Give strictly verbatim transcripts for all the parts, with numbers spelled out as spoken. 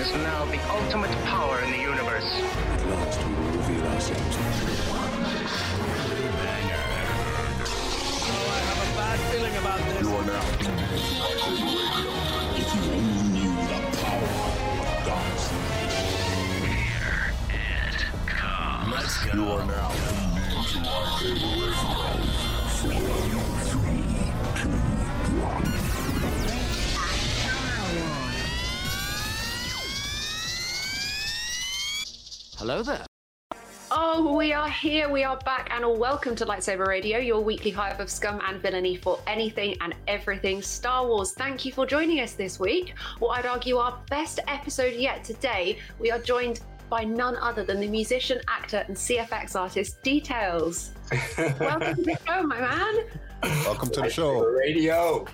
is now the ultimate power in the universe. At last we will reveal ourselves. Banger. Oh, I have a bad feeling about this. You are now in Iceland Radio. If you only knew the power of gods. Here it comes. Let's go. You are now in Iceland Radio. four, three, two, one. Hello there. Oh, we are here, we are back, and welcome to Lightsaber Radio, your weekly hive of scum and villainy for anything and everything Star Wars. Thank you for joining us this week. What I'd argue our best episode yet today, we are joined by none other than the musician, actor, and C F X artist, Details. Welcome to the show, my man. Welcome to the show. Radio.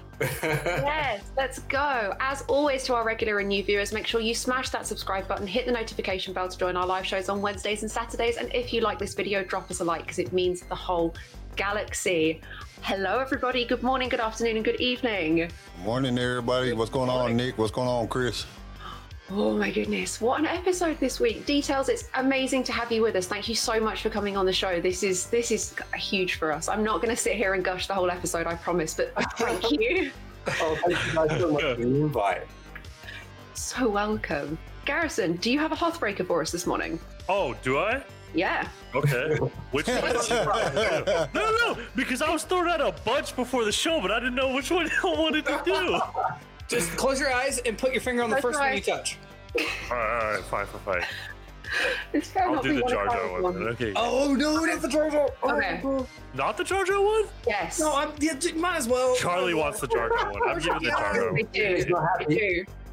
Yes, let's go. As always, to our regular and new viewers, make sure you smash that subscribe button, hit the notification bell to join our live shows on Wednesdays and Saturdays. And if you like this video, drop us a like because it means the whole galaxy. Hello, everybody. Good morning, good afternoon, and good evening. Morning, everybody. What's going on, Nick? What's going on, Chris? Oh my goodness, what an episode this week. Details, it's amazing to have you with us. Thank you so much for coming on the show. This is this is huge for us. I'm not going to sit here and gush the whole episode, I promise, but thank you. Oh, thank you guys so much for the invite. So welcome. Garrison, do you have a Hearthbreaker for us this morning? Oh, do I? Yeah. Okay. Which one? No, no, no, because I was throwing out a bunch before the show, but I didn't know which one I wanted to do. Just close your eyes and put your finger on the first one you touch. All right, all right, fine for fight. It's fair enough. I'll do the Jar Jar one. Okay. Oh no, not the Jar Jar. Oh, okay. No. Not the Jar Jar one? Yes. No, I'm, yeah, might as well. Charlie wants the Jar Jar one. I'm giving the Jar Jar one. We do.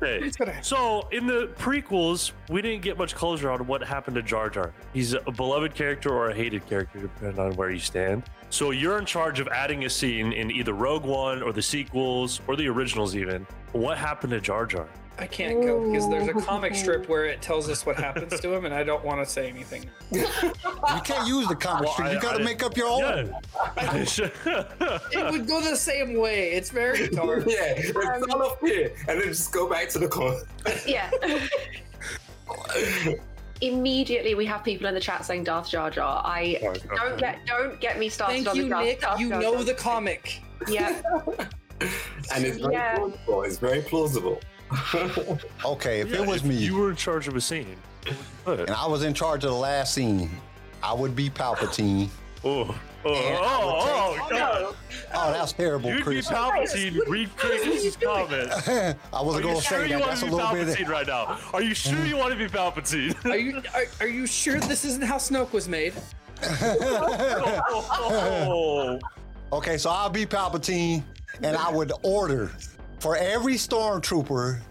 We do. So in the prequels, we didn't get much closure on what happened to Jar Jar. He's a beloved character or a hated character, depending on where you stand. So you're in charge of adding a scene in either Rogue One or the sequels or the originals even. What happened to Jar Jar? I can't go because there's a comic strip where it tells us what happens to him and I don't want to say anything. You can't use the comic well, strip. I, you got to make up your own. Yeah. It would go the same way. It's very dark. Yeah, it's all up here. And then just go back to the corner. Yeah. Immediately we have people in the chat saying Darth Jar Jar. I oh, don't okay. get don't get me started Thank on you, the Darth, Nick. Darth you Jar Jar. You know the comic. Yeah. And it's very yeah. plausible. It's very plausible. Okay, if yeah, it was if me, you were in charge of a scene, and I was in charge of the last scene, I would be Palpatine. Oh, oh, oh, take, oh, oh, God. Oh, that's terrible, You'd Chris. You'd be Palpatine. What, read Chris's comments. I wasn't going to sure say that. That's a little Palpatine bit. Of... right now. Are you sure mm. you want to be Palpatine? Are you are, are you sure this isn't how Snoke was made? Oh. Okay, so I'll be Palpatine, and I would order for every stormtrooper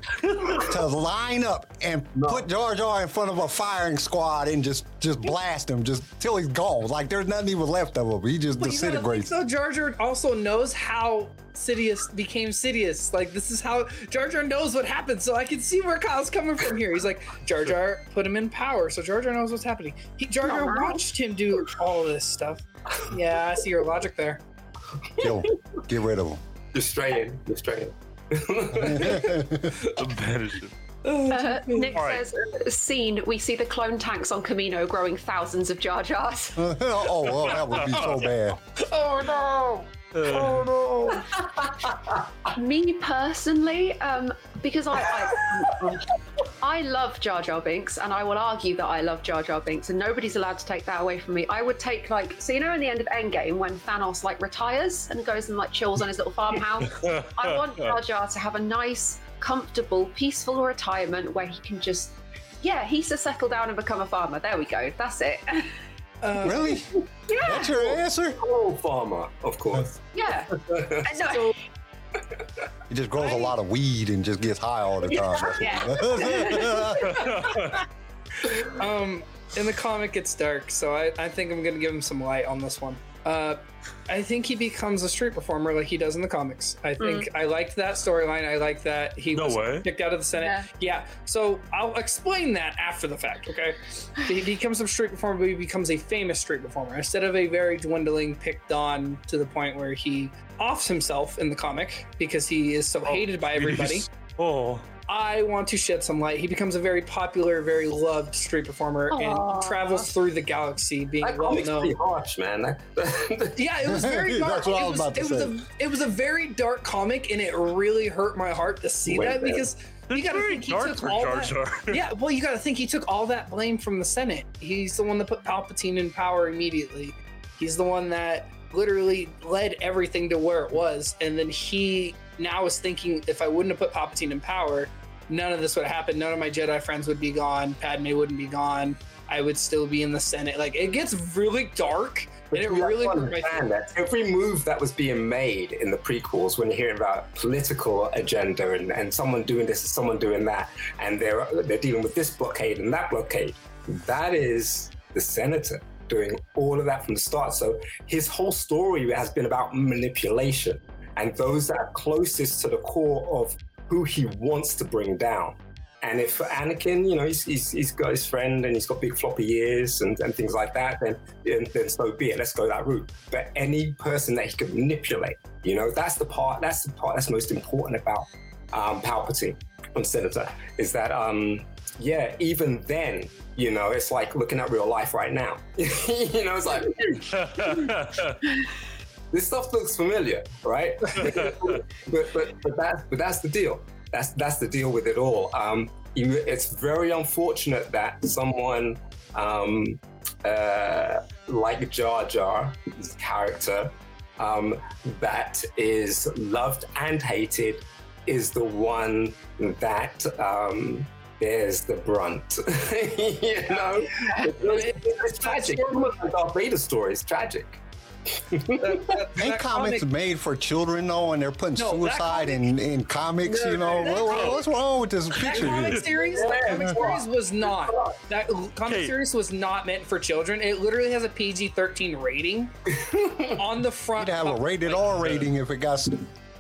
to line up and no. put Jar Jar in front of a firing squad and just just blast him just till he's gone. Like there's nothing even left of him. He just well, disintegrates. So Jar Jar also knows how Sidious became Sidious. Like this is how Jar Jar knows what happened. So I can see where Kyle's coming from here. He's like, Jar Jar put him in power. So Jar Jar knows what's happening. He, Jar Jar watched him do all this stuff. Yeah, I see your logic there. Yo, get rid of him. Destroy him. Destroy him. uh, Nick right. says, scene, we see the clone tanks on Kamino growing thousands of Jar Jars. oh, oh, that would be so bad. Oh, no. Oh, no. Me personally, um, because I... I I love Jar Jar Binks, and I will argue that I love Jar Jar Binks, and nobody's allowed to take that away from me. I would take, like, so you know in the end of Endgame when Thanos, like, retires and goes and, like, chills on his little farmhouse? I want Jar Jar to have a nice, comfortable, peaceful retirement where he can just, yeah, he's to settle down and become a farmer. There we go. That's it. Uh, really? Yeah. That's your answer? Oh, farmer, of course. Yeah. And no, he just grows a lot of weed and just gets high all the time. Yeah. um, in the comic, it's dark, so I, I think I'm going to give him some light on this one. Uh, I think he becomes a street performer like he does in the comics. I think mm. I liked that storyline. I liked that he no was way. kicked out of the Senate. Yeah. yeah. So I'll explain that after the fact, okay? He becomes a street performer, but he becomes a famous street performer instead of a very dwindling, picked on to the point where he offs himself in the comic because he is so oh, hated by everybody. Geez. Oh. I want to shed some light. He becomes a very popular, very loved street performer Aww. and travels through the galaxy being that well known. Pretty harsh, man. Yeah, it was very dark. That's what it I was, was about it to was say. A, it was a very dark comic, and it really hurt my heart to see Wait, that man. because That's you got to think he took all Jar Jar. that. Yeah, well, you got to think he took all that blame from the Senate. He's the one that put Palpatine in power immediately. He's the one that literally led everything to where it was, and then he now is thinking, if I wouldn't have put Palpatine in power, none of this would happen. None of my Jedi friends would be gone. Padme wouldn't be gone. I would still be in the Senate. Like, it gets really dark, but and it really. That. Every move that was being made in the prequels, when you're hearing about political agenda and, and someone doing this and someone doing that, and they're they're dealing with this blockade and that blockade, that is the senator doing all of that from the start. So his whole story has been about manipulation. And those that are closest to the core of who he wants to bring down. And if Anakin, you know, he's he's, he's got his friend and he's got big floppy ears and, and things like that, then, then then so be it. Let's go that route. But any person that he can manipulate, you know, that's the part. That's the part that's most important about um, Palpatine and Senator. Is that um, yeah? Even then, you know, it's like looking at real life right now. You know, it's like. This stuff looks familiar, right? but, but, but, that, but that's the deal. That's that's the deal with it all. Um, it's very unfortunate that someone um, uh, like Jar Jar's character um, that is loved and hated is the one that um, bears the brunt. You know? It's, it's tragic. Darth Vader story is tragic. that, that, Ain't comics comic, made for children though, and they're putting no, suicide in, in comics, no, you know? What, comic, what's wrong with this picture? That comic series, that comic series was not. That comic hey. series was not meant for children. It literally has a P G thirteen rating on the front. It'd have a rated R rating if it got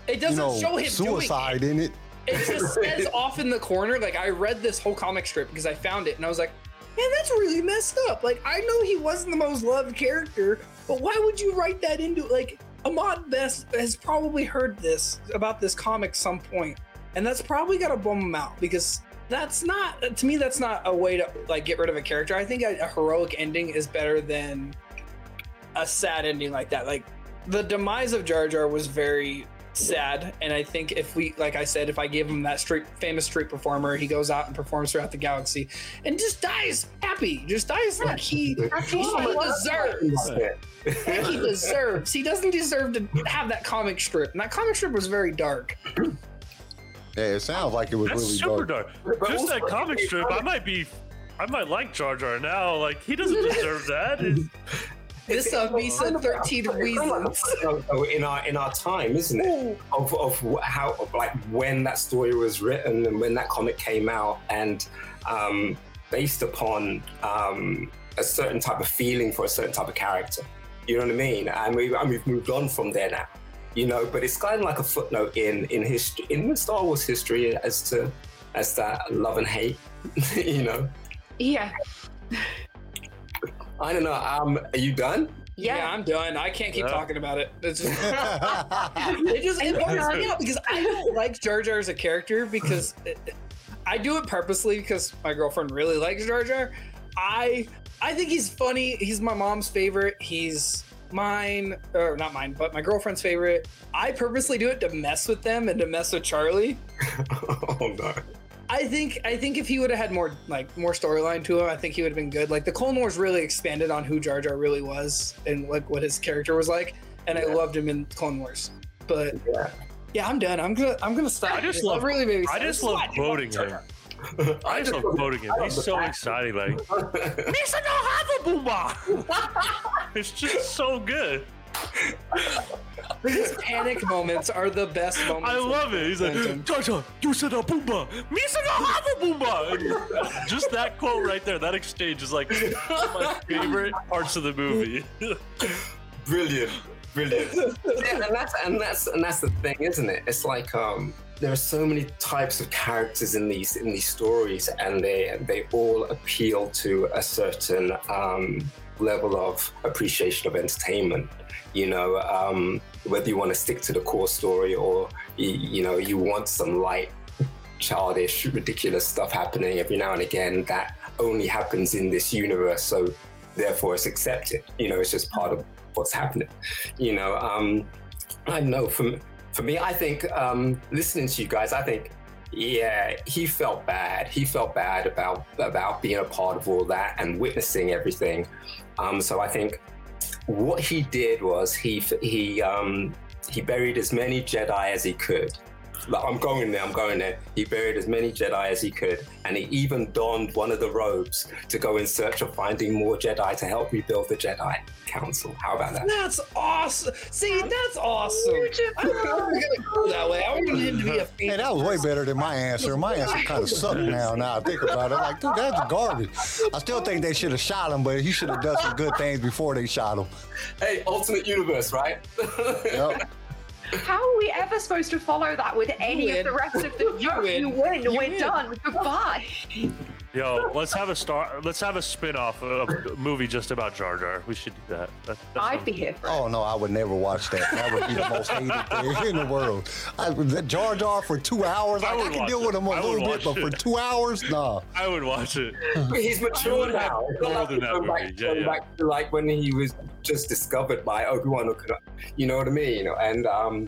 it doesn't you know, show him suicide doing it. in it. It just says off in the corner. Like, I read this whole comic strip because I found it and I was like, man, that's really messed up. Like, I know he wasn't the most loved character, but why would you write that into, like, Ahmad Best has probably heard this about this comic some point, and that's probably got to bum him out, because that's not, to me, that's not a way to, like, get rid of a character. I think a, a heroic ending is better than a sad ending like that. Like, the demise of Jar Jar was very sad, and I think if we, like I said, if I give him that street, famous street performer, he goes out and performs throughout the galaxy and just dies happy, just dies like he, he deserves. Like he deserves. He doesn't deserve to have that comic strip, and that comic strip was very dark. Yeah, it sounds like it was That's really super dark. dark. Just that comic strip, I might be, I might like Jar Jar now. Like, he doesn't deserve that. It's, This uh, Visa thirteen reasons in our in our time, isn't it? Of of how of like when that story was written and when that comic came out, and um, based upon um, a certain type of feeling for a certain type of character. You know what I mean? And we and we've moved on from there now. You know, but it's kind of like a footnote in in history, in Star Wars history, as to as that love and hate. You know. Yeah. I don't know. Um, are you done? Yeah, yeah I'm done. I can't keep yeah. talking about it. It's just, it just it bums me out because I don't like Jar Jar as a character, because it, I do it purposely because my girlfriend really likes Jar Jar. I I think he's funny. He's my mom's favorite. He's mine, or not mine, but my girlfriend's favorite. I purposely do it to mess with them and to mess with Charlie. Oh no. I think I think if he would have had more like more storyline to him, I think he would have been good. Like, the Clone Wars really expanded on who Jar Jar really was and like what his character was like, and yeah. I loved him in Clone Wars. But yeah, yeah I'm done. I'm gonna I'm gonna stop. I just love really baby. I just love voting him. I just love voting him. He's so exciting, like Misa no Hava Booba. It's just so good. His panic moments are the best moments. I love it. He's like, Jar Jar, you said a Boomba. Me said a Hava Boomba. Just that quote right there, that exchange is like one of my favorite parts of the movie. Brilliant, brilliant. Yeah, and that's and that's and that's the thing, isn't it? It's like um, there are so many types of characters in these in these stories, and they they all appeal to a certain um, level of appreciation of entertainment. You know, um, whether you want to stick to the core story or, you, you know, you want some light childish, ridiculous stuff happening every now and again that only happens in this universe, so therefore it's accepted. You know, it's just part of what's happening. You know, um, I know for, for me, I think um, listening to you guys, I think, yeah, he felt bad. He felt bad about about being a part of all that and witnessing everything. Um, so I think what he did was he he um, he buried as many Jedi as he could. Like, I'm going there, I'm going there. He buried as many Jedi as he could, and he even donned one of the robes to go in search of finding more Jedi to help rebuild the Jedi Council. How about that? That's awesome. See, that's awesome. I don't know if we're going to go that way. I want him to be a fan. Hey, that was way better than my answer. My answer kind of sucked now, now I think about it. Like, dude, that's garbage. I still think they should have shot him, but he should have done some good things before they shot him. Hey, alternate universe, right? Yep. How are we ever supposed to follow that with any of the rest of the? You win. You win. You We're win. Done. Goodbye. Yo, let's have a star. Let's have a spin-off of a movie just about Jar Jar. We should do that. that I'd one. be here for. Oh no, I would never watch that. That would be the most hated thing in the world. I, Jar Jar for two hours. I, I could deal it. with him a little bit, but it. for two hours, nah. I would watch it. He's matured now. More than that movie. Yeah, yeah. Back to like when he was just discovered by Obi-Wan, you know what I mean? You know, and um,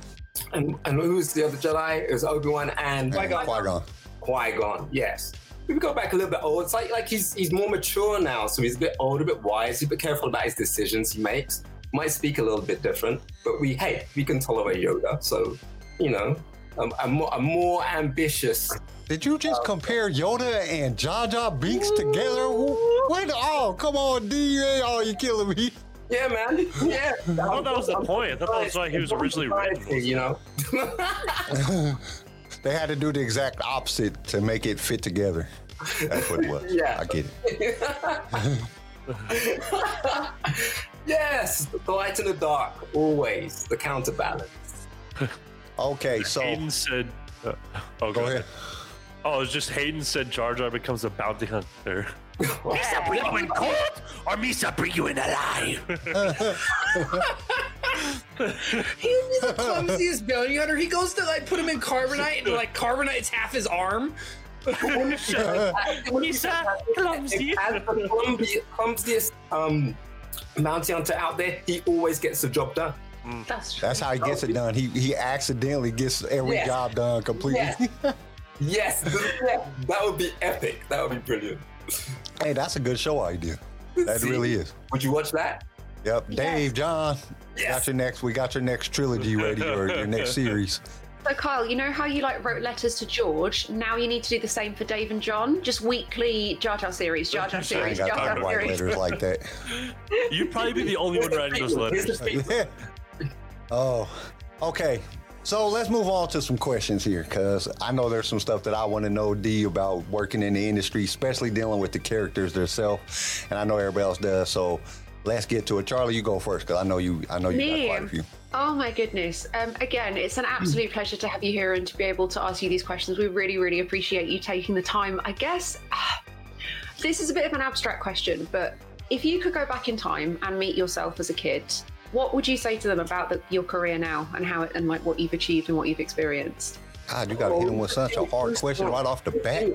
and and who was the other Jedi? It was Obi-Wan and, and Qui-Gon. Qui-Gon. Qui-Gon. Yes. If we go back a little bit old, it's like like he's he's more mature now, so he's a bit older, a bit wiser, a bit careful about his decisions he makes. Might speak a little bit different, but we hey, we can tolerate Yoda, so you know, um, a more a more ambitious. Did you just uh, compare Yoda and Jar Jar Binks together? Wait, oh come on, D, oh you're killing me. Yeah, man. Yeah. I thought that was the point. I thought that was why he was originally written, you know. They had to do the exact opposite to make it fit together. That's what it was. Yeah. I get it. Yes, the light and the dark, always the counterbalance. Okay, so Hayden said, uh, "Oh, go, go ahead." Oh, it's just Hayden said Jar Jar becomes a bounty hunter. Misa, bring you in cold, or Misa, bring you in alive. He's the clumsiest bounty hunter. He goes to like put him in carbonite and like carbonite's half his arm. Misa, clumsy. As the clumsiest um, bounty hunter out there, he always gets the job done. Mm. That's true. That's how he gets it done. He he accidentally gets every yes. job done completely. Yes, yes. That would be epic. That would be brilliant. Hey, that's a good show idea. That See? really is. Would you watch that? Yep. Yes. Dave, John, yes. got your next, we got your next trilogy ready, or your next series. So Kyle, you know how you like wrote letters to George? Now you need to do the same for Dave and John. Just weekly Jar Jar series, Jar Jar series, Jar Jar series. Letters like that. You'd probably be the only one writing those letters. Yeah. Oh, okay. So let's move on to some questions here, because I know there's some stuff that I want to know, D, about working in the industry, especially dealing with the characters themselves, and I know everybody else does. So let's get to it. Charlie, you go first, because I know you. I know you Me. got quite a few. Oh my goodness! Um, again, it's an absolute pleasure to have you here and to be able to ask you these questions. We really, really appreciate you taking the time. I guess uh, this is a bit of an abstract question, but if you could go back in time and meet yourself as a kid, what would you say to them about the, your career now and how it, and like what you've achieved and what you've experienced? God, you got to hit them with such a hard question right off the bat.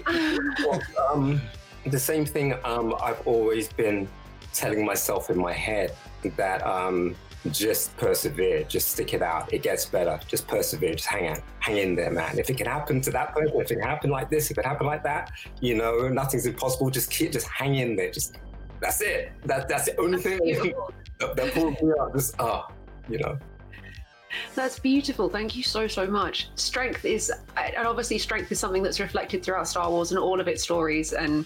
um, the same thing um, I've always been telling myself in my head, that um, just persevere, just stick it out. It gets better. Just persevere. Just hang out, hang in there, man. If it can happen to that person, if it can happen like this, if it happened like that, you know, nothing's impossible. Just keep, just hang in there. Just that's it. That that's the only that's thing. That pulled me out this up, you know. That's beautiful. Thank you so, so much. Strength is, and obviously strength is something that's reflected throughout Star Wars and all of its stories, and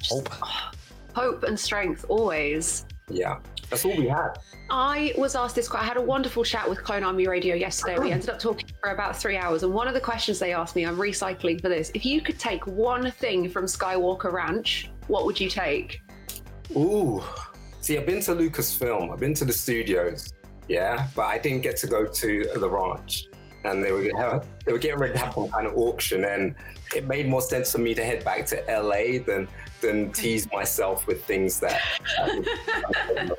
just, hope. Oh, hope and strength always. Yeah, that's all we had. I was asked this, I had a wonderful chat with Clone Army Radio yesterday. We ended up talking for about three hours, and one of the questions they asked me, I'm recycling for this. If you could take one thing from Skywalker Ranch, what would you take? Ooh. See, I've been to Lucasfilm, I've been to the studios, yeah, but I didn't get to go to the ranch. And they were have, they were getting ready to have some kind of auction, and it made more sense for me to head back to L A than than tease myself with things that, uh,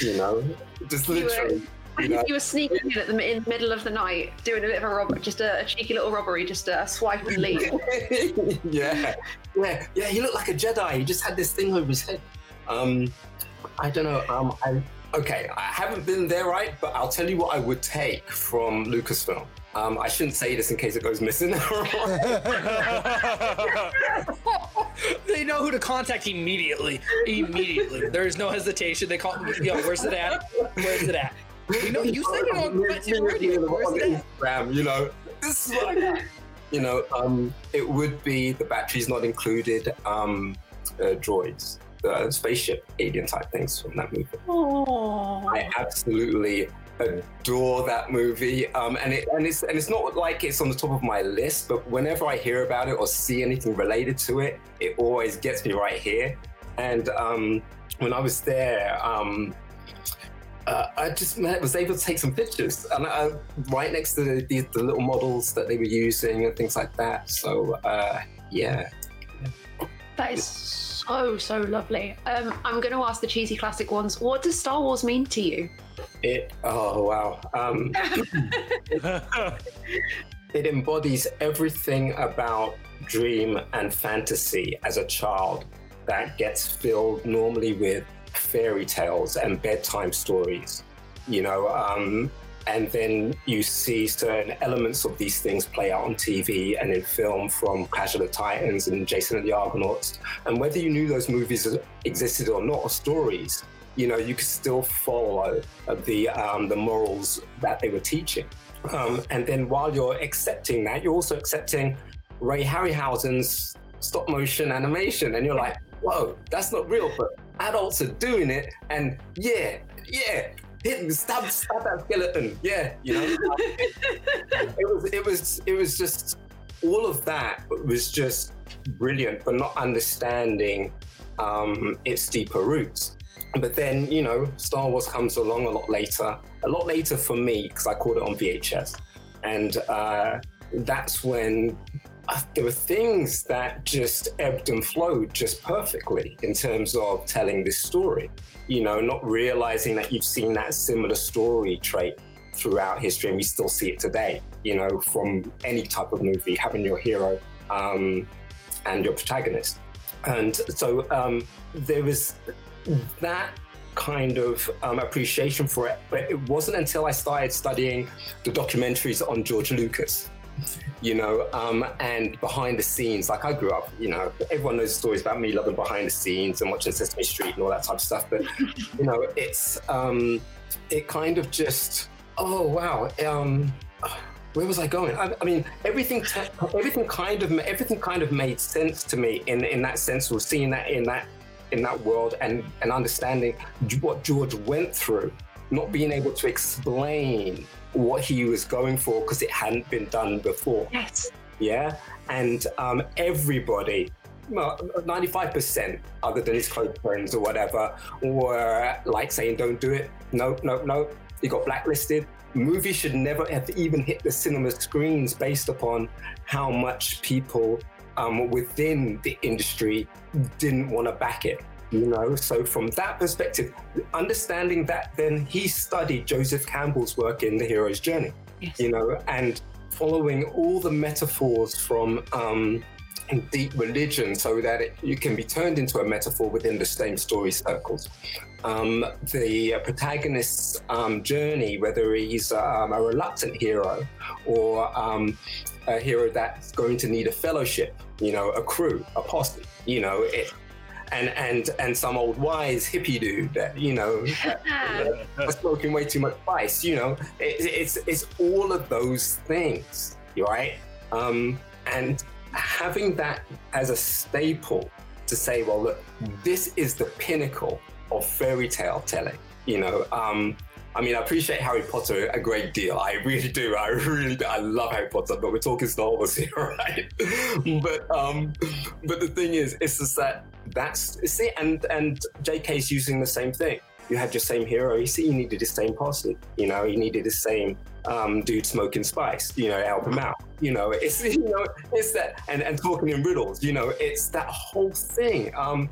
you know, just literally And if you were sneaking in at the, in the middle of the night, doing a bit of a rob, just a, a cheeky little robbery, just a swipe and leave. yeah, yeah, yeah. He looked like a Jedi. He just had this thing over his head. Um, I don't know. Um, I, okay, I haven't been there, right? But I'll tell you what I would take from Lucasfilm. Um, I shouldn't say this in case it goes missing. They know who to contact immediately. Immediately. There is no hesitation. They call, yo, where's it at? Where's it at? You know, you said it on radio. Where's it at? You know, this is what I got. You know, um, it would be the batteries not included, um, uh, droids, uh, spaceship, alien type things from that movie. Aww. I absolutely adore that movie, um, and it and it's and it's not like it's on the top of my list, but whenever I hear about it or see anything related to it, it always gets me right here. And um, when I was there, um, uh, I just was able to take some pictures, and I, right next to the, the, the little models that they were using and things like that. So uh, yeah, that is so so lovely. Um, I'm going to ask the cheesy classic ones. What does Star Wars mean to you? It, oh wow, um, it, it embodies everything about dream and fantasy as a child that gets filled normally with fairy tales and bedtime stories, you know, um, and then you see certain elements of these things play out on T V and in film, from Clash of the Titans and Jason and the Argonauts. And whether you knew those movies existed or not, or stories, you know, you could still follow the um, the morals that they were teaching. Um, and then while you're accepting that, you're also accepting Ray Harryhausen's stop motion animation. And you're like, whoa, that's not real, but adults are doing it. And yeah, yeah, hit, stab, stab that skeleton. Yeah, you know. it was, it was, it was just, all of that was just brilliant, but not understanding um, its deeper roots. But then, you know, Star Wars comes along a lot later, a lot later for me, because I caught it on V H S. And uh, that's when uh, there were things that just ebbed and flowed just perfectly in terms of telling this story, you know, not realizing that you've seen that similar story trait throughout history, and we still see it today, you know, from any type of movie, having your hero um, and your protagonist. And so um, there was that kind of um, appreciation for it, but it wasn't until I started studying the documentaries on George Lucas, you know, um, and behind the scenes. Like, I grew up, you know, everyone knows stories about me loving behind the scenes and watching Sesame Street and all that type of stuff, but, you know, it's, um, it kind of just, oh, wow, um, where was I going? I, I mean, everything, te- everything kind of, everything kind of made sense to me in, in that sense of seeing that in that, in that world, and, and understanding what George went through, not being able to explain what he was going for because it hadn't been done before. Yes. Yeah. And um, everybody, well, ninety-five percent other than his close friends or whatever, were like saying, don't do it. No, no, no. He got blacklisted. Movies should never have even hit the cinema screens based upon how much people Um, within the industry didn't want to back it, you know? So from that perspective, understanding that, then he studied Joseph Campbell's work in The Hero's Journey, yes. You know, and following all the metaphors from um, deep religion so that it, you can be turned into a metaphor within the same story circles. Um, the protagonist's um, journey, whether he's um, a reluctant hero or um, a hero that's going to need a fellowship, you know, a crew, a posse, you know, it, and and and some old wise hippie dude that, you know, that's smoking way too much spice, you know, it, it's it's all of those things, right? Um, and having that as a staple to say, well, look, this is the pinnacle of fairy tale telling, you know. Um, I mean, I appreciate Harry Potter a great deal. I really do. I really do. I love Harry Potter, but we're talking Star Wars here, right? but um, but the thing is, it's just that that's see, and and J K's using the same thing. You had your same hero. You see, you needed the same posse. You know, you needed the same um, dude smoking spice. You know, help him out. You know, it's you know, it's that, and and talking in riddles. You know, it's that whole thing. Um,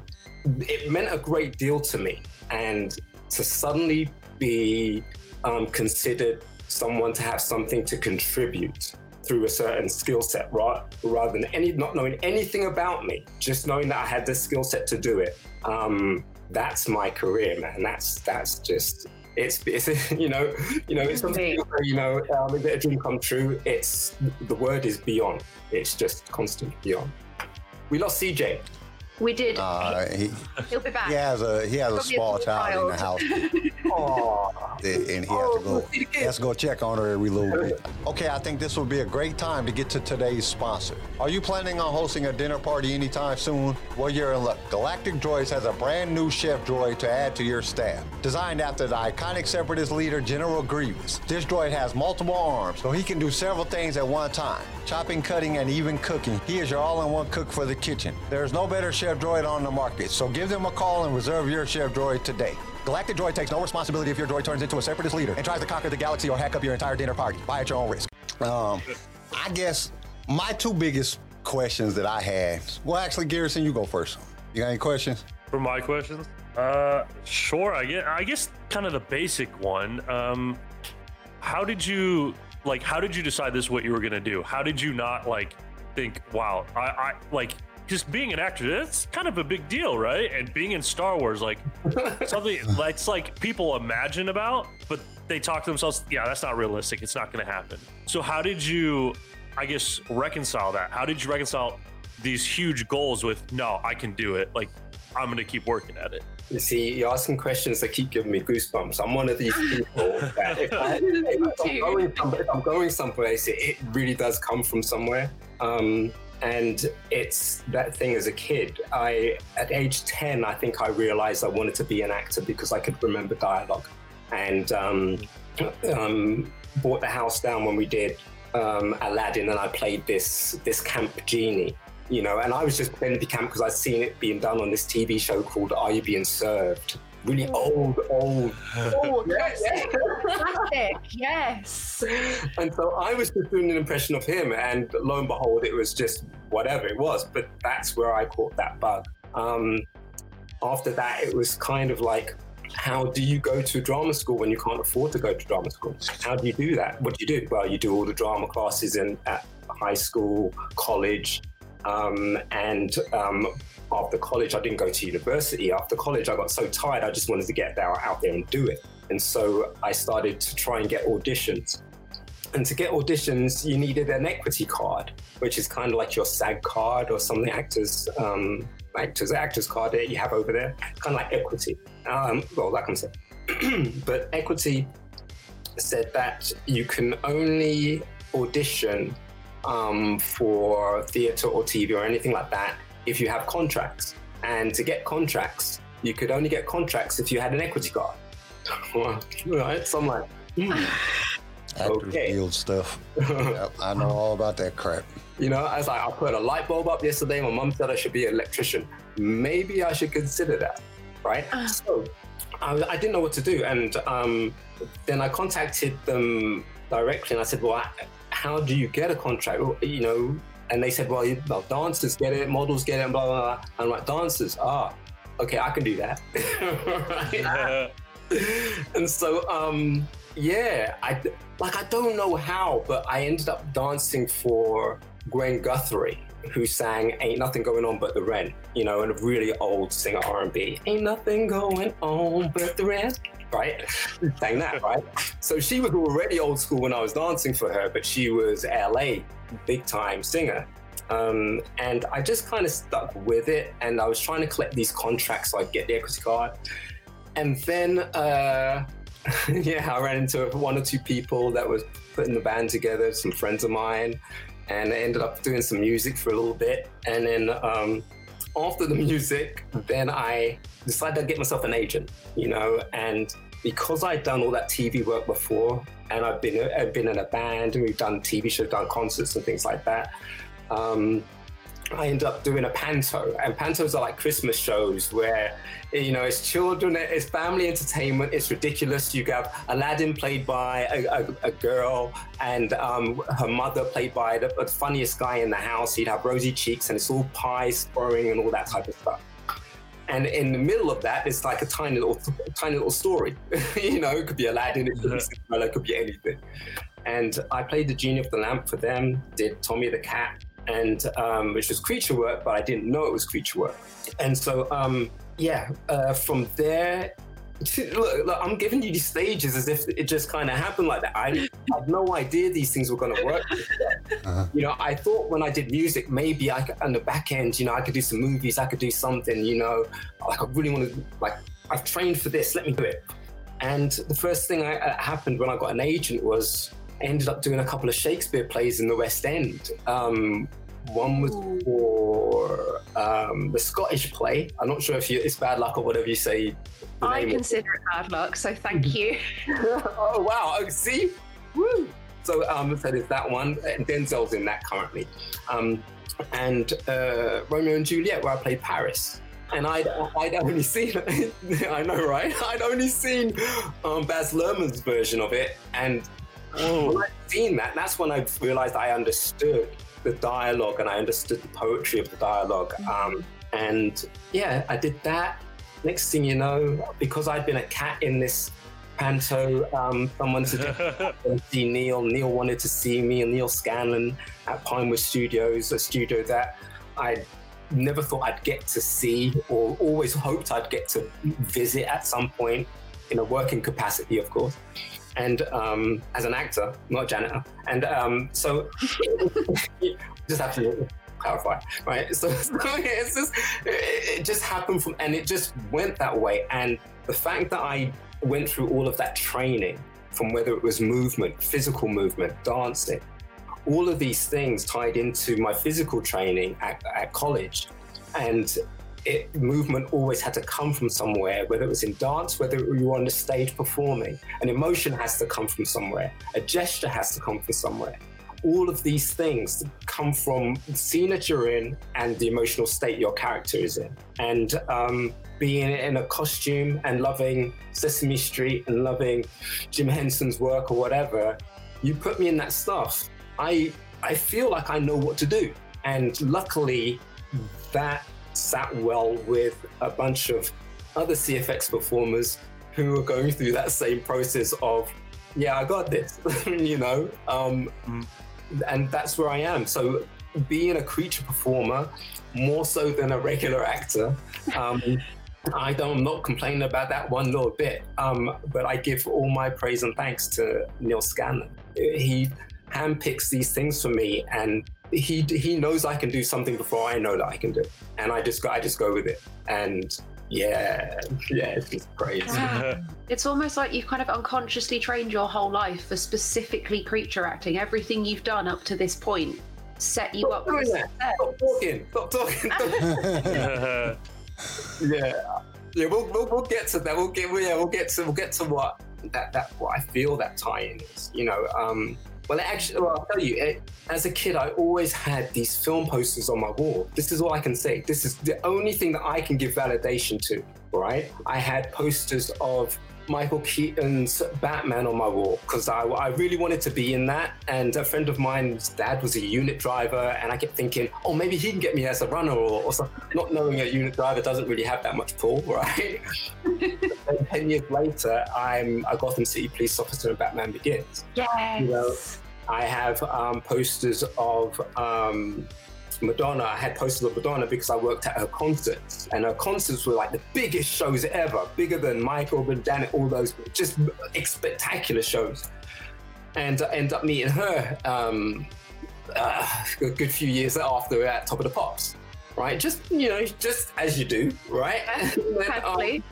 it meant a great deal to me, and to suddenly be um, considered someone to have something to contribute through a certain skill set, right? Rather than any not knowing anything about me, just knowing that I had the skill set to do it. Um, that's my career, man. That's that's just it's it's you know you know it's something you know um, a dream come true. It's the word is beyond. It's just constant beyond. We lost C J. We did. Uh, he, He'll be back. He has a he has a small child in the house. and he has oh, to go. He has to go check on her every little bit. Okay, I think this would be a great time to get to today's sponsor. Are you planning on hosting a dinner party anytime soon? Well, you're in luck. Galactic Droids has a brand new chef droid to add to your staff. Designed after the iconic separatist leader General Grievous, this droid has multiple arms, so he can do several things at one time: chopping, cutting, and even cooking. He is your all-in-one cook for the kitchen. There is no better chef droid on the market, so give them a call and reserve your chef droid today. Galactic Droid takes no responsibility if your droid turns into a separatist leader and tries to conquer the galaxy or hack up your entire dinner party. Buy at your own risk. Um, I guess my two biggest questions that I had, well, actually, Garrison, you go first. You got any questions? For my questions? Uh, sure, I guess, I guess kind of the basic one. Um, how did you, like, how did you decide this is what you were going to do? How did you not, like, think, wow, I, I like... just being an actor, that's kind of a big deal, right? And being in Star Wars, like something that's like people imagine about, but they talk to themselves, yeah, that's not realistic. It's not going to happen. So how did you, I guess, reconcile that? How did you reconcile these huge goals with, no, I can do it. Like, I'm going to keep working at it. You see, you're asking questions that keep giving me goosebumps. I'm one of these people that if, I, if, I'm, going some, if I'm going someplace, it, it really does come from somewhere. Um, And it's that thing as a kid. I, at age ten, I think I realized I wanted to be an actor because I could remember dialogue. And um, um, bought the house down when we did um, Aladdin, and I played this this camp genie, you know. And I was just playing the camp because I'd seen it being done on this T V show called Are You Being Served? Really old, old. Oh, classic, classic, yes. And so I was just doing an impression of him, and lo and behold, it was just whatever it was, but that's where I caught that bug. Um, after that, it was kind of like, how do you go to drama school when you can't afford to go to drama school? How do you do that? What do you do? Well, you do all the drama classes in at high school, college, um, and um, after college, I didn't go to university. After college, I got so tired, I just wanted to get there, out there and do it. And so I started to try and get auditions. And to get auditions, you needed an equity card, which is kind of like your SAG card or some of the actors, um, actors, actors card that you have over there, kind of like equity. Um, well, that comes in. But equity said that you can only audition um, for theatre or T V or anything like that if you have contracts. And to get contracts, you could only get contracts if you had an equity card. Right? So I'm like, mm. Actors Guild stuff. Yep, I know all about that crap. You know, I was like, I put a light bulb up yesterday. My mum said I should be an electrician. Maybe I should consider that, right? Uh. So I, I didn't know what to do. And um, then I contacted them directly and I said, well, I, how do you get a contract? Well, you know, and they said, well, you, well, dancers get it, models get it, and blah, blah, blah. I'm like, dancers, ah, okay, I can do that. Right? Yeah. And so, um, yeah, I, like, I don't know how, but I ended up dancing for Gwen Guthrie, who sang Ain't Nothing Going On But The Wren, you know, and a really old singer R and B. Ain't nothing going on but the wren. Right? Sang that, right? So she was already old school when I was dancing for her, but she was L A big time singer. Um, and I just kind of stuck with it, and I was trying to collect these contracts so I'd get the equity card. And then, uh, yeah, I ran into one or two people that was putting the band together, some friends of mine, and I ended up doing some music for a little bit. And then um, after the music, then I decided to get myself an agent, you know, and because I'd done all that T V work before, and I've been I've been in a band, and we've done T V shows, done concerts and things like that. Um, I ended up doing a panto, and pantos are like Christmas shows where, you know, it's children, it's family entertainment, it's ridiculous. You have Aladdin played by a, a, a girl, and um, her mother played by the, the funniest guy in the house. He'd have rosy cheeks, and it's all pie scoring and all that type of stuff. And in the middle of that, it's like a tiny little, tiny little story. You know, it could be Aladdin, it could be Cinderella, it could be anything. And I played the Genie of the Lamp for them, did Tommy the Cat, and um, which was creature work, but I didn't know it was creature work. And so, um, yeah, uh, from there, look, look, I'm giving you these stages as if it just kind of happened like that. I had no idea these things were going to work. Uh-huh. You know, I thought when I did music, maybe I could, on the back end, you know, I could do some movies, I could do something, you know, like I really want to, like, I've trained for this, let me do it. And the first thing that uh, happened when I got an agent was I ended up doing a couple of Shakespeare plays in the West End. Um, One was for um, the Scottish play. I'm not sure if you, it's bad luck or whatever you say. The I name consider it. it bad luck, so thank you. Oh, wow. Oh, see? Woo. So, um, so there's that one. And Denzel's in that currently. Um, and uh, Romeo and Juliet, where I played Paris. And I'd, I'd only seen, I know, right? I'd only seen um, Baz Luhrmann's version of it. And oh. when I'd seen that, that's when I realized I understood the dialogue, and I understood the poetry of the dialogue. Um, and yeah, I did that. Next thing you know, because I'd been a cat in this panto, um, someone suggested I see Neil. Neil wanted to see me, and Neil Scanlon at Pinewood Studios, a studio that I never thought I'd get to see, or always hoped I'd get to visit at some point, in a working capacity, of course. And um, as an actor, not a janitor. And um, so, just have to clarify, right? So, so it's just, it just happened from, and it just went that way. And the fact that I went through all of that training, from whether it was movement, physical movement, dancing, all of these things tied into my physical training at, at college. And It, movement always had to come from somewhere, whether it was in dance, whether you were on the stage performing. An emotion has to come from somewhere. A gesture has to come from somewhere. All of these things come from the scene that you're in and the emotional state your character is in. And um, being in a costume and loving Sesame Street and loving Jim Henson's work or whatever, you put me in that stuff, I I feel like I know what to do. And luckily, that sat well with a bunch of other C F X performers who were going through that same process of, yeah, I got this, you know? Um, mm. And that's where I am. So being a creature performer, more so than a regular actor, um, I don't, I'm not complaining about that one little bit, um, but I give all my praise and thanks to Neil Scanlon. He handpicks these things for me, and He he knows I can do something before I know that I can do it, and I just go I just go with it, and yeah yeah it's just crazy. Yeah. It's almost like you've kind of unconsciously trained your whole life for specifically creature acting. Everything you've done up to this point set you stop up for success. Stop talking! Stop talking! yeah. yeah yeah we'll, we'll we'll get to that. We'll get yeah we'll get to we'll get to what that that what I feel that tie-in is. You know. Um, Well, actually, well, I'll tell you, it, as a kid, I always had these film posters on my wall. This is all I can say. This is the only thing that I can give validation to, right? I had posters of Michael Keaton's Batman on my wall because I, I really wanted to be in that. And a friend of mine's dad was a unit driver, and I kept thinking, oh, maybe he can get me as a runner or, or something. Not knowing a unit driver doesn't really have that much pull, right? And ten years later, I'm a Gotham City police officer in Batman Begins. Yes. You know, I have um, posters of um, Madonna. I had posters of Madonna because I worked at her concerts, and her concerts were like the biggest shows ever, bigger than Michael, than Janet, all those just spectacular shows. And I ended up meeting her um, uh, a good few years after at Top of the Pops, right? Just, you know, just as you do, right? Exactly.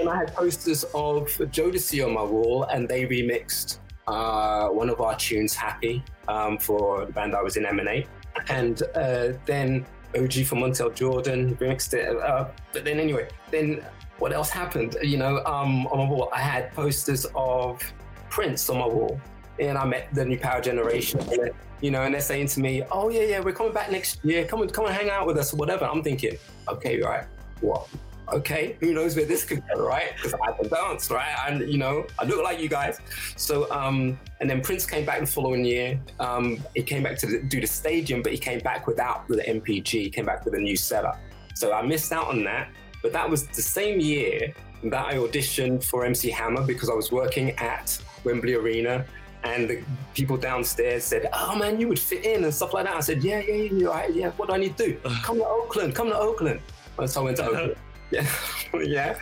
And I had posters of Jodeci on my wall, and they remixed uh, one of our tunes, Happy, um, for the band I was in, M and A. And uh, then O G from Montel Jordan remixed it. Uh, but then anyway, then what else happened? You know, um, on my wall, I had posters of Prince on my wall. And I met the New Power Generation, and, you know, and they're saying to me, oh, yeah, yeah, we're coming back next year. Come and, come and hang out with us or whatever. I'm thinking, okay, right, what? Okay, who knows where this could go, right? Because I can dance, right? And you know, I look like you guys. So, um, and then Prince came back the following year. Um, he came back to do the stadium, but he came back without the M P G. He came back with a new setup. So I missed out on that. But that was the same year that I auditioned for M C Hammer because I was working at Wembley Arena, and the people downstairs said, "Oh man, you would fit in," and stuff like that. I said, "Yeah, yeah, yeah, right, yeah. What do I need to do? Come to Oakland. Come to Oakland." So I went to Oakland. Yeah, yeah.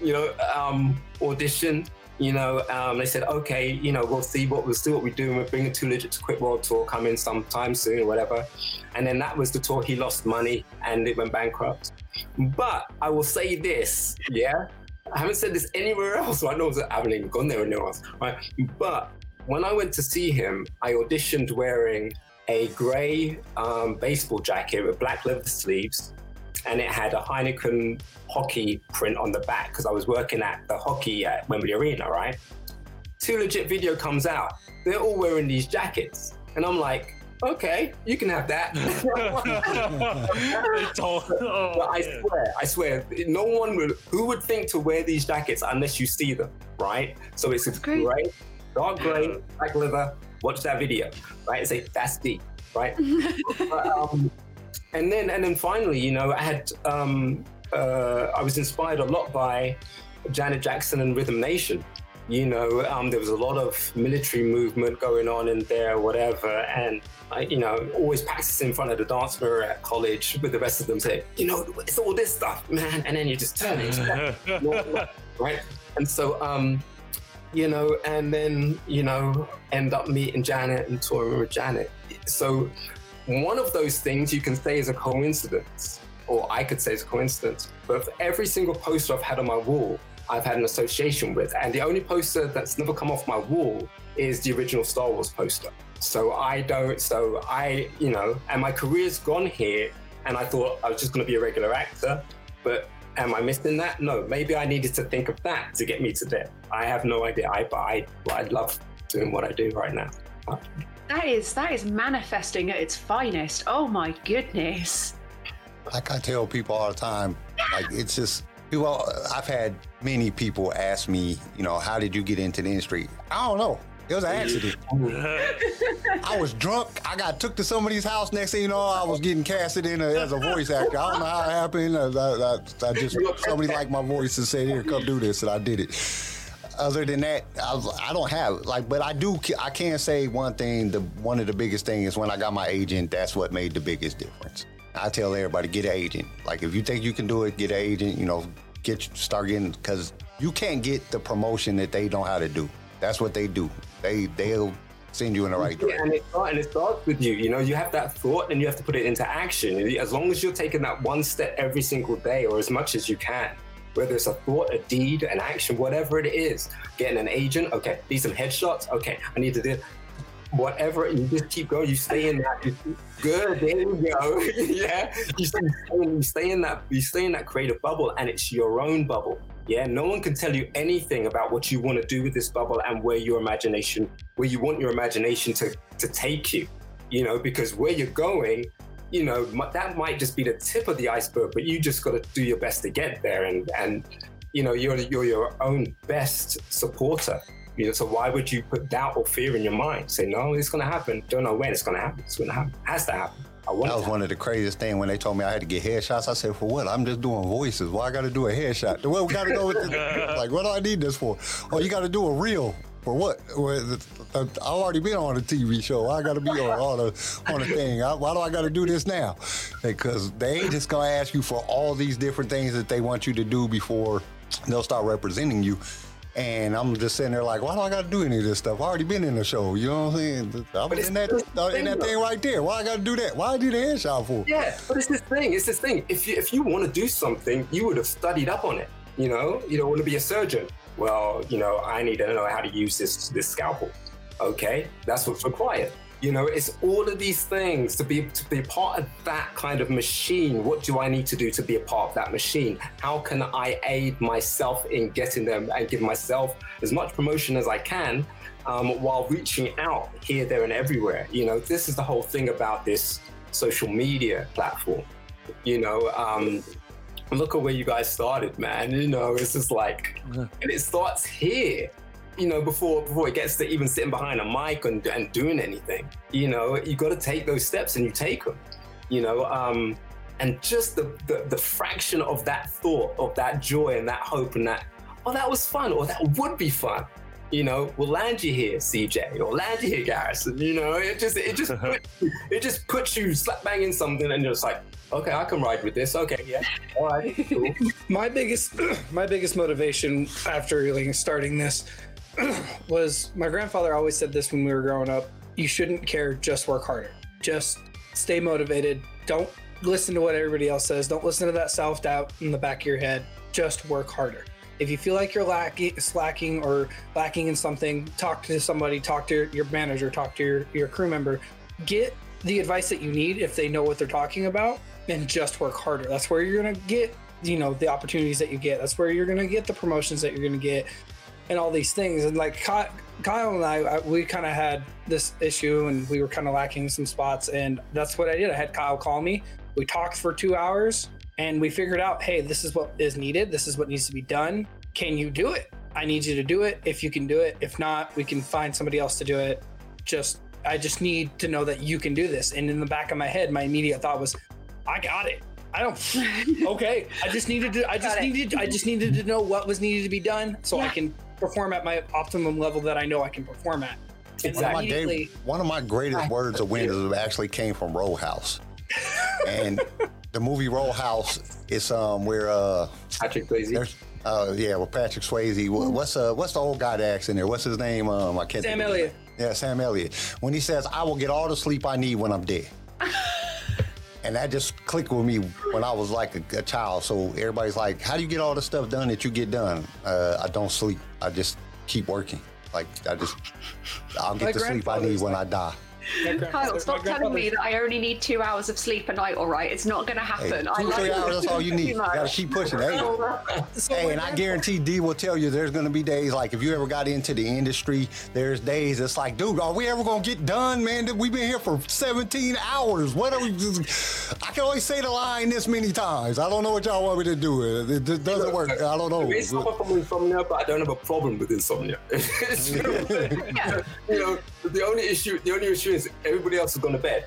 You know, um, audition. You know, um, they said, "Okay, you know, we'll see what we'll see what we do, and we're bringing Too Legit to Quit World Tour coming sometime soon or whatever." And then that was the tour. He lost money and it went bankrupt. But I will say this, yeah. I haven't said this anywhere else, so I know that I haven't even gone there anywhere else, right? But when I went to see him, I auditioned wearing a grey um, baseball jacket with black leather sleeves, and it had a Heineken hockey print on the back because I was working at the hockey at Wembley Arena, right? Too Legit video comes out. They're all wearing these jackets, and I'm like, okay, you can have that. all, oh, but I man. swear, I swear, no one would, who would think to wear these jackets unless you see them, right? So it's a great, great dark grey, black leather, watch that video, right? And say, that's deep, right? but, um, and then and then finally, you know, I had, um, uh, I was inspired a lot by Janet Jackson and Rhythm Nation. You know, um, there was a lot of military movement going on in there, whatever. And I, you know, always practice in front of the dance mirror at college with the rest of them saying, you know, it's all this stuff, man. And then you just turn it, right? And so, um, you know, and then, you know, end up meeting Janet and touring with Janet. So one of those things you can say is a coincidence, or I could say it's a coincidence, but for every single poster I've had on my wall, I've had an association with. And the only poster that's never come off my wall is the original Star Wars poster. So I don't, so I, you know, and my career's gone here, and I thought I was just gonna be a regular actor, but am I missing that? No, maybe I needed to think of that to get me to there. I have no idea, I, but I, I love doing what I do right now. That is, that is manifesting at its finest. Oh my goodness. Like I tell people all the time, like it's just, well, I've had many people ask me, you know, how did you get into the industry? I don't know. It was an accident. I was drunk. I got took to somebody's house. Next thing you know, I was getting casted in a, as a voice actor. I don't know how it happened. I, I, I just, somebody liked my voice and said, here, come do this. And I did it. Other than that, I, I don't have, like, but I do, I can say one thing. The one of the biggest thing is when I got my agent, that's what made the biggest difference. I tell everybody, get an agent. Like, if you think you can do it, get an agent, you know, get start getting, because you can't get the promotion that they know how to do. That's what they do. They, they'll send you in the right yeah, direction. And it, and it starts with you, you know, you have that thought and you have to put it into action. As long as you're taking that one step every single day or as much as you can, whether it's a thought, a deed, an action, whatever it is, getting an agent, okay, need some headshots, okay, I need to do whatever, you just keep going, you stay in that, good, there you go, yeah, you stay, you stay in that, you stay in that creative bubble, and it's your own bubble, yeah, no one can tell you anything about what you want to do with this bubble and where your imagination, where you want your imagination to, to take you, you know, because where you're going, you know, that might just be the tip of the iceberg, but you just got to do your best to get there, and, and you know, you're, you're your own best supporter. You know, so why would you put doubt or fear in your mind? Say, no, it's going to happen. Don't know when it's going to happen. It's going to happen. It has to happen. I want that was to one of the craziest things when they told me I had to get headshots. I said, for what? I'm just doing voices. Why I got to do a headshot? Well, we got to go with this. Like, what do I need this for? Oh, you got to do a reel. For what? Well, I've already been on a T V show. I got to be on, on, a, on a thing. I, why do I got to do this now? Because they ain't just going to ask you for all these different things that they want you to do before they'll start representing you. And I'm just sitting there like, why do I got to do any of this stuff? I already been in the show. You know what I'm saying? I was in that, in that thing right there. Why I got to do that? Why do the headshot for? Yeah, but it's this thing. It's this thing. If you, if you want to do something, you would have studied up on it. You know, you don't want to be a surgeon. Well, you know, I need to know how to use this this scalpel. Okay, that's what's required. You know, it's all of these things to be to be part of that kind of machine. What do I need to do to be a part of that machine? How can I aid myself in getting them and give myself as much promotion as I can um, while reaching out here, there, and everywhere? You know, this is the whole thing about this social media platform. You know, um, look at where you guys started, man. You know, it's just like, and it starts here, you know, before before it gets to even sitting behind a mic and, and doing anything. You know, you got to take those steps and you take them, you know. Um, And just the, the, the fraction of that thought, of that joy and that hope and that, oh, that was fun, or that would be fun, you know, will land you here, C J, or land you here, Garrison, you know, it just, it just, put, it just puts you slap bang in something and you're just like, okay, I can ride with this. Okay, yeah, all right, cool. My biggest, my biggest motivation after like, starting this was my grandfather always said this when we were growing up, you shouldn't care, just work harder. Just stay motivated. Don't listen to what everybody else says. Don't listen to that self-doubt in the back of your head. Just work harder. If you feel like you're lacking, slacking or lacking in something, talk to somebody, talk to your, your manager, talk to your, your crew member. Get the advice that you need if they know what they're talking about, and just work harder. That's where you're going to get, you know, the opportunities that you get. That's where you're going to get the promotions that you're going to get and all these things. And like Kyle and I, I we kind of had this issue and we were kind of lacking some spots. And that's what I did. I had Kyle call me. We talked for two hours and we figured out, hey, this is what is needed. This is what needs to be done. Can you do it? I need you to do it. If you can do it, if not, we can find somebody else to do it. Just, I just need to know that you can do this. And in the back of my head, my immediate thought was, I got it. I don't, okay. I just needed to, I just needed, I just needed to know what was needed to be done so yeah. I can perform at my optimum level that I know I can perform at. Exactly. One of my, day, one of my greatest I, words of wisdom actually came from Roadhouse. And the movie Roadhouse is um where uh Patrick Swayze. Uh, yeah, well Patrick Swayze. What's uh what's the old guy that acts in there? What's his name? Um, I can't. Sam think Elliott. Yeah, Sam Elliott. When he says, "I will get all the sleep I need when I'm dead," and that just clicked with me when I was like a, a child. So everybody's like, "How do you get all the stuff done that you get done?" Uh, I don't sleep. I just keep working. Like I just, I'll get my the sleep I need when I die. Kyle, stop telling me that I only need two hours of sleep a night, all right? It's not going to happen. Hey, two, three hours, that's all you need. You got to keep pushing. Hey, hey, and I guarantee D will tell you there's going to be days, like if you ever got into the industry, there's days it's like, dude, are we ever going to get done, man? We've been here for seventeen hours. What are we? I can only say the line this many times. I don't know what y'all want me to do. It, it doesn't work. I don't know. It's not from insomnia, but I don't have a problem with insomnia. Yeah. You know, the only issue, the only issue is everybody else has gone to bed.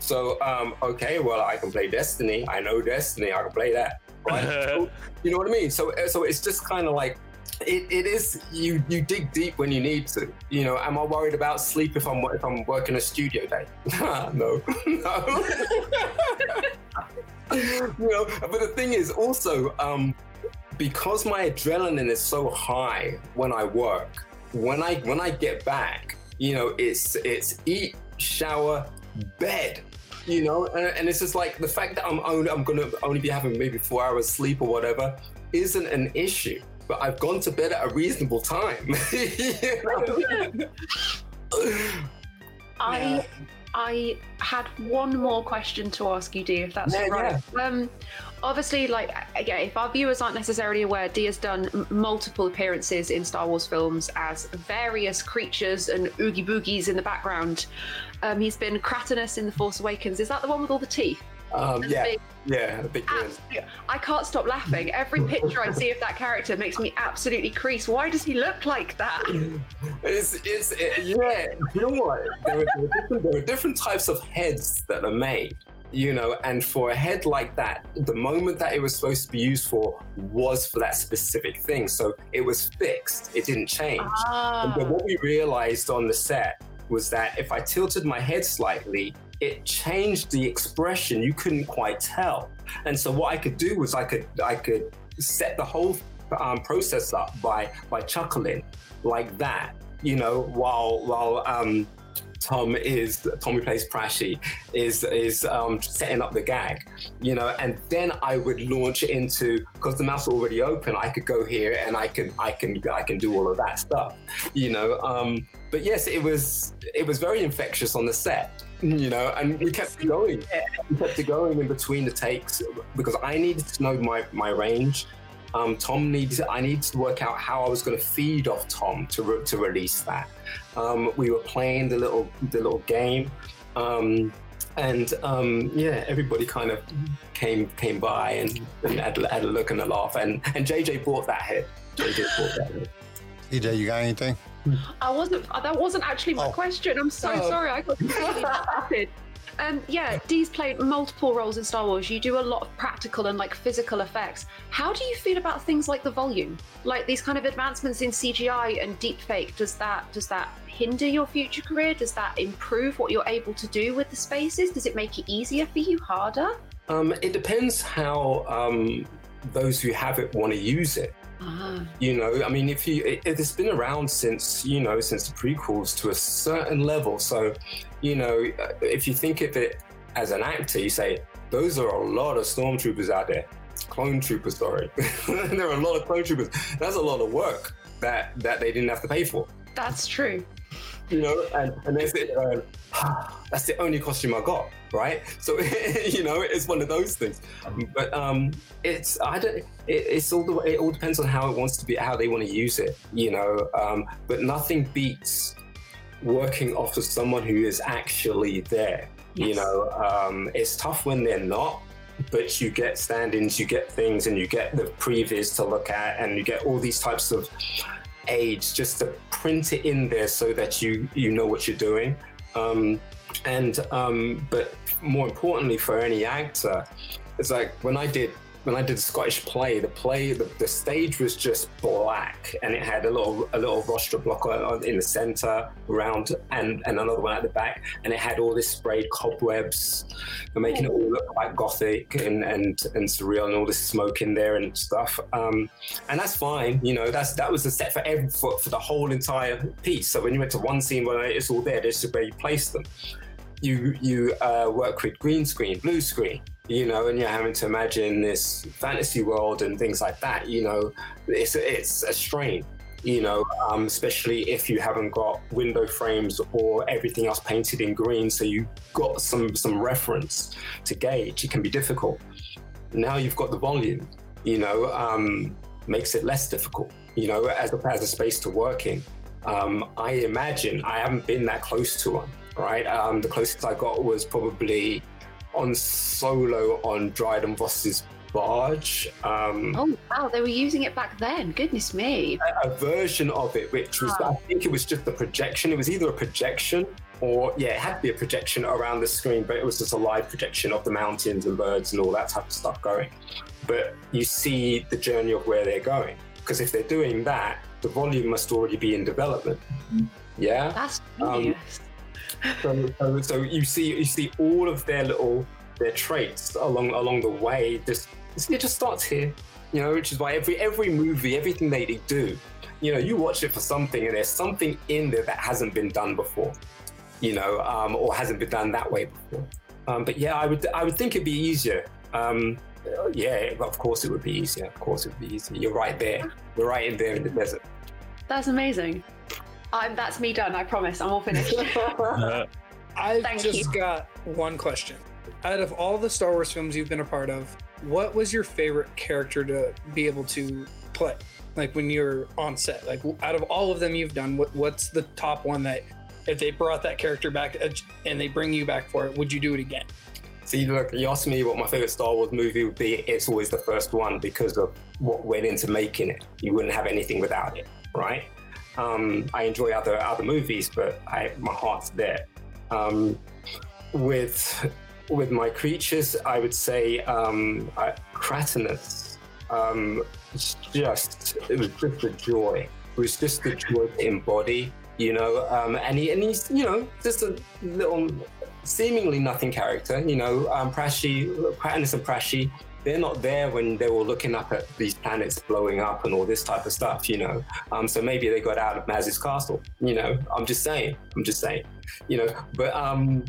So, um, okay, well, I can play Destiny. I know Destiny. I can play that. Right? So, you know what I mean? So, so it's just kind of like, it, it is, you, you dig deep when you need to. You know, am I worried about sleep if I'm, if I'm working a studio day? No, no. You know, but the thing is also, um, because my adrenaline is so high when I work, when I, when I get back, you know, it's it's eat, shower, bed, you know, and, and it's just like the fact that I'm only, I'm gonna only be having maybe four hours sleep or whatever isn't an issue, but I've gone to bed at a reasonable time. You know? I I had one more question to ask you, Dee, if that's yeah, all right. Yeah. Um, obviously, like again, if our viewers aren't necessarily aware, Dee has done m- multiple appearances in Star Wars films as various creatures and oogie boogies in the background. Um, he's been Kratanus in The Force Awakens. Is that the one with all the teeth? Um, yeah, big, yeah, big absolute, I can't stop laughing. Every picture I see of that character makes me absolutely crease. Why does he look like that? It's, it's, it, yeah. You know what? There are, there, are different, there are different types of heads that are made. You know, and for a head like that, the moment that it was supposed to be used for was for that specific thing. So it was fixed. It didn't change. Ah. But what we realized on the set was that if I tilted my head slightly, it changed the expression. You couldn't quite tell. And so what I could do was I could I could set the whole um, process up by by chuckling like that, you know, while while um, Tom is, Tommy plays Prashi, is is um, setting up the gag, you know, and then I would launch into, because the mouth's already open, I could go here and I can I can I can do all of that stuff, you know. Um, but yes, it was it was very infectious on the set, you know, and we kept it going, we kept it going in between the takes because I needed to know my my range. Um, Tom needs, I needed to work out how I was going to feed off Tom to re- to release that. Um, we were playing the little the little game, um, and um, yeah, everybody kind of came came by and, and had, had a look and a laugh, and, and J J brought that hit. J J brought that hit. D J, you got anything? I wasn't. That wasn't actually my oh. question. I'm so oh. sorry. I got completely distracted. Um, yeah, Dee's played multiple roles in Star Wars. You do a lot of practical and like physical effects. How do you feel about things like the volume? Like these kind of advancements in C G I and deepfake, does that does that hinder your future career? Does that improve what you're able to do with the spaces? Does it make it easier for you, harder? Um, it depends how um, those who have it want to use it. Uh-huh. You know, I mean, if you, it, it's been around since, you know, since the prequels to a certain level. So, you know, if you think of it as an actor, you say, those are a lot of stormtroopers out there. Clone troopers, sorry. There are a lot of clone troopers. That's a lot of work that, that they didn't have to pay for. That's true. You know, and, and that's it. Um, that's the only costume I got, right? So, you know, it's one of those things. But um, it's I don't. It, it's all the, it all depends on how it wants to be, how they want to use it, you know. Um, but nothing beats working off of someone who is actually there. Yes. You know, um, it's tough when they're not. But you get stand-ins, you get things, and you get the previews to look at, and you get all these types of aids just to print it in there so that you you know what you're doing. Um, and um, but more importantly for any actor, it's like when I did when I did the Scottish play, the play the, the stage was just black, and it had a little a little rostra block on, on, in the centre round, and, and another one at the back, and it had all this sprayed cobwebs, and making it all look quite gothic and, and, and surreal, and all this smoke in there and stuff. Um, and that's fine, you know. That's that was the set for every for, for the whole entire piece. So when you went to one scene where it's all there, this is where you place them. You you uh, work with green screen, blue screen. You know, and you're having to imagine this fantasy world and things like that. You know, it's it's a strain, you know, um, especially if you haven't got window frames or everything else painted in green, so you've got some, some reference to gauge. It can be difficult. Now you've got the volume, you know, um, makes it less difficult, you know, as a, as a space to work in. Um, I imagine, I haven't been that close to one, right? Um, the closest I got was probably on Solo on Dryden Voss's barge. Um, oh wow, they were using it back then, goodness me. A, a version of it, which was, wow. I think it was just the projection. It was either a projection or, yeah, it had to be a projection around the screen, but it was just a live projection of the mountains and birds and all that type of stuff going. But you see the journey of where they're going. Because if they're doing that, the volume must already be in development. Mm-hmm. Yeah? That's genius. Um, So, so, so you see, you see all of their little their traits along along the way. Just it just starts here, you know, which is why every every movie, everything they do, you know, you watch it for something, and there's something in there that hasn't been done before, you know, um, or hasn't been done that way before. Um, but yeah, I would I would think it'd be easier. Um, yeah, of course it would be easier. Of course it would be easier. You're right there. We're right in there in the desert. That's amazing. I'm, that's me done, I promise. I'm all finished. uh, I've Thank just you. got one question. Out of all the Star Wars films you've been a part of, what was your favorite character to be able to play? Like when you're on set, like out of all of them you've done, what, what's the top one that if they brought that character back and they bring you back for it, would you do it again? See, look, you asked me what my favorite Star Wars movie would be. It's always the first one because of what went into making it. You wouldn't have anything without it, right? Um, I enjoy other other movies, but I, my heart's there. Um, with with my creatures, I would say um, I, Kratanus. Um, just it was just a joy. It was just the joy to embody, you know. Um, and he and he's you know just a little seemingly nothing character, you know. Um, Prashi, Kratanus and Prashi. They're not there when they were looking up at these planets blowing up and all this type of stuff, you know. Um, so maybe they got out of Maz's castle, you know. I'm just saying, I'm just saying, you know. But um,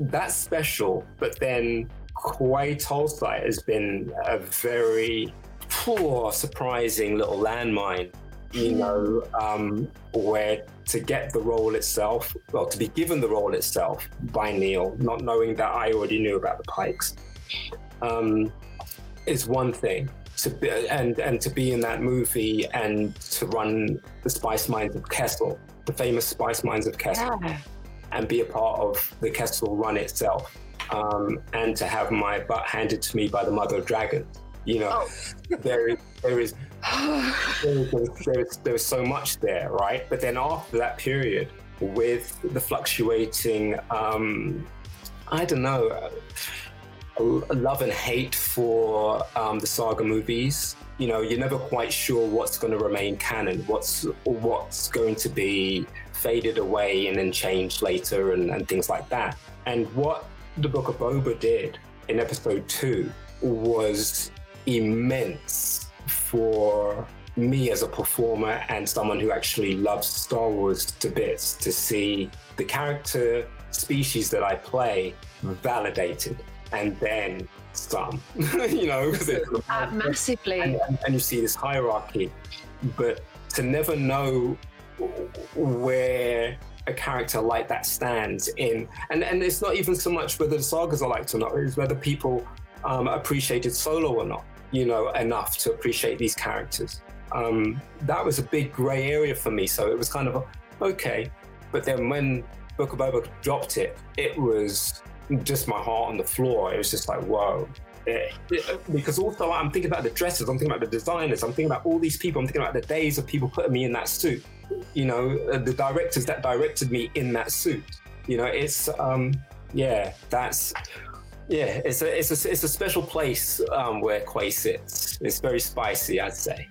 that's special. But then Kwai Tolsai has been a very poor, surprising little landmine, you know, um, where to get the role itself, well, to be given the role itself by Neil, not knowing that I already knew about the Pikes. Um, is one thing to be, and, and to be in that movie and to run the Spice Mines of Kessel, the famous Spice Mines of Kessel, yeah. and be a part of the Kessel run itself, um, and to have my butt handed to me by the Mother of Dragons. You know, oh. there is there is there is, there is there is so much there, right? But then after that period, with the fluctuating um, I don't know, love and hate for um, the saga movies. You know, you're never quite sure what's going to remain canon, what's or what's going to be faded away and then changed later and, and things like that. And what the Book of Boba did in episode two was immense for me as a performer and someone who actually loves Star Wars to bits, to see the character species that I play validated and then some, you know, because it's uh, massively, and, and, and you see this hierarchy, but to never know where a character like that stands in, and and it's not even so much whether the sagas are liked or not, it's whether people um, appreciated Solo or not, you know, enough to appreciate these characters. Um, that was a big grey area for me, so it was kind of okay, but then when Book of Boba dropped it, it was just my heart on the floor. It was just like, whoa. It, it, because also I'm thinking about the dresses, I'm thinking about the designers, I'm thinking about all these people, I'm thinking about the days of people putting me in that suit. You know, the directors that directed me in that suit. You know, it's, um, yeah, that's, yeah, it's a, it's a, it's a special place um, where Quay sits. It's very spicy, I'd say.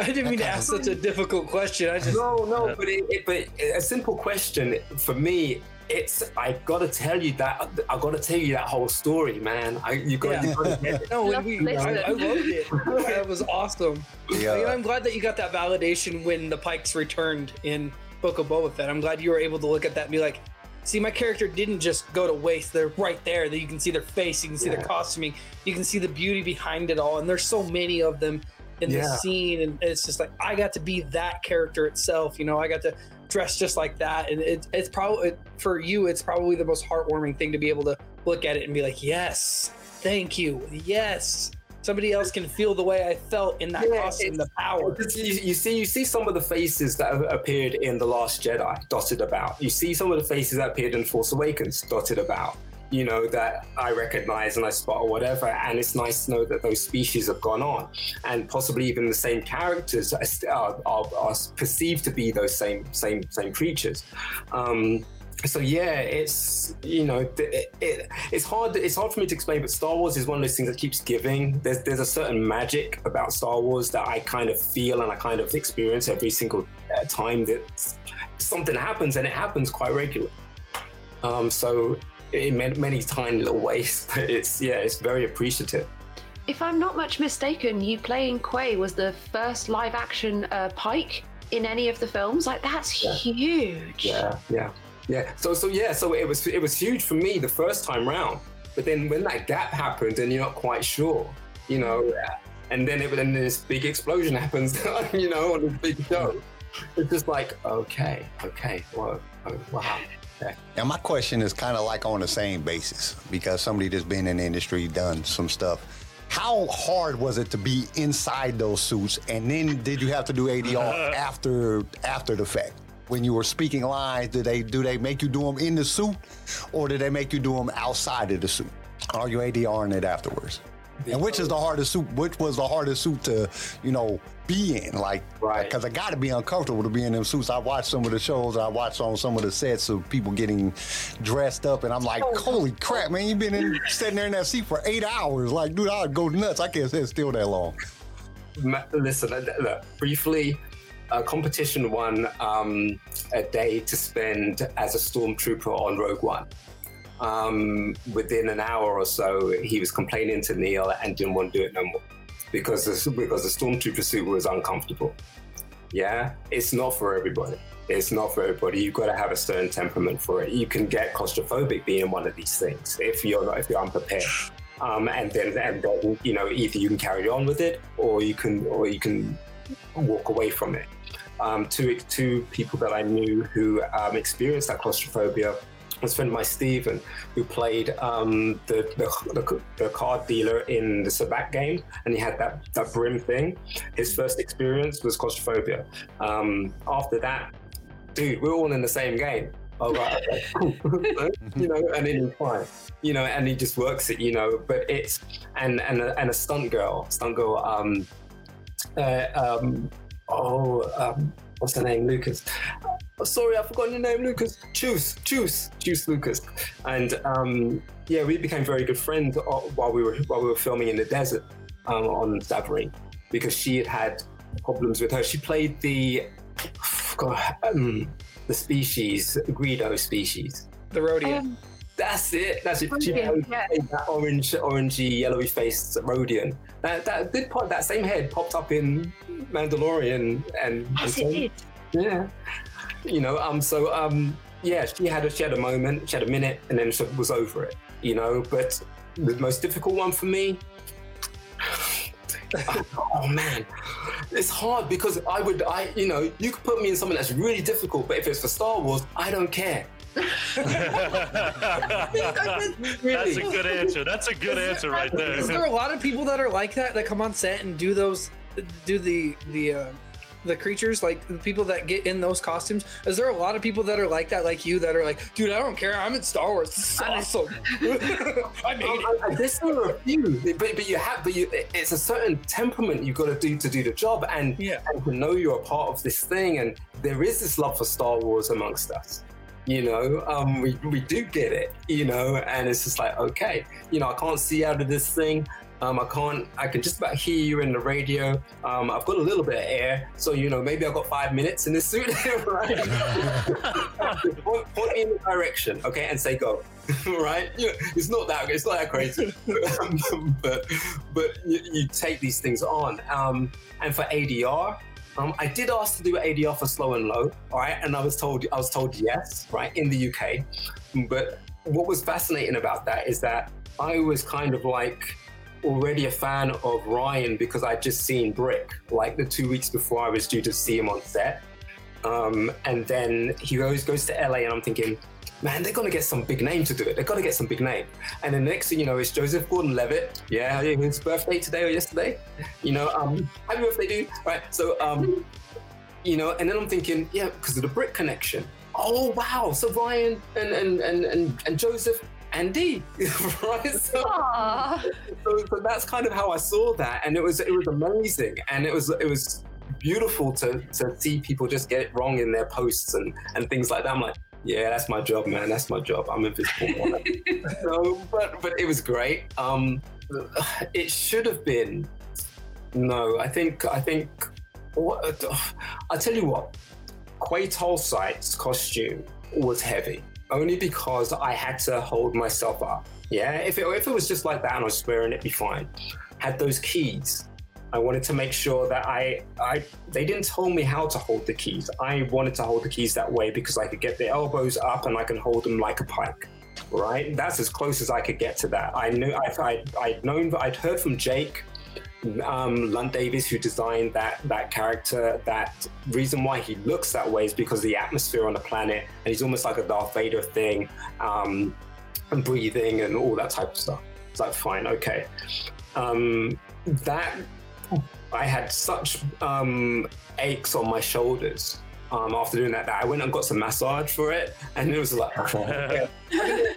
I didn't mean to ask such a difficult question. I just no, no, uh, but it, it, but a simple question for me. It's I gotta tell you that I gotta tell you that whole story, man. I, you gotta, yeah. you gotta get it. No, when we, I, I loved it. That was awesome. Yeah. I mean, I'm glad that you got that validation when the Pikes returned in Book of Boba Fett. I'm glad you were able to look at that and be like, see, my character didn't just go to waste. They're right there. That you can see their face, you can see yeah. their costuming, you can see the beauty behind it all. And there's so many of them in yeah. the scene, and it's just like I got to be that character itself. You know, I got to dress just like that, and it, it's probably it, for you it's probably the most heartwarming thing to be able to look at it and be like, yes, thank you, yes, somebody else can feel the way I felt in that yeah, costume, the power. You, you see you see some of the faces that appeared in The Last Jedi dotted about, you see some of the faces that appeared in Force Awakens dotted about, you know, that I recognize and I spot or whatever, and it's nice to know that those species have gone on, and possibly even the same characters are, are, are perceived to be those same same same creatures. Um, so yeah, it's, you know, it, it, it's hard it's hard for me to explain, but Star Wars is one of those things that keeps giving. There's there's a certain magic about Star Wars that I kind of feel and I kind of experience every single time that something happens, and it happens quite regularly. Um, so. In many tiny little ways, but it's yeah, it's very appreciative. If I'm not much mistaken, you playing Quay was the first live-action uh, Pike in any of the films. Like that's yeah. huge. Yeah, yeah, yeah. So, so yeah, so it was it was huge for me the first time round. But then when that gap happened, and you're not quite sure, you know, and then it, then this big explosion happens, you know, on this big show. It's just like okay, okay, whoa, oh, wow. Now, my question is kind of like on the same basis, because somebody that's been in the industry, done some stuff. How hard was it to be inside those suits? And then did you have to do A D R uh, after after the fact? When you were speaking lines, did they, do they make you do them in the suit, or did they make you do them outside of the suit? Are you ADRing it afterwards? And which is the hardest suit? Which was the hardest suit to, you know, be in? Like, right. Because I got to be uncomfortable to be in them suits. I watched some of the shows. I watched on some of the sets of people getting dressed up, and I'm like, oh, holy crap, man! You've been in, sitting there in that seat for eight hours. Like, dude, I'd go nuts. I can't sit still that long. Listen, look, briefly, a competition won um, a day to spend as a stormtrooper on Rogue One. Um, within an hour or so, he was complaining to Neil and didn't want to do it no more because the, because the stormtrooper suit was uncomfortable. Yeah, it's not for everybody. It's not for everybody. You've got to have a certain temperament for it. You can get claustrophobic being one of these things if you're not, if you're unprepared. Um, and then and then you know, either you can carry on with it or you can or you can walk away from it. Um, two two people that I knew who um, experienced that claustrophobia. A friend of mine, Stephen, who played um, the, the, the the card dealer in the Sabat game, and he had that, that brim thing. His first experience was claustrophobia. Um, after that, dude, we're all in the same game. Oh, right, okay, cool. You know, and then he's fine. You know, and he just works it. You know, but it's and and a, and a stunt girl, stunt girl. Um, uh, um, oh, um, what's her name? Lucas. oh, sorry, I've forgotten your name, Lucas. Juice, Juice, Juice Lucas. And um, yeah, we became very good friends while we were while we were filming in the desert um, on Savary, because she had had problems with her. She played the God, um, the species, Greedo species. The Rodian. Um, That's it. That's it. Rodian, she played yeah. that orange, orangey, yellowy-faced Rodian. That that did pop, that same head popped up in Mandalorian, and yes, and it did. Yeah, you know. Um. So um. Yeah, she had a she had a moment, she had a minute, and then she was over it. You know. But the most difficult one for me. Oh man, it's hard because I would I you know you could put me in something that's really difficult, but if it's for Star Wars, I don't care. That's a good answer. That's a good answer right there. Is there a lot of people that are like that that come on set and do those, do the the uh, the creatures, like the people that get in those costumes? Is there a lot of people that are like that, like you, that are like, dude, I don't care. I'm in Star Wars. This is awesome. I made it. I, I, there's still a few, but but you have, but you, it's a certain temperament you've got to do to do the job, and yeah. and to know you're a part of this thing, and there is this love for Star Wars amongst us. You know, um, we we do get it, you know, and it's just like, okay, you know, I can't see out of this thing. Um, I can't, I can just about hear you in the radio. Um, I've got a little bit of air, so, you know, maybe I've got five minutes in this suit, right? point, point me in the direction, okay, and say go, right? You know, it's not that, it's not that crazy, but but you, you take these things on. Um, and for A D R, Um, I did ask to do A D R for Slow and Low, all right, and I was told I was told yes, right, in the U K. But what was fascinating about that is that I was kind of like already a fan of Ryan because I'd just seen Brick, like the two weeks before I was due to see him on set. Um, and then he goes, goes to L A, and I'm thinking, man, they're gonna get some big name to do it. They're gonna get some big name. And the next thing you know, is Joseph Gordon-Levitt. Yeah, his birthday today or yesterday. You know, um, happy birthday, dude. Right, so, um, you know, and then I'm thinking, yeah, because of the Brick connection. Oh, wow, so Ryan and and and and, and Joseph and Dee, right? So, so, so that's kind of how I saw that. And it was, it was amazing. And it was, it was beautiful to, to see people just get it wrong in their posts and, and things like that. I'm like, yeah, that's my job, man. That's my job. I'm in physical water. So, but but it was great. Um, it should have been. No, I think I think. What, I'll tell you what. Quaytol Site's costume was heavy, only because I had to hold myself up. Yeah, if it if it was just like that and I was swearing, it'd be fine. Had those keys. I wanted to make sure that I, I, they didn't tell me how to hold the keys. I wanted to hold the keys that way because I could get the elbows up and I can hold them like a pike, right? That's as close as I could get to that. I knew, I, I, I'd known, I'd heard from Jake, um, Lunt Davies, who designed that that character, that reason why he looks that way is because of the atmosphere on the planet, and he's almost like a Darth Vader thing, um, and breathing and all that type of stuff. It's like, fine, okay. Um, that, I had such um, aches on my shoulders um, after doing that, that I went and got some massage for it, and it was like, oh, yeah,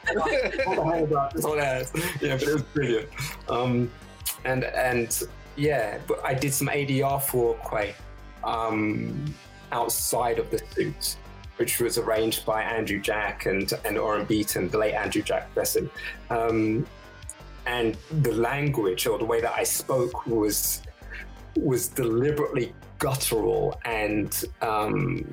but it was brilliant. Um, and and yeah, but I did some A D R for Quay um, outside of the suit, which was arranged by Andrew Jack and and Oren Beaton, the late Andrew Jack, bless him. Um, and the language or the way that I spoke was was deliberately guttural and um,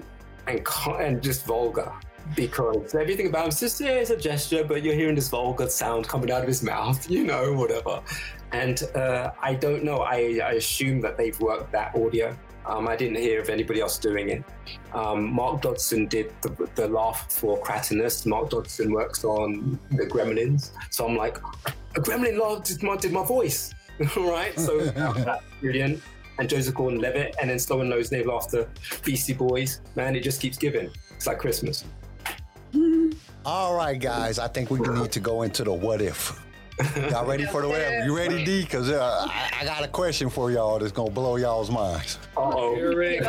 and and just vulgar, because everything about him is just, yeah, it's a gesture, but you're hearing this vulgar sound coming out of his mouth, you know, whatever. And uh, I don't know, I, I assume that they've worked that audio. Um, I didn't hear of anybody else doing it. Um, Mark Dodson did the, the laugh for Kratinus. Mark Dodson works on the Gremlins. So I'm like, a Gremlin laugh did my, did my voice, right? So that's brilliant. And Joseph Gordon-Levitt, and then Slow and Low's named after Beastie Boys. Man, it just keeps giving. It's like Christmas. All right, guys, I think we need to go into the what if. Y'all ready for the what if? You ready, D? Because uh, I, I got a question for y'all that's going to blow y'all's minds. Uh-oh. You're ready.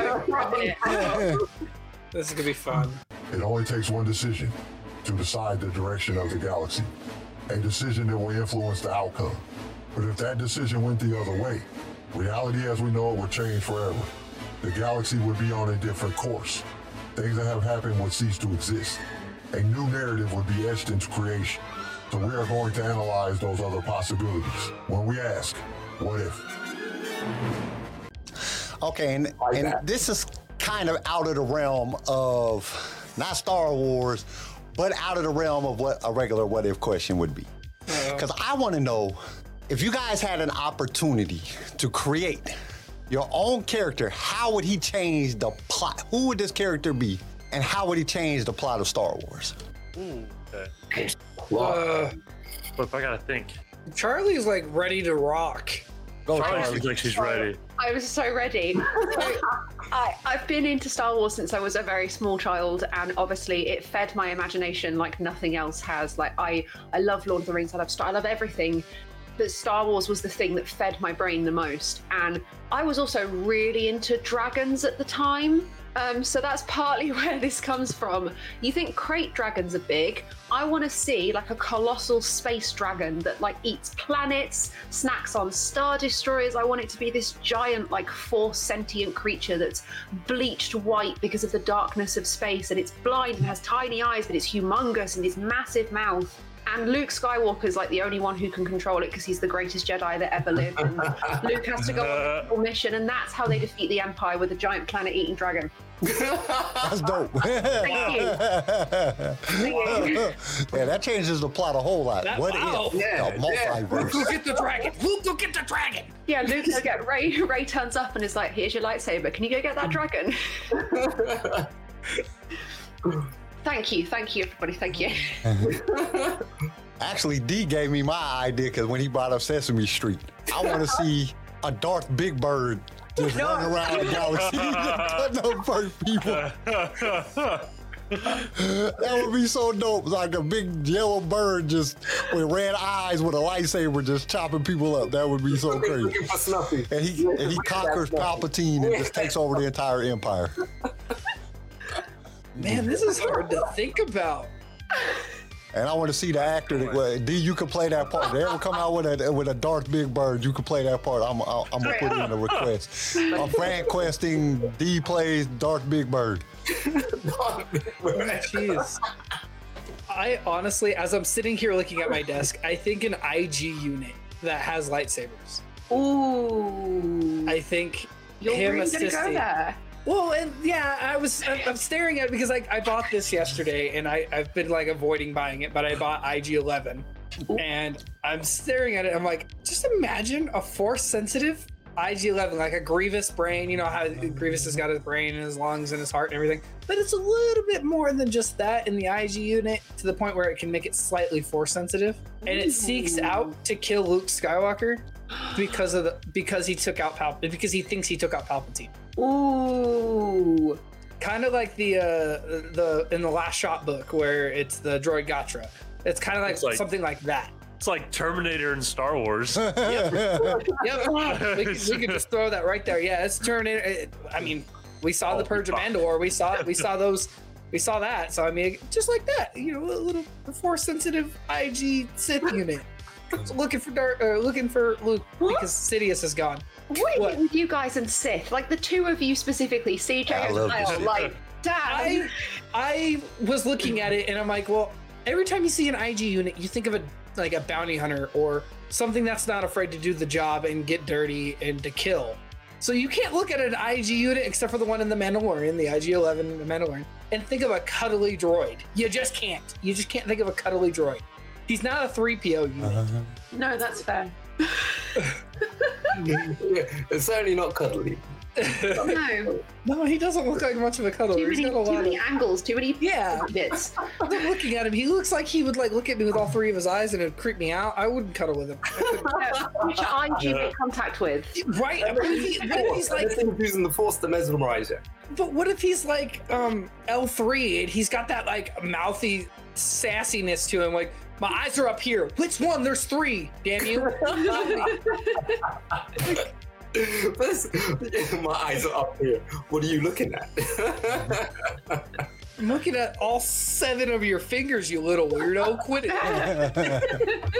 This is going to be fun. It only takes one decision to decide the direction of the galaxy, a decision that will influence the outcome. But if that decision went the other way, reality as we know it would change forever. The galaxy would be on a different course. Things that have happened would cease to exist. A new narrative would be etched into creation. So we are going to analyze those other possibilities when we ask, what if? Okay, and, like and this is kind of out of the realm of, not Star Wars, but out of the realm of what a regular what if question would be. Because yeah. I want to know, if you guys had an opportunity to create your own character, how would he change the plot? Who would this character be? And how would he change the plot of Star Wars? Mm. Okay. Uh, but I gotta think. Charlie's like ready to rock. Go Charlie's like she's ready. I was so ready. So, I, I've been into Star Wars since I was a very small child, and obviously it fed my imagination like nothing else has. Like I, I love Lord of the Rings. I love Star. I love everything. But Star Wars was the thing that fed my brain the most. And I was also really into dragons at the time. Um, so that's partly where this comes from. You think crate dragons are big. I want to see like a colossal space dragon that like eats planets, snacks on star destroyers. I want it to be this giant like force sentient creature that's bleached white because of the darkness of space, and it's blind and has tiny eyes, but it's humongous and this massive mouth. And Luke Skywalker's like the only one who can control it because he's the greatest Jedi that ever lived. And Luke has to go on a little mission, and that's how they defeat the Empire, with a giant planet-eating dragon. That's dope. Thank you. Thank you. Yeah, that changes the plot a whole lot. That, what wow. if yeah, the multiverse? Yeah. Luke, go get the dragon. Luke, go get the dragon. Yeah, Luke will get Ray. Ray turns up and is like, "Here's your lightsaber. Can you go get that dragon?" Thank you, thank you, everybody, thank you. Actually, D gave me my idea because when he brought up Sesame Street, I want to see a Darth Big Bird just no. running around the galaxy cutting up fur people. That would be so dope. Like a big yellow bird just with red eyes with a lightsaber just chopping people up. That would be so crazy. And he, and he conquers Palpatine and just takes over the entire empire. Man, this is hard to think about. And I want to see the actor that well, D. You can play that part. If they ever come out with a with a Darth Big Bird, you can play that part. I'm I'm, I'm gonna put in a request. I'm fan questing. D plays Darth Big Bird. Jeez. I honestly, as I'm sitting here looking at my desk, I think an I G unit that has lightsabers. Ooh. I think You're him really assisting. Gonna go there. Well, and yeah, I was, I'm staring at it because I, I bought this yesterday and I, I've been like avoiding buying it, but I bought I G eleven and I'm staring at it. I'm like, just imagine a force sensitive I G eleven, like a Grievous brain, you know how Grievous has got his brain and his lungs and his heart and everything, but it's a little bit more than just that in the I G unit, to the point where it can make it slightly force sensitive, and it seeks out to kill Luke Skywalker because of the, because he took out Palpatine, because he thinks he took out Palpatine. Ooh, kind of like the uh, the in the Last Shot book where it's the droid Gatra. It's kind of like, like something like that. It's like Terminator in Star Wars. Yep, yep. We, could, we could just throw that right there. Yeah, it's Terminator. It, I mean, we saw oh, the Purge of Mandalore. We saw we saw those. We saw that. So I mean, just like that, you know, a little force sensitive I G Sith unit looking for Darth, uh, looking for Luke because Sidious is gone. What, what with you guys and Sith? Like the two of you specifically, C J and Kyle, like, damn. I, I was looking at it and I'm like, well, every time you see an I G unit, you think of a like a bounty hunter or something that's not afraid to do the job and get dirty and to kill. So you can't look at an I G unit except for the one in the Mandalorian, the I G eleven the Mandalorian, and think of a cuddly droid. You just can't. You just can't think of a cuddly droid. He's not a three P O unit. Uh-huh. No, that's fair. It's certainly not cuddly. No, no, he doesn't look like much of a cuddler. Too many, He's got a lot too many of... angles, too many yeah. bits. I'm looking at him. He looks like he would like look at me with all three of his eyes, and it'd creep me out. I wouldn't cuddle with him. Which eye do you make contact with? Right. What if, he, what if he's like using the force to mesmerize you? But what if he's like um, L three and he's got that like mouthy sassiness to him, like. My eyes are up here. Which one? There's three. Damn you. My eyes are up here. What are you looking at? I'm looking at all seven of your fingers, you little weirdo. Quit it.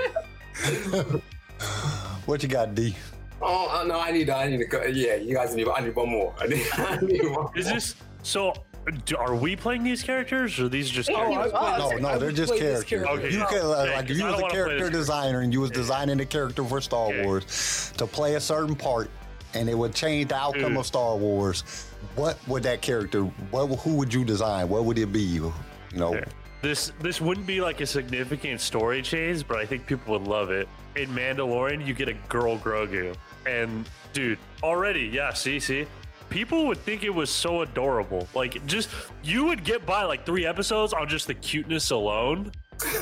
What you got, D? Oh, no, I need, I need to go. Yeah, you guys need, I need one more. I need, I need one more. Is this, so Are we playing these characters, or are these just characters? Oh, I was playing, no, no, they're just characters. Character. Okay. You can, uh, hey, like, if you was a character designer and you was designing a character for Star okay. Wars to play a certain part, and it would change the outcome Dude. of Star Wars, what would that character, what, who would you design? What would it be? You know, okay. this this wouldn't be like a significant story change, but I think people would love it. In Mandalorian, you get a girl Grogu, and dude, already, yeah, see, see. people would think it was so adorable. Like, just, you would get by like three episodes on just the cuteness alone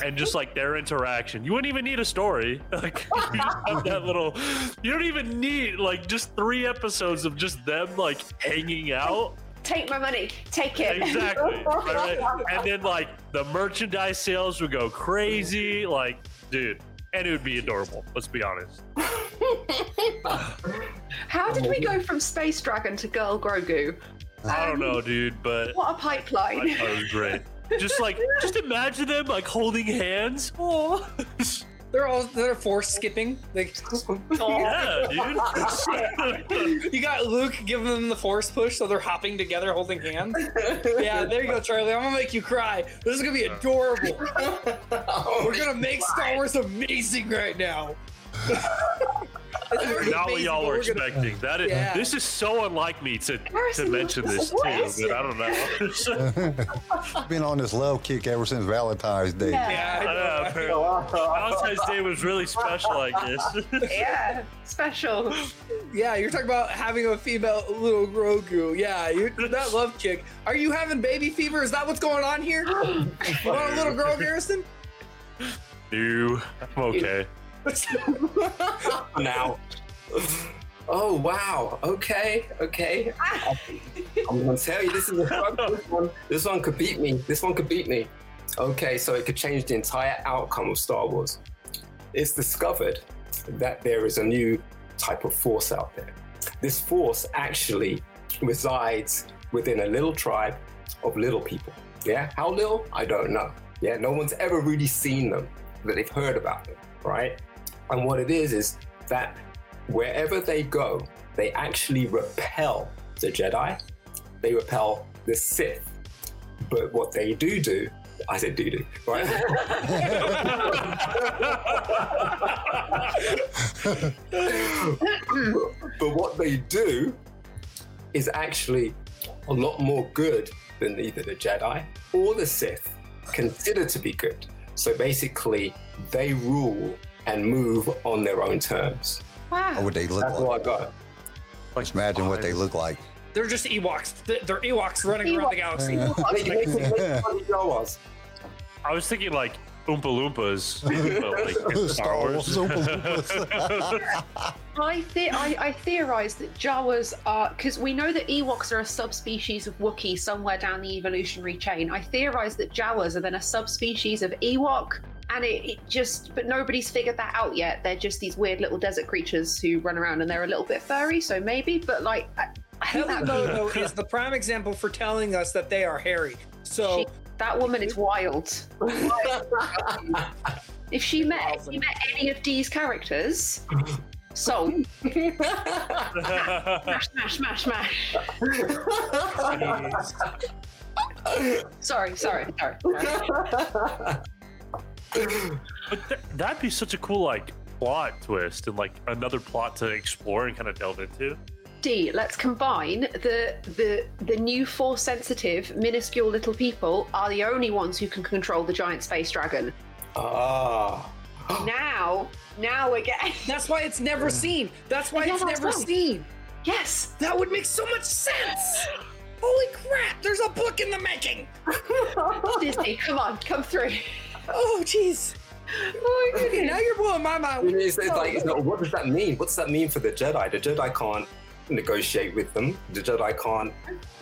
and just like their interaction. You wouldn't even need a story. Like, you just have that little, you don't even need like just three episodes of just them like hanging out. Take my money, take it. Exactly. Right? And then like the merchandise sales would go crazy. Like, dude, and it would be adorable. Let's be honest. How did we go from Space Dragon to Girl Grogu? Um, I don't know, dude, but... What a pipeline. That was great. Just like, just imagine them like holding hands. Oh. They're all, they're force skipping. Like, yeah, dude. You got Luke giving them the force push, so they're hopping together, holding hands. Yeah, there you go, Charlie. I'm gonna make you cry. This is gonna be adorable. Oh, We're gonna make God. Star Wars amazing right now. Not what y'all are expecting. Gonna... That is, yeah. This is so unlike me to, to mention this too, but I don't know. Been on this love kick ever since Valentine's Day. Yeah, yeah I know. Apparently. Valentine's Day was really special, I guess. Yeah, special. Yeah, you're talking about having a female little Grogu. Yeah, you, that love kick. Are you having baby fever? Is that what's going on here? You want a little girl, Garrison? No, I'm okay. Now. Oh wow. Okay. Okay. I'm gonna tell you, this is a fun one. This one could beat me. This one could beat me. Okay, so it could change the entire outcome of Star Wars. It's discovered that there is a new type of force out there. This force actually resides within a little tribe of little people. Yeah. How little? I don't know. Yeah. No one's ever really seen them, but they've heard about them. Right? And what it is, is that wherever they go, they actually repel the Jedi, they repel the Sith. But what they do do, I said do do, right? But what they do is actually a lot more good than either the Jedi or the Sith consider to be good. So basically, they rule and move on their own terms. Wow. What would they look That's like? What I got. Like, just imagine what they look like. They're just Ewoks. They're Ewoks running Ewoks. around the galaxy. Ewoks. I was thinking like Oompa Loompas. Like in Star Wars. I, the- I, I theorize that Jawas are, because we know that Ewoks are a subspecies of Wookiee somewhere down the evolutionary chain. I theorize that Jawas are then a subspecies of Ewok, and it, it just, but nobody's figured that out yet. They're just these weird little desert creatures who run around, and they're a little bit furry, so maybe, but like, I, I think that Lobo is the prime example for telling us that they are hairy. So she, that woman is wild. If she met, awesome. if she met any of these characters. So, smash, smash, smash, smash. sorry, sorry, sorry. sorry. But th- that'd be such a cool like plot twist and like another plot to explore and kind of delve into. D, let's combine the the the new force-sensitive, minuscule little people are the only ones who can control the giant space dragon. Ah. Now, now again. That's why it's never seen. That's why yeah, it's that's never right. seen. Yes. That would make so much sense. Holy crap, there's a book in the making. Disney, come on, come through. Oh, jeez. Oh, okay, now you're blowing my mind. It's, it's like, it's not, what does that mean? What does that mean for the Jedi? The Jedi can't negotiate with them. The Jedi can't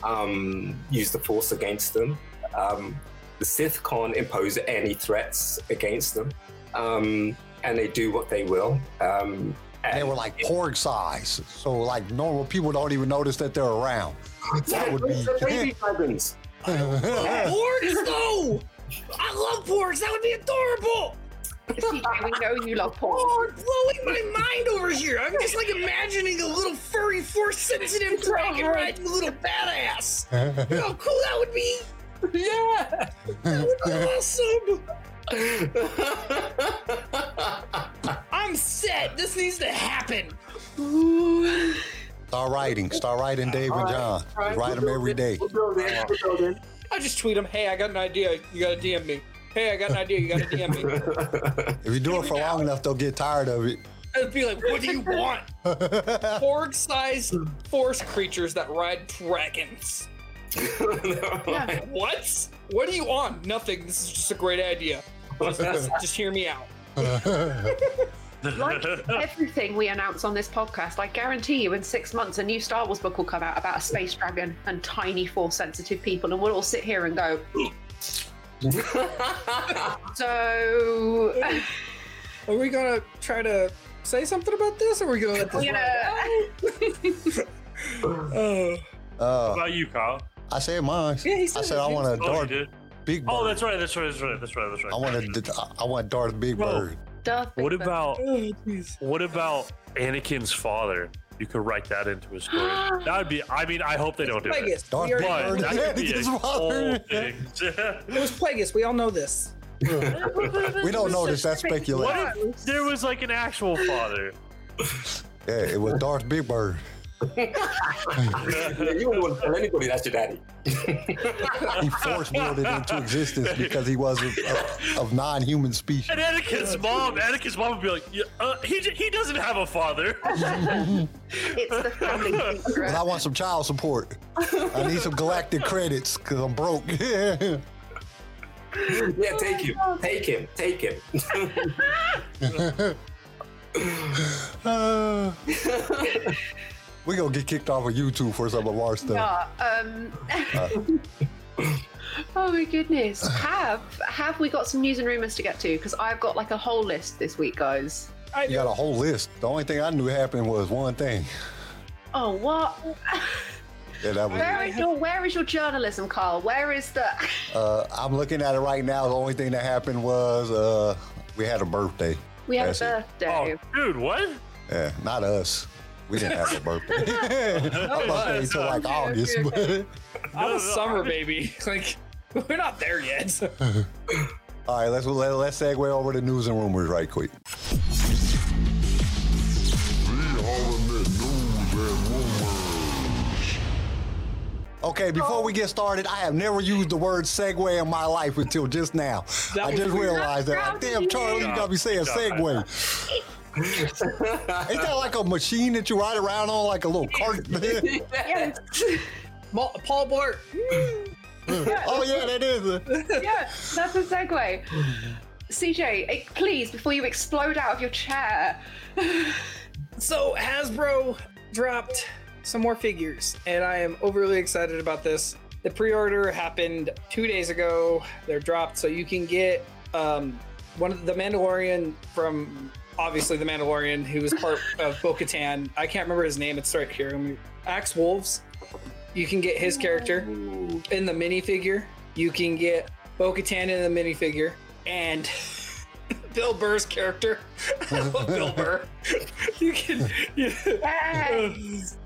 um, use the Force against them. Um, the Sith can't impose any threats against them. Um, and they do what they will. Um, and they were like porg size, so like normal people don't even notice that they're around. That would be baby dragons. Porgs, though. I love porgs. That would be adorable. C J, we know you love porgs. Oh, blowing my mind over here. I'm just like imagining a little furry I'm force sensitive dragon riding little badass. You know how cool that would be? Yeah, that would be awesome. I'm set. This needs to happen. Ooh. Start writing. Start writing, Dave and John. Right. Right. Write them every day. I just tweet them, hey, I got an idea. You got to D M me. Hey, I got an idea. You got to D M me. If you do it for long enough, they'll get tired of it. It'd be like, what do you want? Porg-sized force creatures that ride dragons. Yeah. What? What are you on? Nothing. This is just a great idea. Just, just hear me out. Like everything we announce on this podcast, I guarantee you in six months a new Star Wars book will come out about a space dragon and tiny force-sensitive people, and we'll all sit here and go... So... Are we going to try to say something about this, or are we going to let this yeah. Oh. Uh, What about you, Kyle? I said mine. Yeah, he said I said it. I want a Darth oh, Big Bird. Oh, that's right, that's right, that's right, that's right, that's right. I want a, I want Darth Big Bird. Whoa. Darth Big what Bird. About oh, what about Anakin's father? You could write that into a story. That would be, I mean, I hope they don't do it. Darth Big Bird. That could be a whole thing. It was Plagueis, we all know this. We don't know this, that's speculation. There was like an actual father. Yeah, it was Darth Big Bird. You don't want to tell anybody that's your daddy. He forced it into existence because he was of, of, of non-human species. And Anakin's mom, Anakin's mom would be like, yeah, uh, he he doesn't have a father. It's the family secret. I want some child support. I need some galactic credits because I'm broke. Yeah. Yeah, take him, take him, take him. uh, We're going to get kicked off of YouTube for some of our stuff. Yeah, um, uh. Oh my goodness. Have have we got some news and rumors to get to? Because I've got like a whole list this week, guys. I you got a whole list. The only thing I knew happened was one thing. Oh, what? Yeah, that was where, is your, where is your journalism, Carl? Where is the... Uh, I'm looking at it right now. The only thing that happened was uh, we had a birthday. We had That's a birthday. It. Oh, dude, what? Yeah, not us. We didn't have a birthday. My birthday until like August. Okay, okay. I'm a summer baby. Like, we're not there yet. All right, let's let, let's segue over to news and rumors right quick. The Hornet News and Rumors. Okay, before we get started, I have never used the word segue in my life until just now. That I just realized that. Damn, Charlie, you got me saying segue. Ain't that like a machine that you ride around on, like a little cart? Yeah. Paul Blart. Yeah. Oh yeah, that is. A... Yeah, that's a segue. C J, please, before you explode out of your chair. So Hasbro dropped some more figures, and I am overly excited about this. The pre-order happened two days ago. They're dropped, so you can get um, one of the Mandalorian from. Obviously, the Mandalorian, who was part of Bo-Katan. I can't remember his name. It's right here. Axe Wolves. You can get his character in the minifigure. You can get Bo-Katan in the minifigure. And Bill Burr's character. I love Bill Burr. You can... You, yes.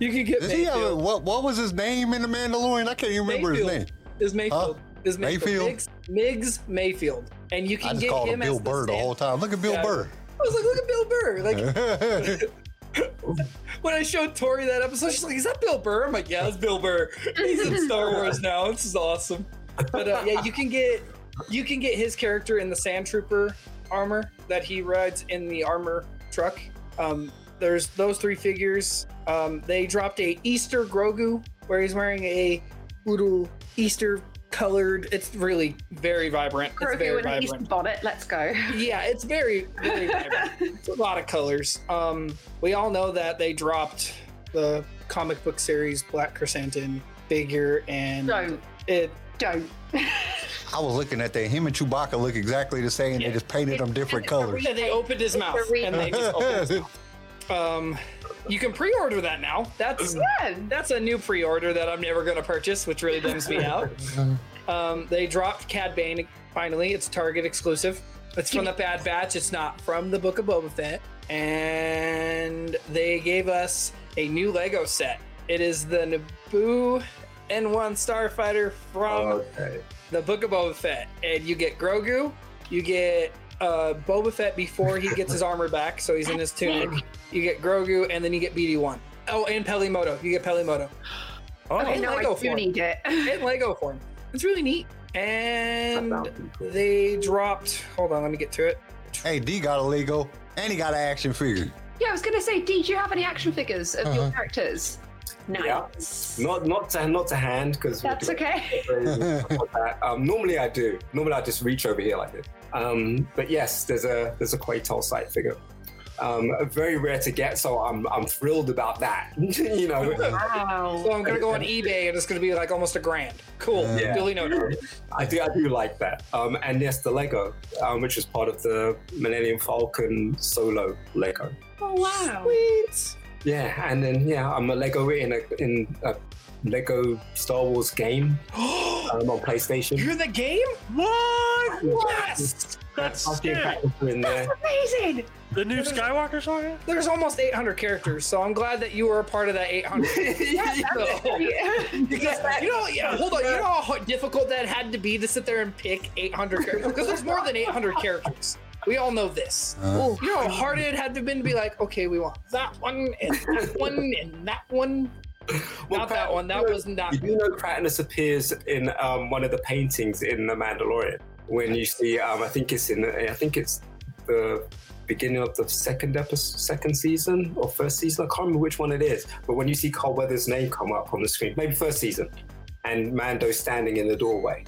You can get Did Mayfield. He have, what, what was his name in the Mandalorian? I can't even remember Mayfield. his name. Is Mayfield. Huh? Is Mayfield. Mayfield. Miggs, Miggs Mayfield. And you can I just get called him, him Bill Burr the, the whole time. Look at Bill yeah. Burr. I was like, look at Bill Burr. Like, when I showed Tori that episode, she's like, is that Bill Burr? I'm like, yeah, it's Bill Burr. He's in Star Wars now. This is awesome. But uh, yeah, you can get you can get his character in the Sand Trooper armor that he rides in the armor truck. Um, there's those three figures. Um, they dropped a Easter Grogu where he's wearing a little Easter colored, it's really very vibrant. Grogu it's very and vibrant. Bonnet, let's go. Yeah, it's very, very vibrant. It's a lot of colors. Um, we all know that they dropped the comic book series Black Chrysanthemum figure, and don't. it don't. I was looking at that. Him and Chewbacca look exactly the same. Yeah. They just painted it, them different it, colors. And they opened his mouth, and they just opened his mouth. Um, You can pre-order that now. That's yeah. that's a new pre-order that I'm never going to purchase, which really bums me out. Um, they dropped Cad Bane finally. It's Target exclusive. It's from the Bad Batch. It's not from the Book of Boba Fett. And they gave us a new Lego set. It is the Naboo N one Starfighter from okay. the Book of Boba Fett. And you get Grogu, you get uh, Boba Fett before he gets his armor back, so he's in his tunic. You get Grogu, and then you get B D one. Oh, and Pelimoto. You get Pelimoto. Oh, okay, no, Lego I do need it. In Lego form. It's really neat. And cool. they dropped... Hold on, let me get to it. Hey, D got a Lego, and he got an action figure. Yeah, I was going to say, D, do you have any action figures of uh-huh. your characters? Nice. Yeah. Not not to, not to hand, because... That's okay. um, normally I do. Normally I just reach over here like this. Um, but yes, there's a there's a Quaitol side figure. Um, very rare to get, so I'm I'm thrilled about that. you know. Wow. So I'm gonna go on eBay, and it's gonna be like almost a grand. Cool. Uh, yeah. Billy Noder. I do I do like that. Um, and yes, the Lego, um, which is part of the Millennium Falcon solo Lego. Oh wow! Sweet. Yeah, and then yeah, I'm a Lego in a in a Lego Star Wars game um, on PlayStation. You're the game? What? Yes. That's, That's amazing. The new Skywalker saga? There's almost eight hundred characters, so I'm glad that you were a part of that eight hundred. yeah, so, yeah. Because that, you know, yeah, hold on. You know how difficult that had to be to sit there and pick eight hundred characters? Because there's more than eight hundred characters. We all know this. Uh, you know how hard it had to have been to be like, okay, we want that one and that one and that one. Well, not Pratt, that one. That you know, was not. You know, Pratness appears in um, one of the paintings in The Mandalorian. When you see, um, I think it's in, I think it's the beginning of the second episode, second season or first season. I can't remember which one it is. But when you see Carl Weathers' name come up on the screen, maybe first season, and Mando standing in the doorway,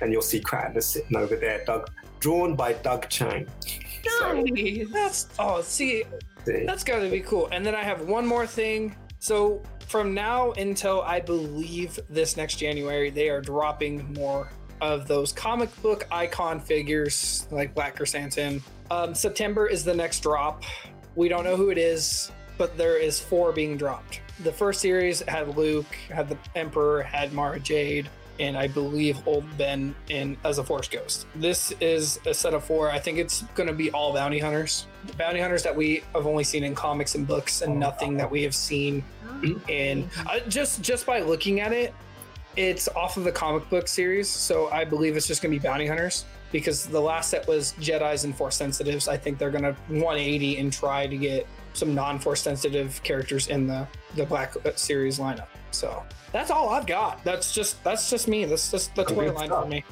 and you'll see Kratner sitting over there, Doug, drawn by Doug Chang. Nice. So, that's oh, see, see, that's gotta be cool. And then I have one more thing. So from now until I believe this next January, they are dropping more of those comic book icon figures like Black Chrysanthemum. Um, September is the next drop. We don't know who it is, but there is four being dropped. The first series had Luke, had the Emperor, had Mara Jade, and I believe Old Ben in as a Force Ghost. This is a set of four. I think it's gonna be all bounty hunters. The bounty hunters that we have only seen in comics and books and nothing that we have seen in, uh, just, just by looking at it, it's off of the comic book series, so I believe it's just going to be bounty hunters because the last set was Jedis and Force Sensitives. I think they're going to one eighty and try to get some non-Force sensitive characters in the, the Black series lineup. So that's all I've got. That's just that's just me. That's just the toy line for me.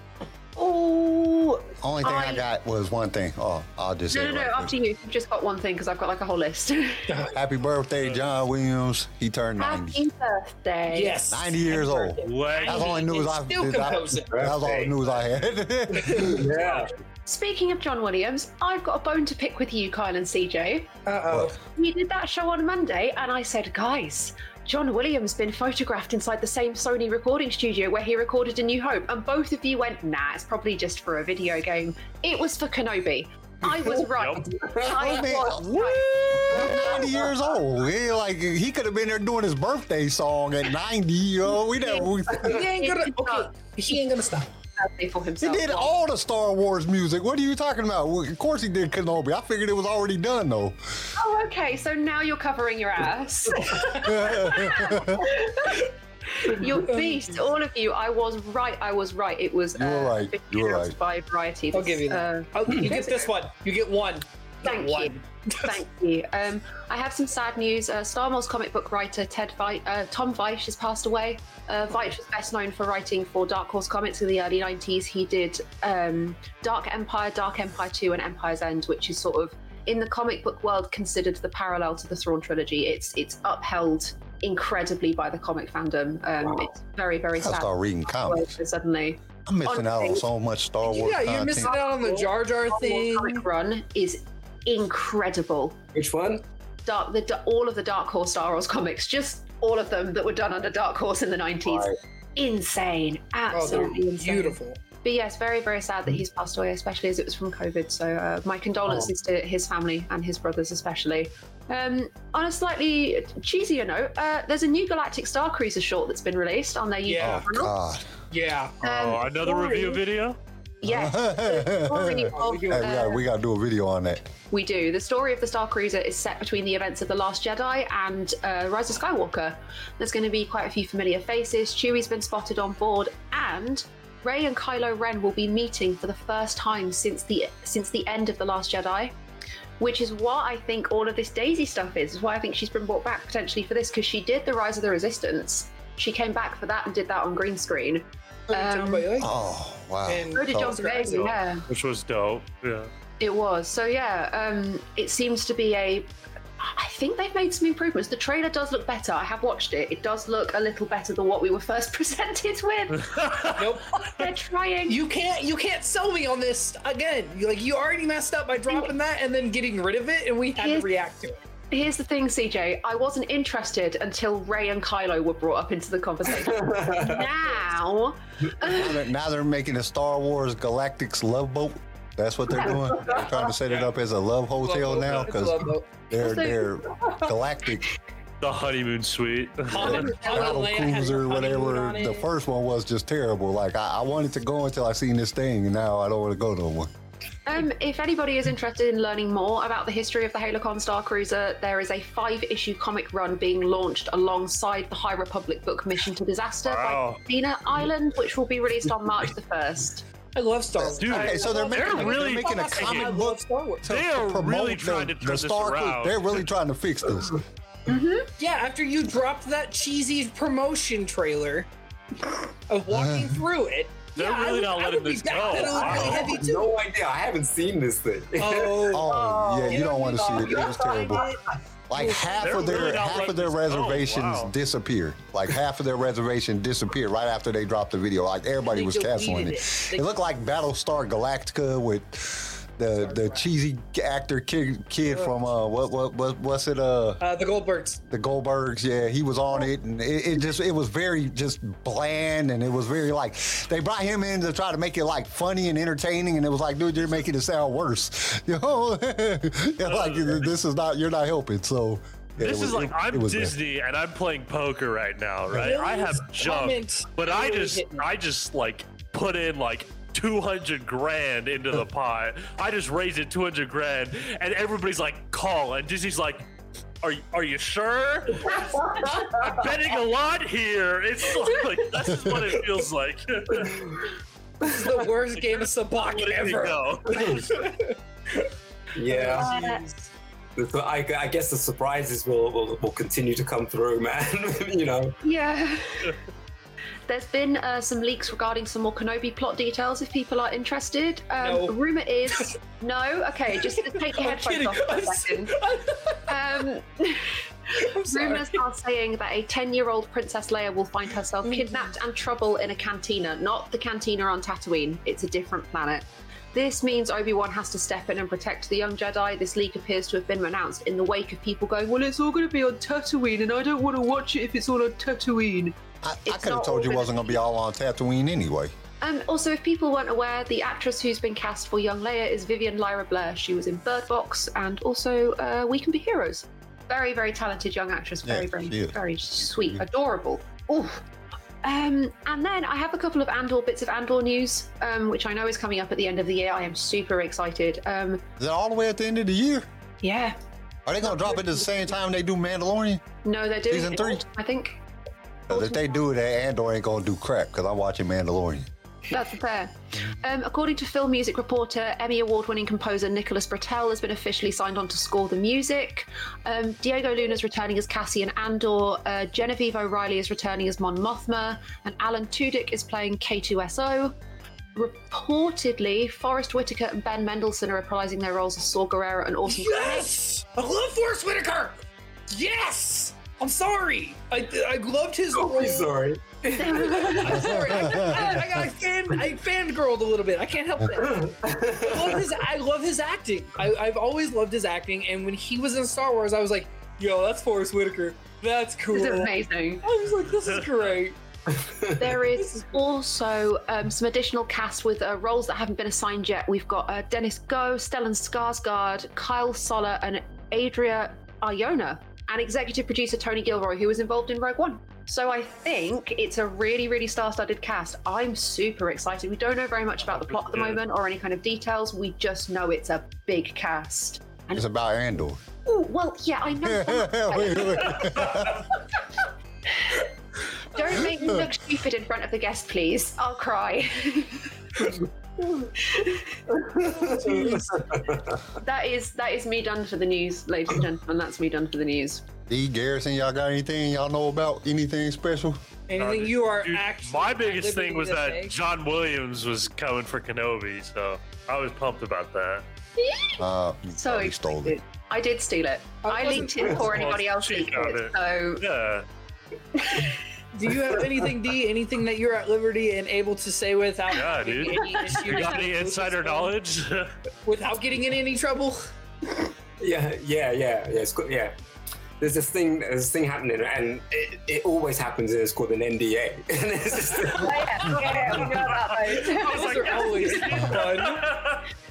Oh, only thing I... I got was one thing. Oh, I'll just no, say no, no. Right after you, you've just got one thing because I've got like a whole list. Happy birthday, John Williams. He turned ninety. Happy birthday! Yes, ninety years old. What? That's all the news I. Still composing. That's all the news I had. Yeah. Speaking of John Williams, I've got a bone to pick with you, Kyle and C J. Uh oh. We did that show on Monday, and I said, guys, John Williams been photographed inside the same Sony recording studio where he recorded A New Hope, and both of you went, nah, it's probably just for a video game. It was for Kenobi. I was right. Nope. I I mean, was right. ninety years old. He, like, he could have been there doing his birthday song at ninety. Yo, we never. We, he ain't gonna. Okay, he ain't gonna stop. For himself. He did all the Star Wars music. What are you talking about? Well, of course he did Kenobi. I figured it was already done, though. Oh, okay. So now you're covering your ass. You're beast, all of you. I was right. I was right. It was uh, you're right. You're right. By variety. I'll give you that. Uh, you get this one. You get one. Thank you. One. Thank you. Um, I have some sad news. Uh, Star Wars comic book writer Ted Vi- uh, Tom Veitch has passed away. Uh, Veitch was best known for writing for Dark Horse Comics in the early nineties. He did um, Dark Empire, Dark Empire two, and Empire's End, which is sort of, in the comic book world, considered the parallel to the Thrawn trilogy. It's it's upheld incredibly by the comic fandom. Um, wow. It's very, very I sad. I start reading comics. Suddenly. I'm missing on out things. on so much Star Wars Yeah, you're content. missing out on the Jar Jar thing. Star Wars comic run is incredible. Which one? Dark, the, all of the Dark Horse Star Wars comics, just all of them that were done under Dark Horse in the nineties. Right. Insane, absolutely oh, insane. Beautiful. But yes, very, very sad that he's passed away, especially as it was from COVID. So uh, my condolences oh. to his family and his brothers especially. Um, on a slightly cheesier note, uh, there's a new Galactic Star Cruiser short that's been released on their YouTube yeah. channel. Yeah. Um, oh, another sorry. review video? Yes. Oh, we, uh, we got to do a video on that. We do. The story of the Star Cruiser is set between the events of The Last Jedi and uh, Rise of Skywalker. There's going to be quite a few familiar faces. Chewie's been spotted on board, and Rey and Kylo Ren will be meeting for the first time since the since the end of The Last Jedi, which is what I think all of this Daisy stuff is. Is why I think she's been brought back potentially for this, because she did the Rise of the Resistance. She came back for that and did that on green screen. Um, oh wow! And so did John Boyega, yeah, which was dope. Yeah, it was. So yeah, um, it seems to be a. I think they've made some improvements. The trailer does look better. I have watched it. It does look a little better than what we were first presented with. Nope. They're trying. You can't. You can't sell me on this again. You like you already messed up by dropping that and then getting rid of it, and we had Here's... to react to it. Here's the thing, C J, I wasn't interested until Rey and Kylo were brought up into the conversation. now... Now they're, now they're making a Star Wars Galactics love boat. That's what they're doing. They're trying to set it up as a love hotel love now, because they're, they're galactic. The honeymoon suite. The travel cruiser, whatever. The first one was just terrible. Like, I, I wanted to go until I seen this thing, and now I don't want to go no more. Um, if anybody is interested in learning more about the history of the Halocon Star Cruiser, there is a five-issue comic run being launched alongside the High Republic book Mission to Disaster wow. by Athena Island, which will be released on March the first. I love Star Wars. Dude, okay, so they're making, they're really they're making a comic book to, they are to promote really trying the, to turn the Star this around. They're really trying to fix this. Mm-hmm. Yeah, after you dropped that cheesy promotion trailer of walking uh, through it, they're yeah, really not letting this go. I have really no idea. I haven't seen this thing. Oh, oh yeah, you, you don't want to see it. It was terrible. Like half they're of their really half of their reservations oh, wow. disappeared. Like half of their reservation disappeared right after they dropped the video. Like everybody was canceling it. It. They, it looked like Battlestar Galactica with the the cheesy actor kid, kid from uh what what what what's it uh, uh the Goldbergs the Goldbergs yeah he was on it, and it, it just it was very just bland, and it was very like they brought him in to try to make it like funny and entertaining, and it was like, dude, you're making it sound worse, you know. Like this is not you're not helping. So yeah, this was, is like I'm Disney bad. And I'm playing poker right now, right? I have junk, but I just I just like put in like two hundred grand into the pot. I just raised it two hundred grand, and everybody's like, call. And Disney's like, are you, are you sure? I'm betting a lot here. It's like, that's just what it feels like. This is the worst game of Sabacc ever. Yeah. So I, I guess the surprises will, will, will continue to come through, man. You know? Yeah. There's been uh, some leaks regarding some more Kenobi plot details if people are interested. Um, no. The rumor is... No? Okay, just take your headphones off for a second. Um, rumors are saying that a ten-year-old Princess Leia will find herself mm-hmm. kidnapped and trouble in a cantina. Not the cantina on Tatooine. It's a different planet. This means Obi-Wan has to step in and protect the young Jedi. This leak appears to have been announced in the wake of people going, well, it's all going to be on Tatooine, and I don't want to watch it if it's all on Tatooine. I, I could have told you it wasn't going to be all on Tatooine anyway. Um, also, if people weren't aware, the actress who's been cast for young Leia is Vivian Lyra Blair. She was in Bird Box and also uh, We Can Be Heroes. Very, very talented young actress. Very, yeah, very, very sweet. Yeah. Adorable. Ooh. Um, and then I have a couple of Andor bits of Andor news, um, which I know is coming up at the end of the year. I am super excited. Um, is that all the way at the end of the year? Yeah. Are they going to drop it at the same time they do Mandalorian? No, they're doing Season three? I think. If they do that, Andor ain't gonna do crap, because I'm watching Mandalorian. That's fair. Um, according to film music reporter, Emmy Award-winning composer Nicholas Britell has been officially signed on to score the music. Um, Diego Luna's returning as Cassian Andor. Uh, Genevieve O'Reilly is returning as Mon Mothma, and Alan Tudyk is playing K two S O. Reportedly, Forrest Whitaker and Ben Mendelsohn are reprising their roles as Saw Gerrera and Orson Welles. Yes, I love Forrest Whitaker. Yes. I'm sorry. I I loved his. Oh, I'm sorry. I'm sorry. I, I got I fan I fangirled a little bit. I can't help it. I love his, I love his acting. I, I've always loved his acting, and when he was in Star Wars, I was like, "Yo, that's Forrest Whitaker. That's cool. This is amazing." I was like, "This is great." There is also um, some additional cast with uh, roles that haven't been assigned yet. We've got uh, Dennis Goh, Stellan Skarsgård, Kyle Soller, and Adria Arjona. And executive producer Tony Gilroy, who was involved in Rogue One. So I think it's a really, really star-studded cast. I'm super excited. We don't know very much about the plot at the moment or any kind of details. We just know it's a big cast. And it's about Andor. Oh, well, yeah, I know that. Don't make me look stupid in front of the guest, please. I'll cry. that is that is me done for the news, ladies and gentlemen. That's me done for the news. D. Garrison, y'all got anything y'all know about? Anything special? Anything you are Dude, actually... My biggest thing was that day. John Williams was coming for Kenobi, so I was pumped about that. Uh, so I stole it. I did steal it. I, I leaked it before anybody else leaked it, it. So yeah. Do you have anything, D? Anything that you're at liberty and able to say without yeah, dude. Any issues? You got any insider knowledge? Without getting in any trouble? Yeah, yeah, yeah, yeah. It's good, yeah. There's this thing, there's this thing happening, and it, it always happens. And it's called an N D A. And it's just, yeah, yeah, we know about those. Those are always fun.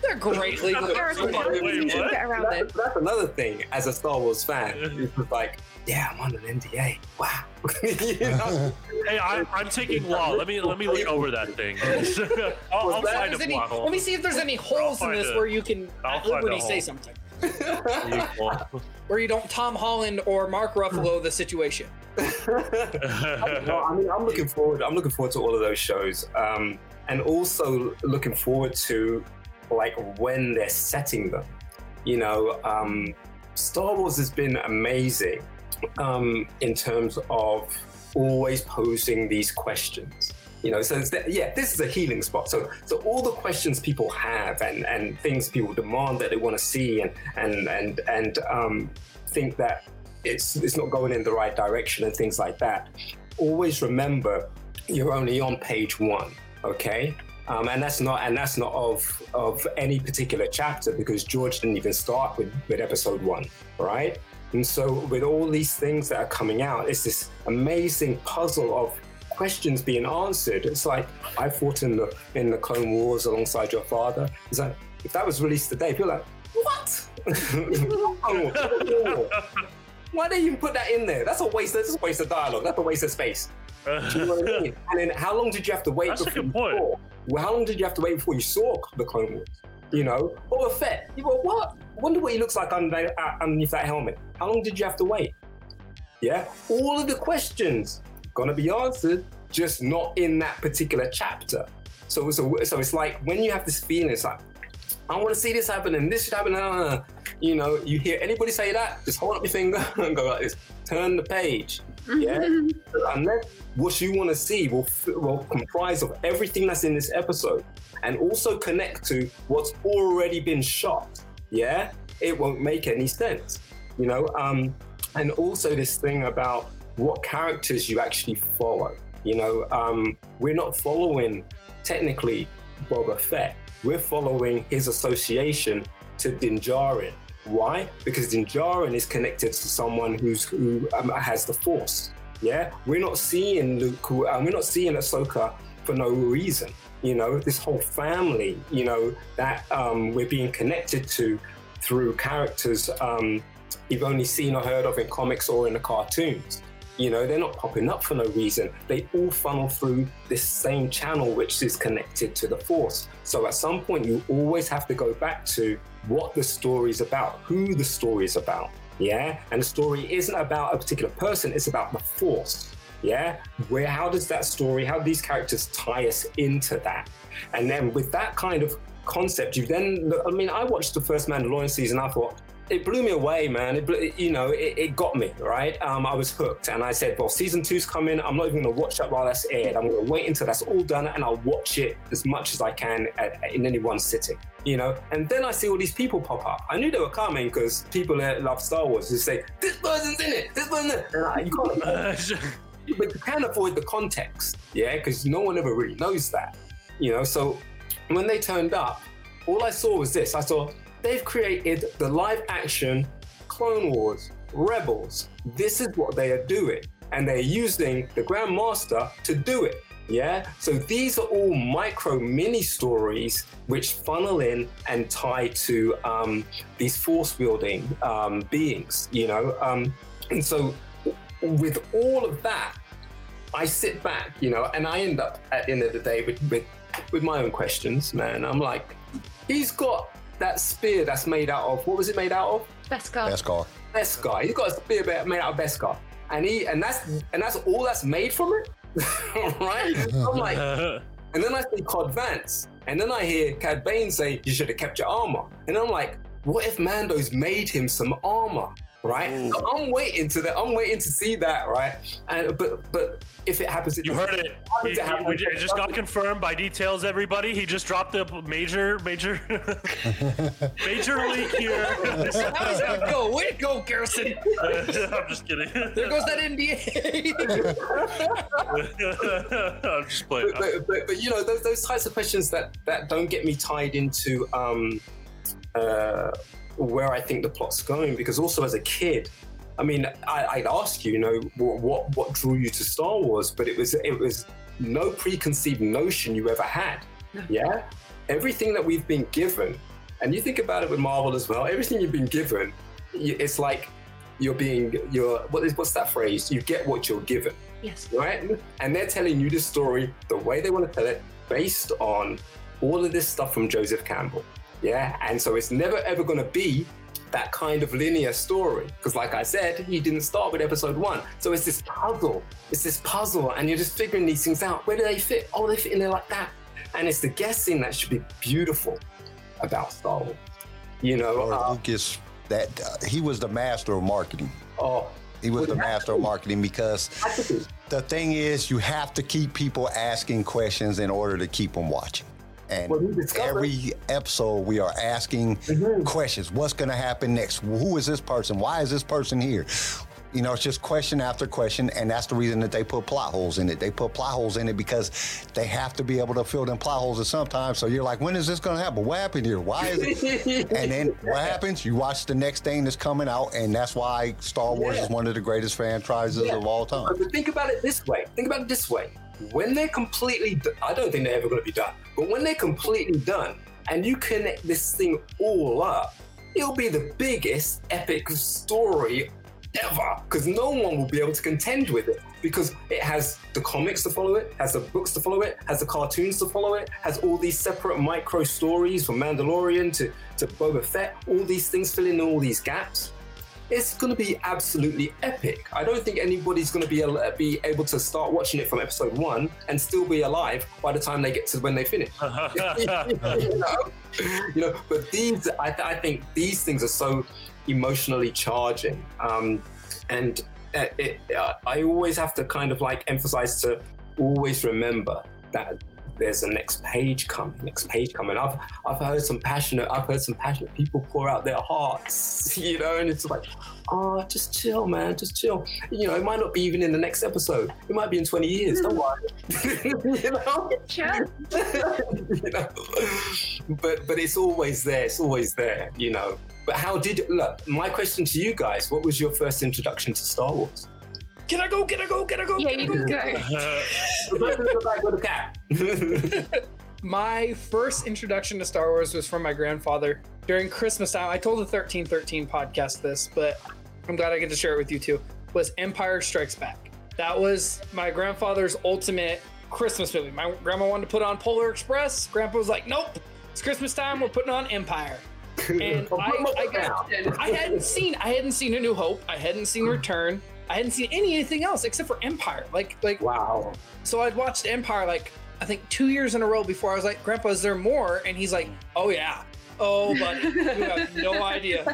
They're great legal. That's, that's another thing. As a Star Wars fan, it's just like, yeah, I'm on an N D A. Wow. You know? Hey, I, I'm taking law. Let me let me look over that thing. I'll, I'll find a any, Let me see if there's any holes in this a, where you can at liberty say something. Or you don't Tom Holland or Mark Ruffalo the situation. I, no, I mean, I'm looking forward. I'm looking forward to all of those shows, um, and also looking forward to like when they're setting them. You know, um, Star Wars has been amazing um, in terms of always posing these questions. You know, so it's the, yeah, this is a healing spot. So, so all the questions people have and, and things people demand that they want to see and and and and um, think that it's it's not going in the right direction and things like that. Always remember, you're only on page one, okay? Um, and that's not and that's not of of any particular chapter because George didn't even start with, with episode one, right? And so, with all these things that are coming out, it's this amazing puzzle of questions being answered. It's like, I fought in the in the Clone Wars alongside your father. It's like, if that was released today, people are like, what? oh, why did you put that in there? That's a waste. That's a waste of dialogue. That's a waste of space. Do you know what I mean? And then how long did you have to wait? That's before a good point. You saw, how long did you have to wait before you saw the Clone Wars? You know, or a Fett? You were what? Wonder what he looks like under, uh, underneath that helmet. How long did you have to wait? Yeah, all of the questions gonna be answered, just not in that particular chapter. So, so, so it's like when you have this feeling, it's like, I want to see this happen and this should happen. Uh, you know, you hear anybody say that, just hold up your finger and go like this. Turn the page, yeah. And then what you want to see will will comprise of everything that's in this episode, and also connect to what's already been shot. Yeah, it won't make any sense, you know. Um, and also this thing about what characters you actually follow. You know, um, we're not following technically Boba Fett. We're following his association to Din Djarin. Why? Because Din Djarin is connected to someone who's, who um, has the Force. Yeah, we're not seeing Luke, um, we're not seeing Ahsoka for no reason. You know, this whole family, you know, that um, we're being connected to through characters um, you've only seen or heard of in comics or in the cartoons. You know, they're not popping up for no reason. They all funnel through this same channel, which is connected to the Force. So at some point, you always have to go back to what the story's about, who the story's about, yeah? And the story isn't about a particular person, it's about the Force, yeah? Where, how does that story, how do these characters tie us into that? And then with that kind of concept, you then, I mean, I watched the first Mandalorian season, I thought, it blew me away, man. It blew, you know, it, it got me, right? Um, I was hooked, and I said, well, season two's coming. I'm not even gonna watch that while that's aired. I'm gonna wait until that's all done, and I'll watch it as much as I can at, in any one sitting, you know? And then I see all these people pop up. I knew they were coming because people that love Star Wars just say, this person's in it, this person's in it. And I, you can't, but you can avoid the context, yeah? Because no one ever really knows that, you know? So when they turned up, all I saw was this. I saw, they've created the live-action Clone Wars, Rebels. This is what they are doing, and they're using the Grand Master to do it, yeah? So these are all micro mini-stories which funnel in and tie to um, these force-wielding um, beings, you know? Um, and so with all of that, I sit back, you know, and I end up at the end of the day with, with, with my own questions, man. I'm like, he's got that spear that's made out of, what was it made out of? Beskar. Beskar. Beskar. He's got a spear made out of Beskar. And he, and that's, and that's all that's made from it, right? I'm like, and then I see Cod Vance, and then I hear Cad Bane say, you should have kept your armor. And I'm like, what if Mando's made him some armor, right? So I'm waiting to that. I'm waiting to see that, right? And but but if it happens, it you heard it. He, it, happen, it just got confirmed by details. Everybody, he just dropped a major, major, major leak here. Go, way to go, Garrison. I'm just kidding. There goes that N B A. I'm just playing. But, but, but, but you know those those types of questions that that don't get me tied into. Um, Uh, where I think the plot's going, because also as a kid, I mean, I, I'd ask you, you know, what what drew you to Star Wars, but it was it was no preconceived notion you ever had, yeah. Everything that we've been given, and you think about it with Marvel as well. Everything you've been given, it's like you're being you're what is what's that phrase? You get what you're given, yes, right? And they're telling you the story the way they want to tell it, based on all of this stuff from Joseph Campbell. Yeah, and so it's never ever going to be that kind of linear story, because like I said, he didn't start with episode one. So it's this puzzle, it's this puzzle, and you're just figuring these things out. Where do they fit? Oh, they fit in there like that. And it's the guessing that should be beautiful about Star Wars. You know, uh, Lucas, that uh, he was the master of marketing. Oh, he was well, the master of marketing, because the thing is, you have to keep people asking questions in order to keep them watching. And well, every episode we are asking mm-hmm. questions. What's going to happen next? Who is this person? Why is this person here? You know, it's just question after question. And that's the reason that they put plot holes in it. They put plot holes in it because they have to be able to fill them plot holes at some time. So you're like, when is this going to happen? What happened here? Why is it? And then what happens? You watch the next thing that's coming out. And that's why Star Wars yeah. is one of the greatest franchises yeah. of all time. But think about it this way. Think about it this way. When they're completely, do- I don't think they're ever going to be done, but when they're completely done and you connect this thing all up, it'll be the biggest epic story ever, because no one will be able to contend with it, because it has the comics to follow it, has the books to follow it, has the cartoons to follow it, has all these separate micro stories from Mandalorian to, to Boba Fett, all these things fill in all these gaps. It's going to be absolutely epic. I don't think anybody's going to be able, be able to start watching it from episode one and still be alive by the time they get to when they finish. you know? You know, but these, I, th- I think these things are so emotionally charging. Um, and it, it, I always have to kind of like emphasize to always remember that there's a next page coming, next page coming. I've I've heard some passionate, I've heard some passionate people pour out their hearts, you know, and it's like, oh, just chill, man, just chill. You know, it might not be even in the next episode. It might be in twenty years, don't worry. You know? You know? But but it's always there, it's always there, you know. But how did, look, my question to you guys, what was your first introduction to Star Wars? Can I go? Can I go? Can I go? Yeah, you can go. My first introduction to Star Wars was from my grandfather during Christmas time. I told the thirteen thirteen podcast this, but I'm glad I get to share it with you too. Was Empire Strikes Back. That was my grandfather's ultimate Christmas movie. My grandma wanted to put on Polar Express. Grandpa was like, "Nope, it's Christmas time. We're putting on Empire." And I, I, got, I hadn't seen. I hadn't seen A New Hope. I hadn't seen Return. I hadn't seen anything else except for Empire. Like, like, wow. So I'd watched Empire, like, I think two years in a row before I was like, Grandpa, is there more? And he's like, oh yeah. Oh, buddy, you have no idea.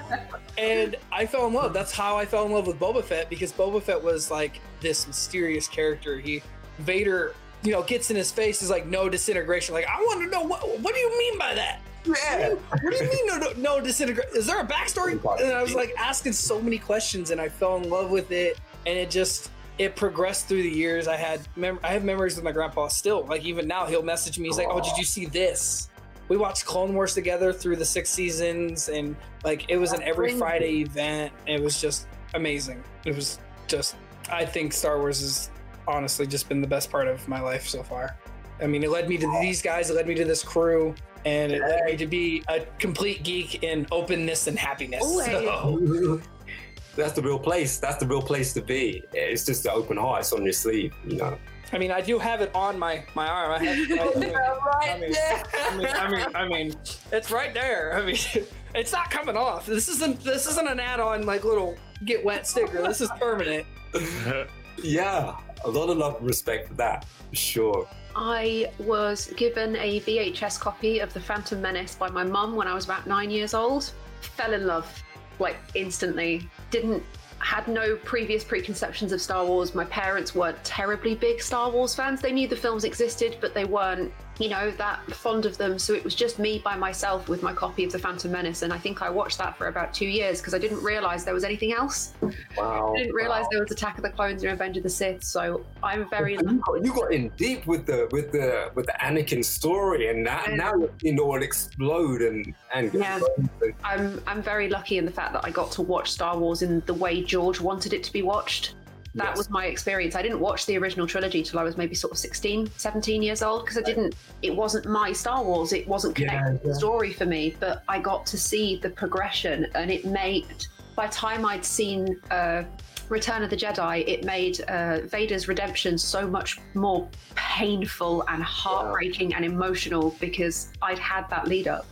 And I fell in love. That's how I fell in love with Boba Fett, because Boba Fett was like this mysterious character. He, Vader, you know, gets in his face, is like, no disintegration. Like, I want to know, what, what do you mean by that? Yeah. What, do you, what do you mean no, no, no disintegrate? Is there a backstory? And I was like asking so many questions, and I fell in love with it. And it just, it progressed through the years. I had, mem- I have memories with my grandpa still. Like even now, he'll message me. He's like, oh, did you see this? We watched Clone Wars together through the six seasons. And like, it was an every Friday event. It was just amazing. It was just, I think Star Wars has honestly just been the best part of my life so far. I mean, it led me to these guys. It led me to this crew. And it led me to be a complete geek in openness and happiness. So, that's the real place. That's the real place to be. It's just the open heart. It's on your sleeve, you know. I mean, I do have it on my, my arm. I have it right there. I mean, I mean, I mean, I mean, it's right there. I mean, it's not coming off. This isn't this isn't an add-on like little get wet sticker. This is permanent. Yeah, a lot of love and respect for that, for sure. I was given a V H S copy of The Phantom Menace by my mum when I was about nine years old. Fell in love, like instantly. Didn't. Had no previous preconceptions of Star Wars. My parents weren't terribly big Star Wars fans. They knew the films existed, but they weren't, you know, that fond of them. So it was just me by myself with my copy of The Phantom Menace. And I think I watched that for about two years because I didn't realize there was anything else. Wow. I didn't realize wow. there was Attack of the Clones and Revenge of the Sith. So I'm very... You, you got in deep with the with the with the Anakin story, and that, yeah. now you know it explode and and. Yeah. I'm I'm very lucky in the fact that I got to watch Star Wars in the way George wanted it to be watched. That yes. was my experience. I didn't watch the original trilogy till I was maybe sort of sixteen, seventeen years old because I didn't, it wasn't my Star Wars. It wasn't connected yeah, to the yeah. story for me, but I got to see the progression, and it made, by the time I'd seen uh, Return of the Jedi, it made uh, Vader's redemption so much more painful and heartbreaking yeah. and emotional because I'd had that lead up.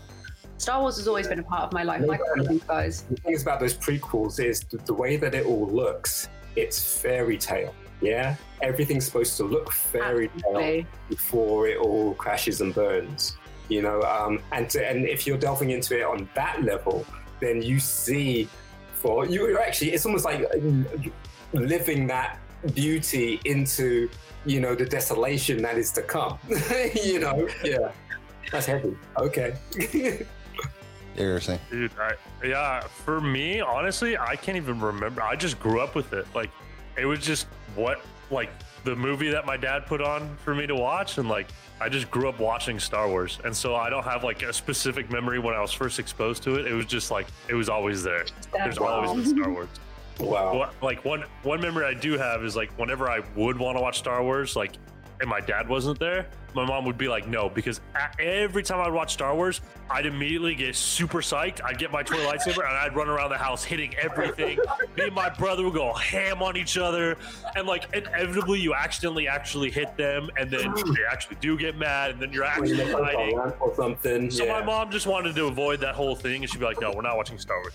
Star Wars has always been a part of my life. Yeah. Like all these guys. The thing about those prequels is the, the way that it all looks. It's fairy tale, yeah? Everything's supposed to look fairy tale before it all crashes and burns, you know? Um, and to, and if you're delving into it on that level, then you see for, you, you're actually, it's almost like living that beauty into, you know, the desolation that is to come, you know? Yeah, that's heavy, okay. Seriously. Dude, I, yeah, for me, honestly, I can't even remember. I just grew up with it. Like, it was just what, like, the movie that my dad put on for me to watch. And, like, I just grew up watching Star Wars. And so I don't have, like, a specific memory when I was first exposed to it. It was just, like, it was always there. There's wow. always been Star Wars. Wow. Like, one, one memory I do have is, like, whenever I would want to watch Star Wars, like, and my dad wasn't there, my mom would be like, no, because every time I'd watch Star Wars, I'd immediately get super psyched. I'd get my toy lightsaber and I'd run around the house hitting everything. Me and my brother would go ham on each other. And like, inevitably you accidentally actually hit them, and then they actually do get mad, and then you're actually fighting or something. So yeah. my mom just wanted to avoid that whole thing, and she'd be like, no, we're not watching Star Wars.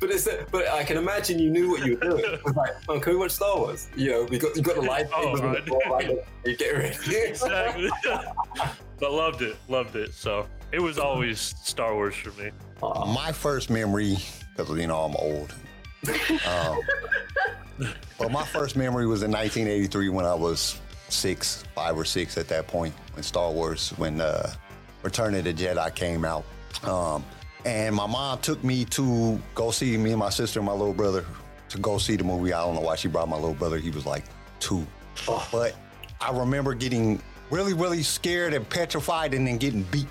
But it's but I can imagine you knew what you were doing. It was like, oh, can we watch Star Wars? You know, we got you got the lightsaber. Oh, right. the lightsaber. You get rid of it. Exactly. But loved it, loved it. So it was always Star Wars for me. Uh, my first memory, because you know I'm old. Um, but my first memory was in nineteen eighty-three when I was six, five or six at that point, when Star Wars, when uh, Return of the Jedi came out. Um, and my mom took me to go see me and my sister and my little brother to go see the movie. I don't know why she brought my little brother. He was like two. Oh. But I remember getting really, really scared and petrified, and then getting beat.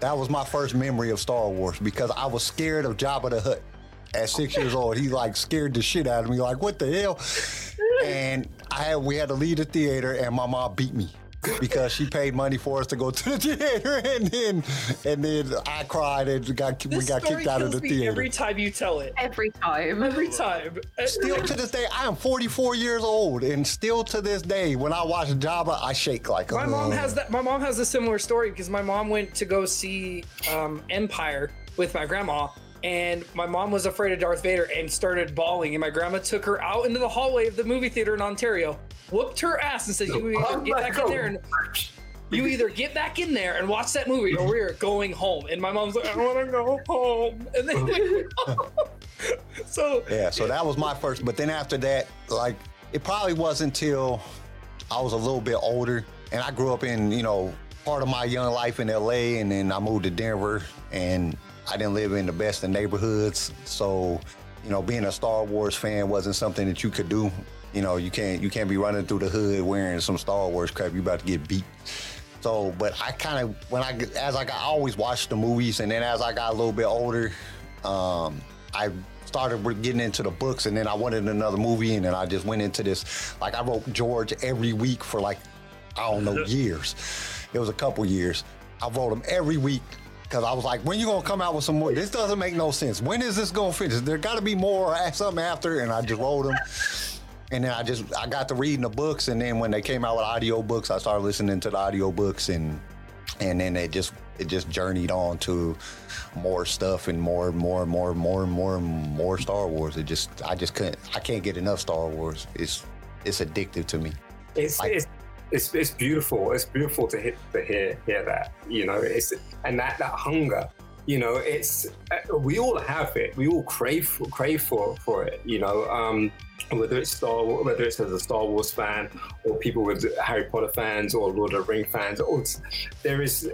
That was my first memory of Star Wars, because I was scared of Jabba the Hutt at six years old. He like scared the shit out of me, like, what the hell? And I had, we had to leave the theater, and my mom beat me because she paid money for us to go to the theater, and then and then I cried and got we got kicked out of the theater. Every time you tell it. Every time. Every time. Still to this day, I am forty-four years old, and still to this day, when I watch Jabba, I shake like a... My mom has that. My mom has a similar story, because my mom went to go see um, Empire with my grandma, and my mom was afraid of Darth Vader and started bawling, and my grandma took her out into the hallway of the movie theater in Ontario, whooped her ass, and said, you either oh get back God. in there and you either get back in there and watch that movie, or we're going home. And my mom's like, I want to go home. And then they so yeah, so that was my first. But then after that, like, it probably wasn't until I was a little bit older, and I grew up in, you know, part of my young life in L A, and then I moved to Denver, and I didn't live in the best of neighborhoods, so, you know, being a Star Wars fan wasn't something that you could do. You know, you can't you can't be running through the hood wearing some Star Wars crap. You about to get beat. So, but I kind of, when I as I got, I always watched the movies, and then as I got a little bit older, um, I started getting into the books, and then I wanted another movie, and then I just went into this. Like, I wrote George every week for like, I don't know, years. It was a couple years. I wrote him every week. because I was like, when you gonna come out with some more? This doesn't make no sense. When is this gonna finish? There got to be more or something after. And I just wrote them. And then I just I got to reading the books. And then when they came out with audio books, I started listening to the audio books, and and then it just it just journeyed on to more stuff and more more more more more more Star Wars. It just I just couldn't I can't get enough Star Wars. It's it's addictive to me. It's like, it's It's it's beautiful. It's beautiful to hear to hear, hear that, you know. It's and that, that hunger, you know. It's we all have it. We all crave for, crave for, for it, you know. Um, whether it's Star, whether it's as a Star Wars fan, or people with Harry Potter fans, or Lord of the Rings fans, or there is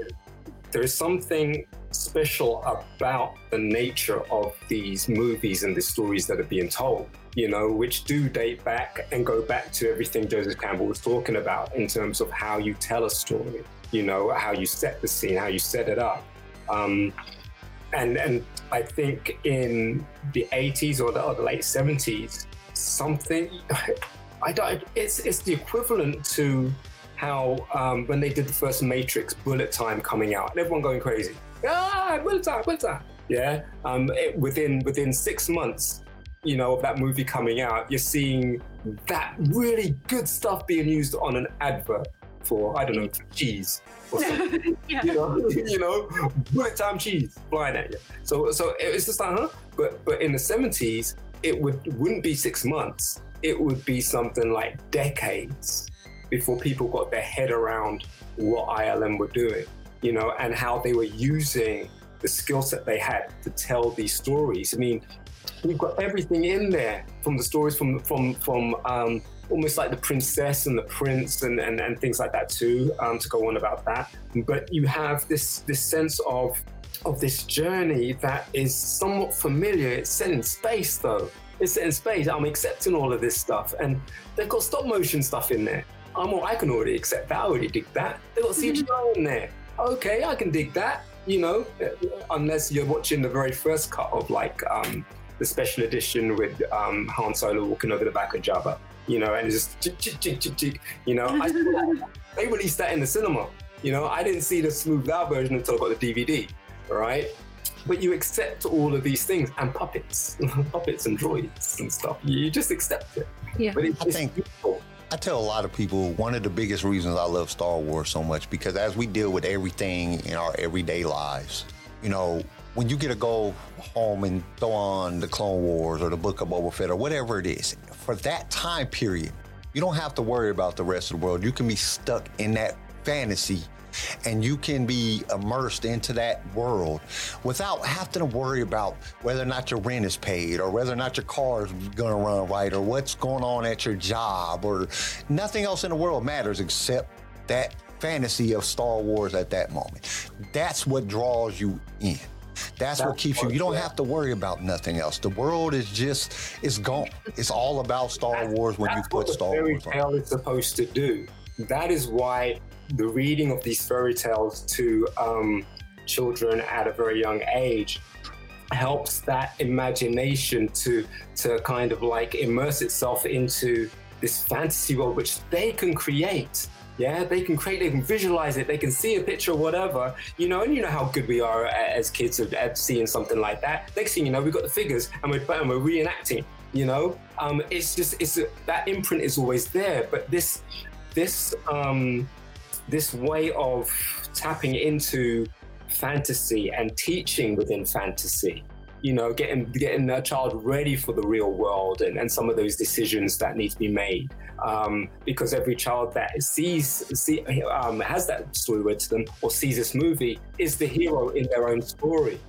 there is something special about the nature of these movies and the stories that are being told, you know, which do date back and go back to everything Joseph Campbell was talking about in terms of how you tell a story, you know, how you set the scene, how you set it up. Um, and and I think in the eighties or the, or the late seventies, something, I don't, it's, it's the equivalent to how um, when they did the first Matrix, bullet time coming out, and everyone going crazy. Ah, bullet time, bullet time. Yeah, um, it, within within six months, you know, of that movie coming out, you're seeing that really good stuff being used on an advert for, I don't know, cheese or something. Yeah. You know, you know, bullet time cheese flying at you. So so it's just like, huh? But but in the seventies, it would wouldn't be six months. It would be something like decades before people got their head around what I L M were doing, you know, and how they were using the skill set they had to tell these stories. I mean, we've got everything in there, from the stories from from from um, almost like the princess and the prince and, and, and things like that too, um, to go on about that. But you have this this sense of of this journey that is somewhat familiar. It's set in space though. It's set in space. I'm accepting all of this stuff, and they've got stop motion stuff in there. I'm all, I can already accept that. I already dig that. They got C G I mm-hmm. in there. Okay, I can dig that. You know, unless you're watching the very first cut of like um, the special edition with um, Han Solo walking over the back of Jabba. You know, and it's just tick, tick, tick, tick, tick. You know, I, they released that in the cinema. You know, I didn't see the smoothed out version until I got the D V D. Right? But you accept all of these things and puppets, puppets and droids and stuff. You just accept it. Yeah, but it, I it's think- beautiful. I tell a lot of people one of the biggest reasons I love Star Wars so much, because as we deal with everything in our everyday lives, you know, when you get to go home and throw on the Clone Wars or the Book of Boba Fett or whatever it is, for that time period, you don't have to worry about the rest of the world. You can be stuck in that fantasy and you can be immersed into that world without having to worry about whether or not your rent is paid or whether or not your car is going to run right or what's going on at your job, or nothing else in the world matters except that fantasy of Star Wars at that moment. That's what draws you in. That's what keeps you. You don't have to worry about nothing else. The world is just, it's gone. It's all about Star Wars when you put Star Wars on. That's what the fairy tale is supposed to do. That is why the reading of these fairy tales to um, children at a very young age helps that imagination to to kind of like immerse itself into this fantasy world, which they can create. Yeah, they can create, they can visualize it, they can see a picture, whatever, you know, and you know how good we are as kids at seeing something like that. Next thing you know, we've got the figures and we're, and we're reenacting, you know? Um, it's just, it's a, that imprint is always there, but this, this, um, this way of tapping into fantasy and teaching within fantasy, you know, getting getting a child ready for the real world and, and some of those decisions that need to be made. Um, because every child that sees, see, um, has that story read to them or sees this movie is the hero in their own story.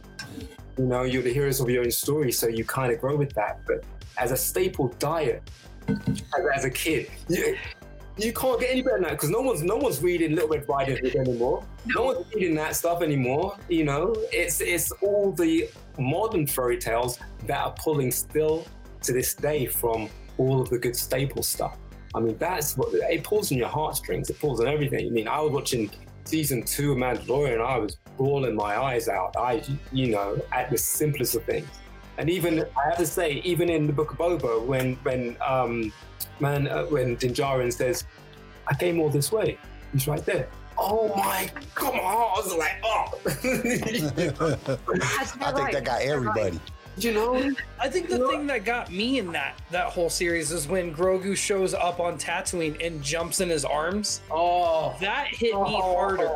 You know, you're the heroes of your own story, so you kind of grow with that. But as a staple diet, as, as a kid, you, You can't get any better than that, because no one's no one's reading Little Red Riding Hood anymore. No one's reading that stuff anymore. You know, it's it's all the modern fairy tales that are pulling still to this day from all of the good staple stuff. I mean, that's what it pulls on your heartstrings. It pulls on everything. I mean, I was watching season two of Mandalorian. I was bawling my eyes out. I, you know, at the simplest of things. And even I have to say, even in the Book of Boba, when when um. Man, uh, when Din Djarin says, I came all this way, he's right there. oh my, come on. I was like, oh. I think right. that got everybody. Right. You know? I think the you thing know? that got me in that that whole series is when Grogu shows up on Tatooine and jumps in his arms. Oh. That hit oh. me harder.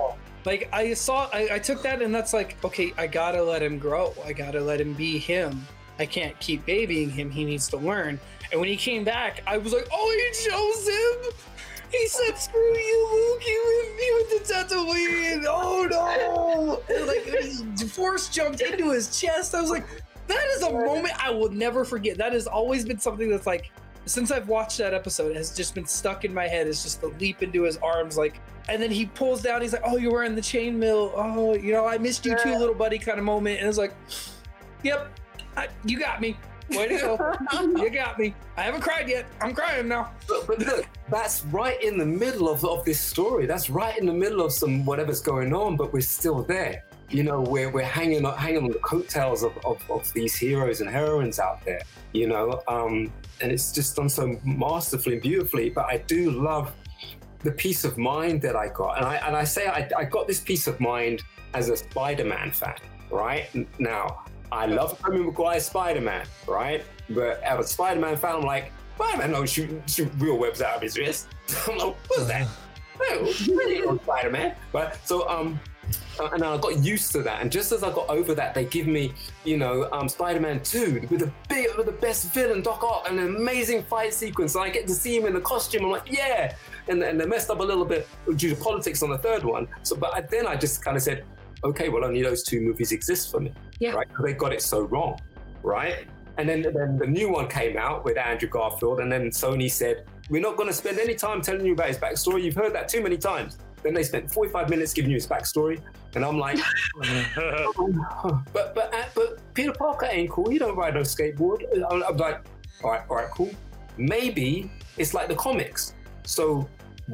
Like, I saw, I, I took that and that's like, okay, I gotta let him grow. I gotta let him be him. I can't keep babying him. He needs to learn. And when he came back, I was like, oh, he chose him. He said, screw you, Luke, you hit me with the Tatooine. Oh, no. And like, he force jumped into his chest. I was like, that is a moment I will never forget. That has always been something that's like, since I've watched that episode, it has just been stuck in my head. It's just the leap into his arms, like, and then he pulls down. He's like, oh, you're wearing the chainmail. Oh, you know, I missed you too, little buddy, kind of moment. And it's like, yep, I, you got me. Way to go. You got me. I haven't cried yet. I'm crying now. But, but look, that's right in the middle of, of this story. That's right in the middle of some whatever's going on, but we're still there. You know, we're, we're hanging, hanging on the coattails of, of, of these heroes and heroines out there, you know, um, and it's just done so masterfully and beautifully. But I do love the peace of mind that I got. And I, and I say I, I got this peace of mind as a Spider-Man fan, right? Now, I love Tobey Maguire's Spider-Man, right? But as a Spider-Man fan, I'm like, Spider-Man don't shoot, shoot real webs out of his wrist. I'm like, what's that? Oh, really? Spider-Man. But, so, um, and I got used to that. And just as I got over that, they give me, you know, um, Spider-Man two with a big, with the best villain, Doc Ock, and an amazing fight sequence. And I get to see him in the costume. I'm like, yeah. And, and they messed up a little bit due to politics on the third one. So, but I, then I just kind of said, okay, well, only those two movies exist for me, yeah. right? They got it so wrong, right? And then, then the new one came out with Andrew Garfield, and then Sony said, we're not going to spend any time telling you about his backstory. You've heard that too many times. Then they spent forty-five minutes giving you his backstory, and I'm like, oh, but but but Peter Parker ain't cool. He don't ride no skateboard. I'm like, all right, all right, cool. Maybe it's like the comics. So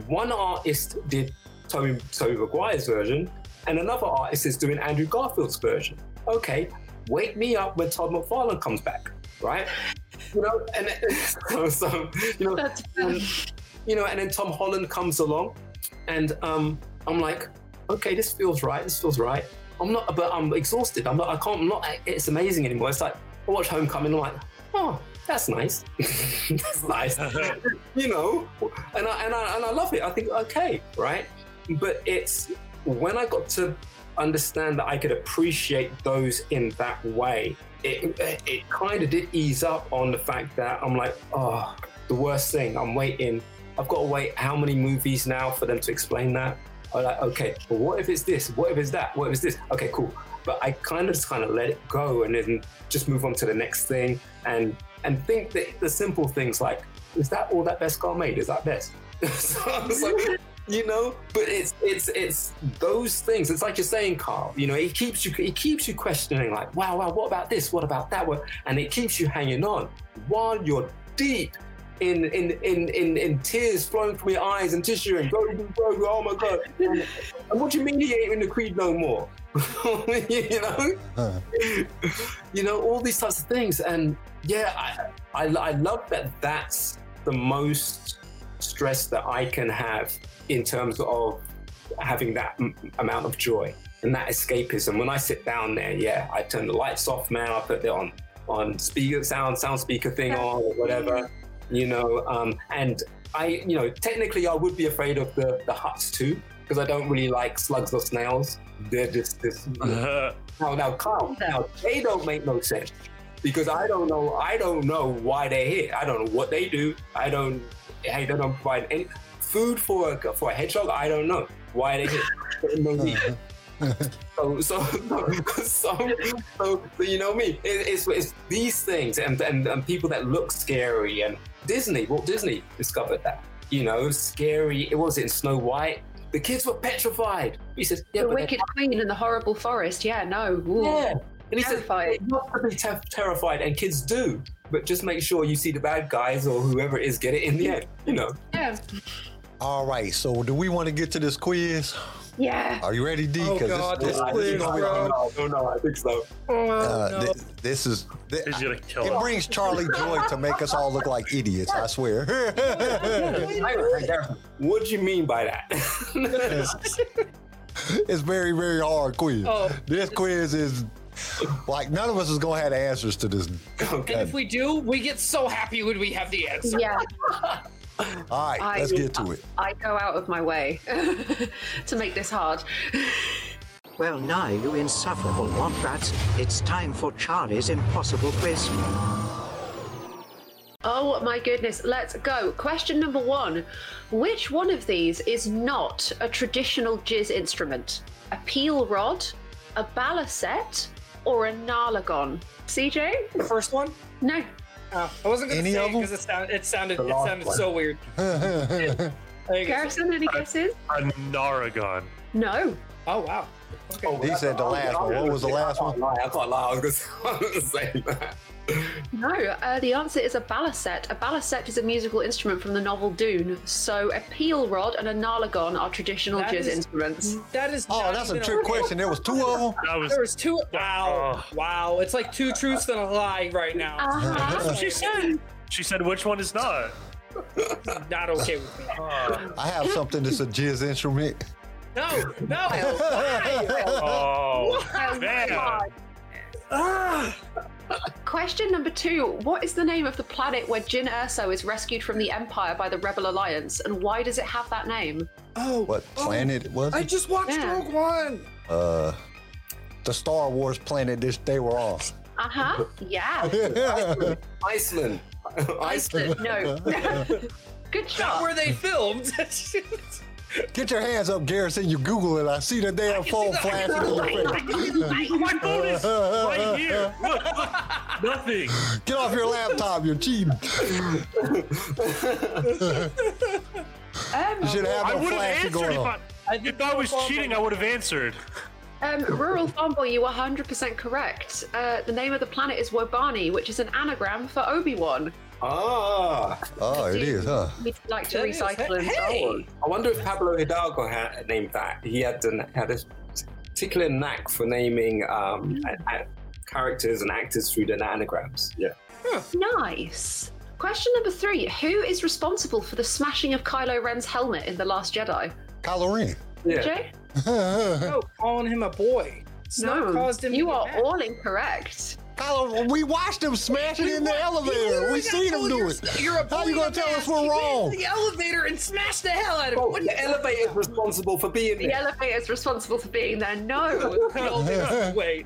one artist did Tobey Tobey Maguire's version, and another artist is doing Andrew Garfield's version. Okay, wake me up when Todd McFarlane comes back, right? You know, and so, so you know, that's funny. You know, and then Tom Holland comes along, and um, I'm like, okay, this feels right. This feels right. I'm not, but I'm exhausted. I'm not. I can't. I'm not. It's amazing anymore. It's like I watch Homecoming. I'm like, oh, that's nice. That's nice. You know, and I and I and I love it. I think okay, right? But it's. When I got to understand that I could appreciate those in that way, it it kind of did ease up on the fact that I'm like, oh, the worst thing, I'm waiting. I've got to wait how many movies now for them to explain that? I'm like, okay, well, what if it's this? What if it's that? What if it's this? Okay, cool. But I kind of just kind of let it go and then just move on to the next thing and and think that the simple things like, is that all that best car made? Is that best? So I was like... You know, but it's it's it's those things. It's like you're saying, Carl. You know, it keeps you it keeps you questioning. Like, wow, wow, what about this? What about that? What? And it keeps you hanging on while you're deep in in in in, in tears flowing from your eyes and tissue and go, go, go, oh my God! And, and what do you mean he ain't in the creed no more? You know, huh. You know all these types of things. And yeah, I, I I love that. That's the most stress that I can have. In terms of having that m- amount of joy and that escapism. When I sit down there, yeah, I turn the lights off, man. I put the on on speaker sound sound speaker thing on or whatever, you know. Um, and I, you know, technically I would be afraid of the the huts too because I don't really like slugs or snails. They're just this. Uh-huh. Now, now, Carl, now they don't make no sense because I don't know. I don't know why they're here. I don't know what they do. I don't. Hey, they don't provide any. Food for a, for a hedgehog? I don't know. Why they get no meat? so, so, so, so, so, you know me. It, it's, it's these things and, and and people that look scary and Disney. Walt Disney discovered that. You know, scary. It was in Snow White. The kids were petrified. He says, yeah, "The Wicked Queen and the Horrible Forest." Yeah, no. Ooh. Yeah, and he terrified. says, "Not really te- terrified," and kids do. But just make sure you see the bad guys or whoever it is get it in the end. You know. Yeah. All right, so do we want to get to this quiz? Yeah. Are you ready, D? Oh God, this, this, this, please, no, no, no, no, no, I think so. Oh, uh, no. th- this is. Th- He's gonna kill it. It brings Charlie joy to make us all look like idiots. I swear. What do you mean by that? It's very, very hard quiz. Oh. This quiz is. Like, none of us is going to have answers to this. Okay. And if we do, we get so happy when we have the answer. Yeah. All right, I, let's get to it. I go out of my way to make this hard. Well, now, you insufferable wombats, it's time for Charlie's Impossible Quiz. Oh, my goodness. Let's go. Question number one. Which one of these is not a traditional jizz instrument? A peel rod, a balisette, or a narlagon? C J? The first one? No. Oh, I wasn't going to say it because it, sound, it sounded, it sounded so weird. Garrison, any guesses? A narlagon. No. Oh, wow. Okay. Oh, he said the last one. What was the last one? I thought I was going to say that. No, uh, the answer is a balisette. A balisette is a musical instrument from the novel Dune. So a peel rod and a narlagon are traditional that jazz is, instruments. That is. Oh, that's a trick question. There was two of them. That was, there was two. Wow, uh, wow. It's like two truths and a lie right now. Uh-huh. That's what she said. She said, which one is not? Not okay with me. Uh, I have something that's a jazz instrument. No, no. Oh, oh man. Ah. Question number two. What is the name of the planet where Jyn Erso is rescued from the Empire by the Rebel Alliance, and why does it have that name? Oh, what planet oh, was it? I just watched yeah. Rogue One. Uh, the Star Wars planet this they were on. Uh huh. Yeah. Iceland. Iceland. No. Good job. Not where they filmed. Get your hands up, Garrison. You Google it. I see the damn phone flashing in your face. My phone is right here. Look, look. Nothing. Get off your laptop. You're cheating. um, you should have I would have answered. If I, if I was cheating, I would have answered. Um, Rural Farm Boy, you were one hundred percent correct. Uh, the name of the planet is Wobani, which is an anagram for Obi-Wan. Ah, oh, it is, huh? We'd like to that recycle and hey. I wonder if Pablo Hidalgo had named that. He had an, had a particular knack for naming um, mm. a, a characters and actors through their anagrams. Yeah. Huh. Nice. Question number three: who is responsible for the smashing of Kylo Ren's helmet in The Last Jedi? Kylo Ren. Yeah. No, calling him a boy. It's no, caused him you are back. All incorrect. Kylo, we watched him smash it in the elevator. We seen him do it. How you gonna tell us we're wrong? The elevator and smash the hell out of him. The elevator is responsible for being there. The elevator is responsible for being there. No. Wait.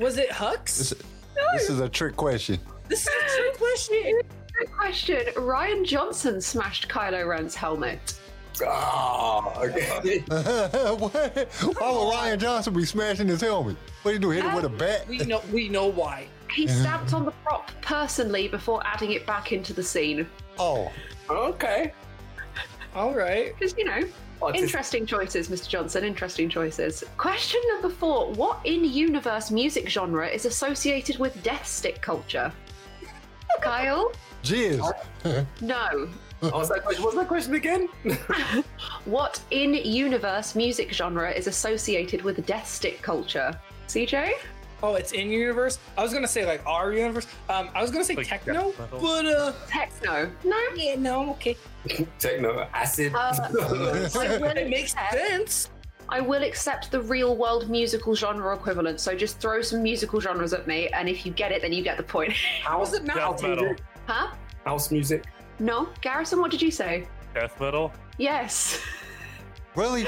Was it Hux? This, no. This is a trick question. This is a trick question. Trick question. Rian Johnson smashed Kylo Ren's helmet. Oh, okay. Why would Rian Johnson be smashing his helmet? What do you do, hit um, it with a bat? We know, we know why. He stamped on the prop personally before adding it back into the scene. Oh, okay. All right. Because, you know, What's interesting this? choices, Mister Johnson, interesting choices. Question number four. What in-universe music genre is associated with death stick culture? Kyle? Jizz. No. What was that question, what was that question again? What in-universe music genre is associated with death stick culture? C J? Oh, it's in-universe? I was going to say, like, our universe. Um, I was going to say like techno, but... Uh... Techno. No? Yeah, no, okay. Techno, acid. Uh, I will it makes sense. I will accept the real-world musical genre equivalent, so just throw some musical genres at me, and if you get it, then you get the point. How is it now? Huh? House music. No, Garrison, what did you say? Death metal? Yes. Really?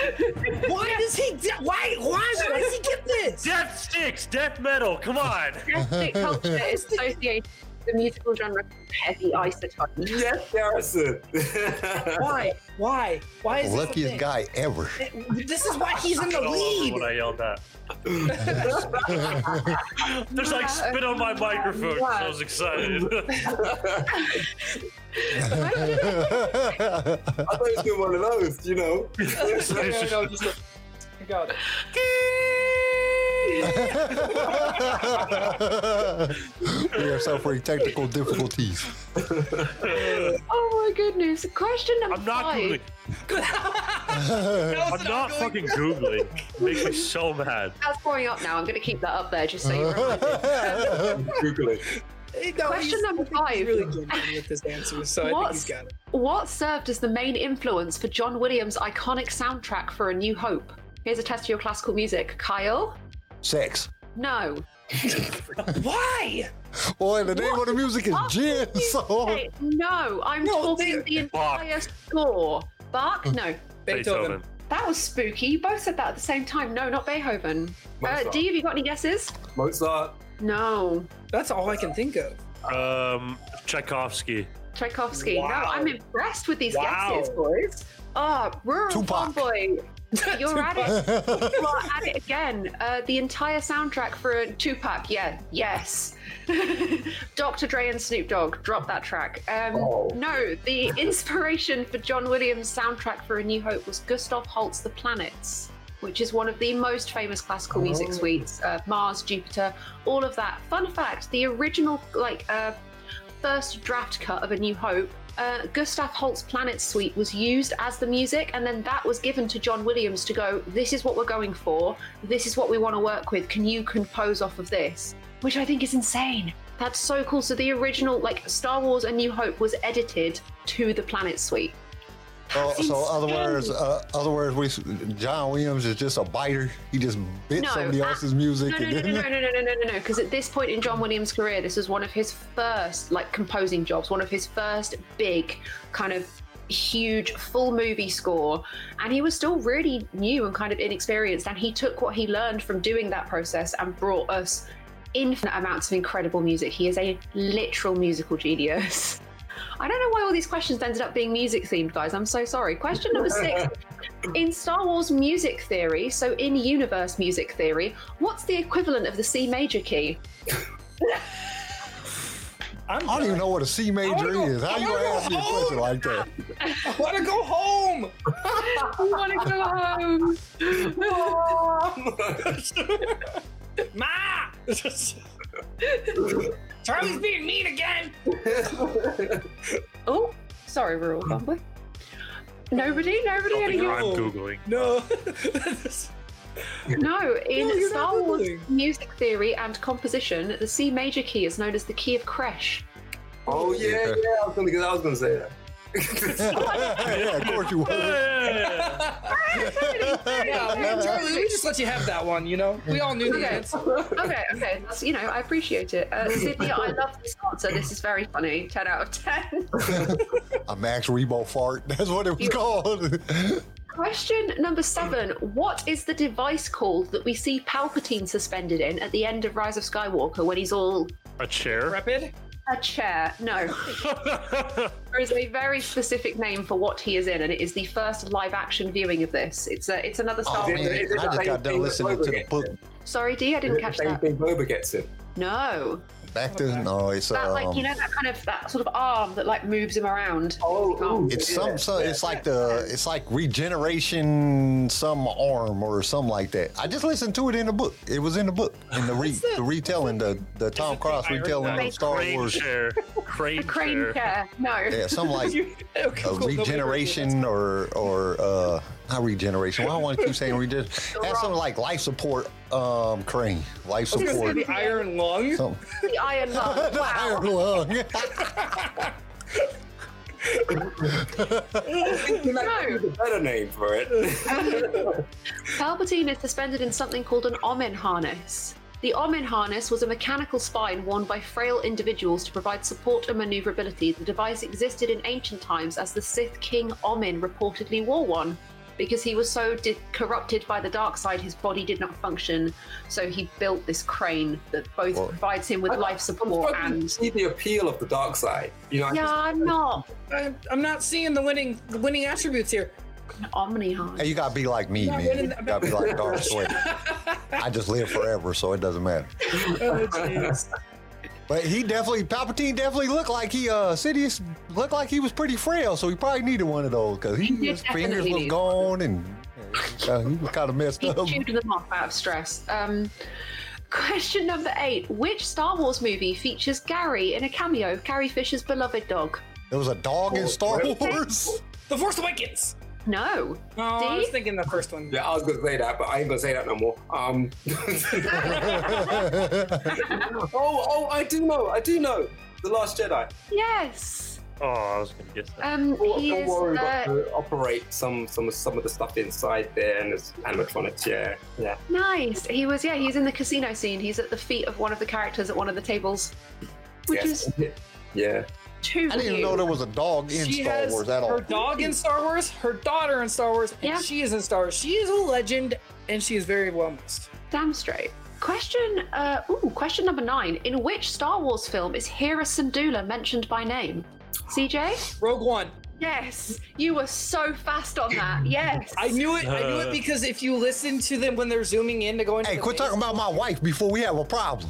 Why yeah. does he? De- why? Why does he get this? Death sticks, death metal. Come on. Death stick culture is associated with the musical genre heavy isotones. Yes, Garrison. Why? Why? Why is luckiest this guy ever? This is why he's in the lead. What I yelled at. There's like spit on my microphone. So I was excited. I thought it was doing one of those, you know. I got it. We have so many technical difficulties. Oh my goodness. Question number I'm not five. Googling. I'm not, not fucking Googling. It makes me so mad. That's going up now. I'm going to keep that up there just so you remember. Googling. No, question number five. Really good with this answer, so I think he's got it. What served as the main influence for John Williams' iconic soundtrack for A New Hope? Here's a test of your classical music. Kyle? Sex. No. Why? Boy, the name of the music is gin, so... No, I'm no, talking the entire Bach. score. Bach? No. Beethoven. That was spooky. You both said that at the same time. No, not Beethoven. Uh, D, have you got any guesses? Mozart. No. That's all I can think of. Um, Tchaikovsky. Tchaikovsky. Wow. No, I'm impressed with these wow. guesses, boys. Oh, Rural Farmboy. You're at it. You are at it again. Uh, the entire soundtrack for Tupac. Yeah. Yes. Doctor Dre and Snoop Dogg. Drop that track. Um, oh. No, the inspiration for John Williams' soundtrack for A New Hope was Gustav Holst's The Planets, which is one of the most famous classical music oh. suites. Uh, Mars, Jupiter, all of that. Fun fact, the original, like, uh, first draft cut of A New Hope, Uh, Gustav Holst's Planet Suite was used as the music, and then that was given to John Williams to go, this is what we're going for, this is what we want to work with, can you compose off of this? Which I think is insane. That's so cool. So the original, like, Star Wars A New Hope was edited to the Planet Suite. Oh, so other words, uh, other words, we, John Williams is just a biter. He just bit no, somebody uh, else's music. No, no, no, no, no, no, no, no, no, no. Because at this point in John Williams' career, this was one of his first, like, composing jobs, one of his first big kind of huge full movie score. And he was still really new and kind of inexperienced. And he took what he learned from doing that process and brought us infinite amounts of incredible music. He is a literal musical genius. I don't know why all these questions ended up being music themed, guys. I'm so sorry. Question number six. In Star Wars music theory, so in universe music theory, what's the equivalent of the C major key? I'm I don't done. even know what a C major go, is. How you going to ask me a question like that? I want to go home. I want to go home. Mom. Ma. Charlie's being mean again. Oh, sorry, Rural Farmboy. Nobody, nobody had a Google. I'm Googling. No. No, in no, Star Wars music theory and composition, the C major key is known as the key of Kresh. Oh, yeah, yeah. I was going to say that. Yeah, of course you were. Yeah, Charlie, we just let you have that one, you know? We all knew okay. the answer. Okay, okay. That's, you know, I appreciate it. Uh, Sydney, I love this answer. This is very funny. ten out of ten. A Max Rebo fart. That's what it was called. Question number seven. What is the device called that we see Palpatine suspended in at the end of Rise of Skywalker when he's all... A chair? Rapid? A chair. No. There is a very specific name for what he is in, and it is the first live-action viewing of this. It's a, it's another Star Wars. Oh, I just got done listening to the book. Sorry, D, I didn't catch that. Same thing Boba gets in. No. Back to no, it's that, um, like, you know, that kind of that sort of arm that like moves him around. Oh, ooh, it's yeah, some, so yeah, it's yeah, like the yeah. it's like regeneration, some arm or something like that. I just listened to it in the book. It was in the book in the re the retelling the the Tom Cross retelling of Star crane Wars. Chair. Crane chair, crane chair. No, yeah, something like okay, uh, regeneration or or uh, not regeneration. Well, I don't want to keep saying regeneration. Have something like life support. Um, crane, life support. The iron lung. Something. The iron lung. Wow. The iron lung. No. A better name for it. Um, Palpatine is suspended in something called an Omin harness. The Omin harness was a mechanical spine worn by frail individuals to provide support and maneuverability. The device existed in ancient times as the Sith King Omin reportedly wore one. Because he was so di- corrupted by the dark side, his body did not function. So he built this crane that both well, provides him with I, life support I'm and see the appeal of the dark side. You know, yeah, just, I'm not. I, I'm not seeing the winning, the winning attributes here. Omni-harness. Hey, you gotta be like me, man. You gotta be like Darth Vader. I just live forever, so it doesn't matter. Oh, jeez. But he definitely, Palpatine definitely looked like he, uh, Sidious looked like he was pretty frail, so he probably needed one of those because his fingers was gone and uh, he was kind of messed he up. He chewed them off out of stress. Um, question number eight. Which Star Wars movie features Gary in a cameo, Carrie Fisher's beloved dog? There was a dog in Star Wars? The Force Awakens! No. Oh, I was thinking the first one. Yeah, I was going to say that, but I ain't going to say that no more. Um. oh, oh, I do know. I do know. The Last Jedi. Yes. Oh, I was going to guess that. Um, oh, don't worry, uh, we've got to operate some, some, some of the stuff inside there, and it's animatronics, yeah. yeah. Nice. He was, yeah, he's in the casino scene. He's at the feet of one of the characters at one of the tables. Which yes. is... Yeah. Too I didn't even know there was a dog in she Star Wars at all. Her dog in Star Wars, her daughter in Star Wars, and yeah. she is in Star Wars. She is a legend, and she is very well missed. Damn straight. Question, uh, ooh, question number nine. In which Star Wars film is Hera Syndulla mentioned by name? C J? Rogue One. Yes, you were so fast on that. Yes, I knew it. I knew it because if you listen to them when they're zooming in to go into. Hey, quit talking about my wife before we have a problem.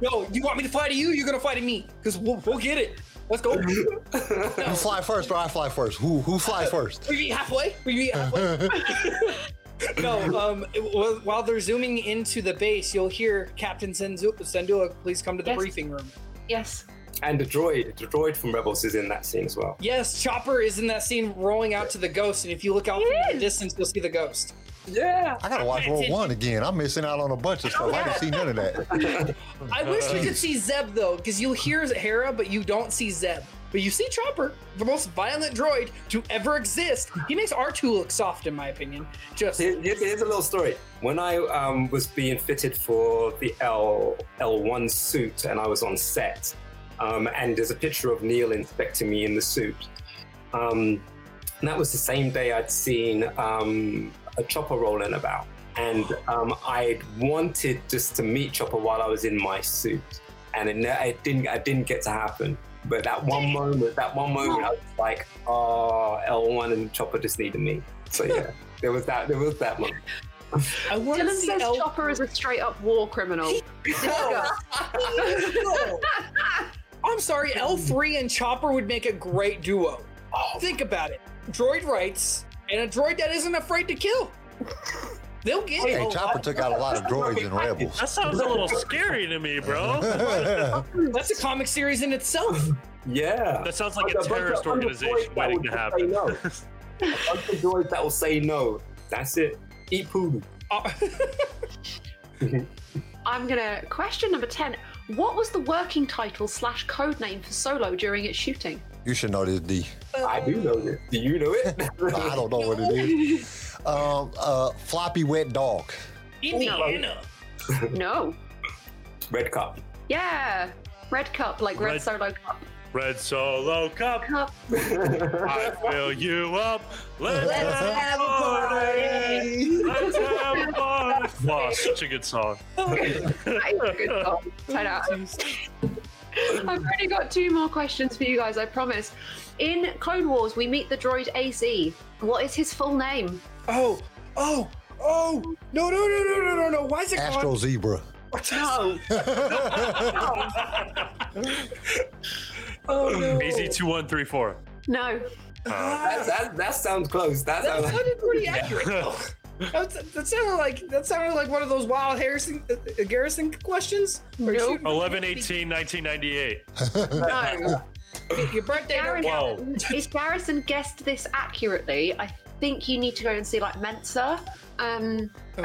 No, you want me to fly to you? You're gonna fly to me because we'll we'll get it. Let's go. You fly first or I fly first? Who who flies first? We meet halfway. We meet halfway. No, um, while they're zooming into the base, you'll hear Captain Syndulla, please come to the yes. briefing room. Yes. And the droid, the droid from Rebels is in that scene as well. Yes, Chopper is in that scene rolling out to the ghost, and if you look out from the distance, you'll see the ghost. Yeah. I gotta watch Rogue One again. I'm missing out on a bunch of stuff. I didn't see none of that. I wish you could see Zeb, though, because you'll hear Hera, but you don't see Zeb. But you see Chopper, the most violent droid to ever exist. He makes R two look soft, in my opinion. Just Here, Here's a little story. When I um, was being fitted for the L, L one suit, and I was on set, Um, and there's a picture of Neil inspecting me in the suit. Um, and that was the same day I'd seen um, a Chopper rolling about. And um, I wanted just to meet Chopper while I was in my suit. And it, it didn't it didn't get to happen. But that one moment, that one moment, I was like, oh, L one and Chopper just needed me. So yeah, there was that, there was that moment. I Dylan says L- Chopper is a straight up war criminal. No. I'm sorry, L three and Chopper would make a great duo. Oh. Think about it. Droid rights and a droid that isn't afraid to kill. They'll get hey, it. Hey, Chopper took out a lot of droids and Rebels. That sounds a little scary to me, bro. That's a comic series in itself. Yeah. That sounds like a, a terrorist of, organization waiting to happen. No. A bunch of droids that will say no. That's it. Eat poodle. Oh. I'm gonna question number ten. What was the working title slash code name for Solo during its shooting? You should know this, D. Uh, I do know this. Do you know it? I don't know what it is. Um, uh, floppy wet dog. Indiana. No. Red cup. Yeah, red cup, like red, red Solo cup. Red Solo cup. cup. I fill you up. Let's, Let's have a party. Let's have a party. Wow, such a good song. That is a good song. ten out of ten. I've already got two more questions for you guys, I promise. In Clone Wars, we meet the droid A C. What is his full name? Oh, oh, oh. No, no, no, no, no, no, no. Why is it called? Astro Zebra. No. Oh, no. A C two one three four. No. Uh, that, that, that sounds close. That, that sounded like, pretty yeah. accurate. that, that sounded like that sounded like one of those wild Harrison uh, Garrison questions. Nope. eleven eighteen nineteen ninety-eight. No. Your birthday. Garrison, wow. If Garrison guessed this accurately, I think you need to go and see like Mensa. Um, oh.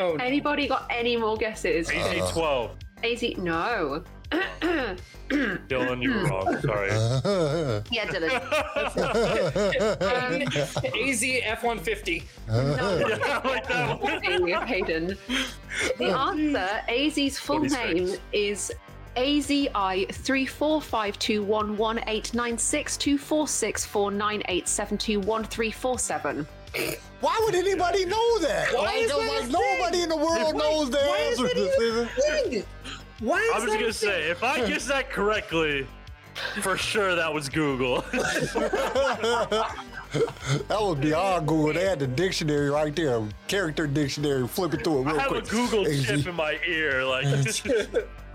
Oh, no. Anybody got any more guesses? A C twelve. A C, no. Dylan, you're wrong. Sorry. Yeah, Dylan. um, A Z F one fifty. No, yeah, like that one. Hayden. The answer, A Z's full name is A Z I three four five two one one eight nine six two four six four nine eight seven two one three four seven. Why would anybody know that? Why, why is that like nobody in the world why, knows the why answer is to this? Why is I was that gonna say, thing? If I guess that correctly, for sure that was Google. That was beyond Google. They had the dictionary right there, character dictionary, flip it through it real quick. I have quick. a Google chip in my ear, like.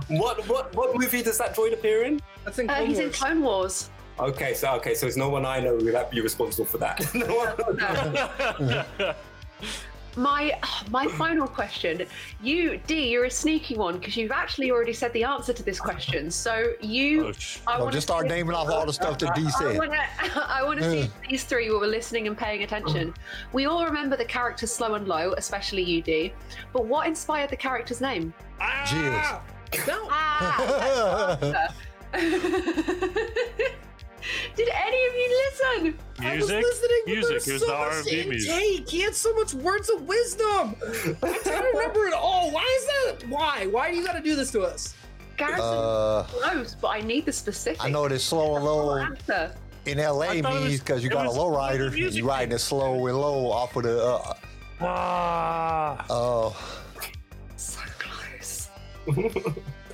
what what what movie does that droid appear in? I think uh, he's in Clone Wars. Okay, so okay, so it's no one I know who would be responsible for that. No one. My my final question, you, Dee, you're a sneaky one because you've actually already said the answer to this question. So you, I no, just start naming off all the stuff that Dee said. I want to see if these three were listening and paying attention. We all remember the character Slow and Low, especially you, Dee. But what inspired the character's name? Ah, no. Ah, that's the answer. Did any of you listen? Music, I was listening, music. Here's so the R and B music. Hey, he had so much words of wisdom. I can't remember it all. Why is that? Why? Why do you got to do this to us? Garrison, uh, close, but I need the specifics. I know it is Slow and Low in L A means because you got a lowrider. You're riding it slow and low off of the. Uh, ah. Oh. So close.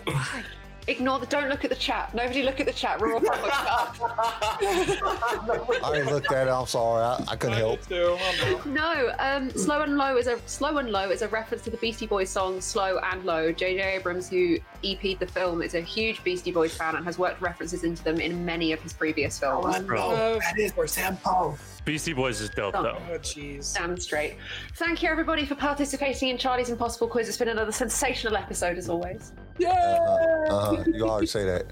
Why? Ignore the, don't look at the chat. Nobody look at the chat. We're all fucked up. I didn't look at it. I'm sorry. I, I couldn't I help. Too. No, um, Slow and Low is a Slow and Low is a reference to the Beastie Boys song Slow and Low. J J Abrams, who E P'd the film, is a huge Beastie Boys fan and has worked references into them in many of his previous films. Oh, bro. That is for Sampo. Beastie Boys is dope, oh, though. Oh, jeez. Damn straight. Thank you, everybody, for participating in Charlie's Impossible Quiz. It's been another sensational episode, as always. Yay! Uh-huh. Uh-huh. You always say that.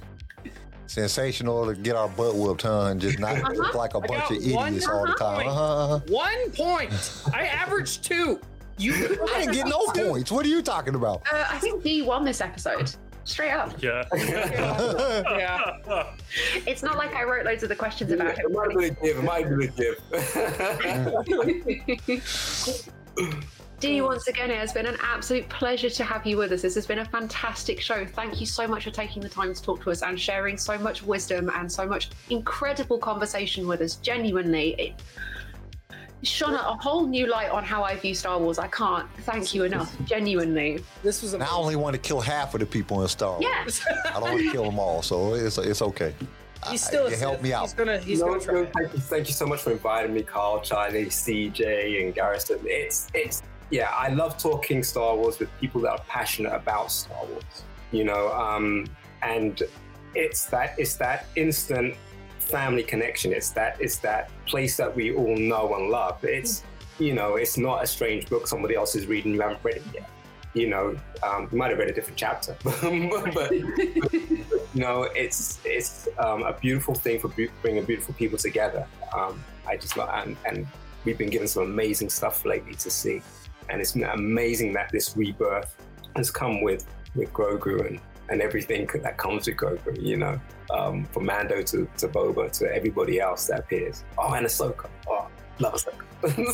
Sensational to get our butt whooped, huh? And just not uh-huh. look like a I bunch of idiots all the time. Uh-huh. One point. I averaged two. You I didn't get no points. What are you talking about? Uh, I think Dee won this episode. Straight up. Yeah. Yeah. It's not like I wrote loads of the questions about yeah, it. My really give, my really give. Dee, once again, it has been an absolute pleasure to have you with us. This has been a fantastic show. Thank you so much for taking the time to talk to us and sharing so much wisdom and so much incredible conversation with us. Genuinely, it shone a whole new light on how I view Star Wars. I can't thank you enough, genuinely. This was amazing. I only want to kill half of the people in Star Wars. Yes. I don't want to kill them all, so it's it's okay. He's still I, you help me out. He's gonna, he's no, gonna try. Thank you, thank you so much for inviting me, Carl, Charlie, C J, and Garrison. It's it's yeah, I love talking Star Wars with people that are passionate about Star Wars. You know, um, and it's that it's that instant family connection. It's that it's that place that we all know and love. It's you know, it's not a strange book somebody else is reading you haven't read it yet. You know, um, you might have read a different chapter, but, but you know, it's it's um, a beautiful thing for be- bringing beautiful people together. Um, I just love, and, and we've been given some amazing stuff lately to see, and it's amazing that this rebirth has come with with Grogu and. and everything that comes with Grogu, you know, um, from Mando to, to Boba to everybody else that appears. Oh, and Ahsoka. Oh, love Ahsoka.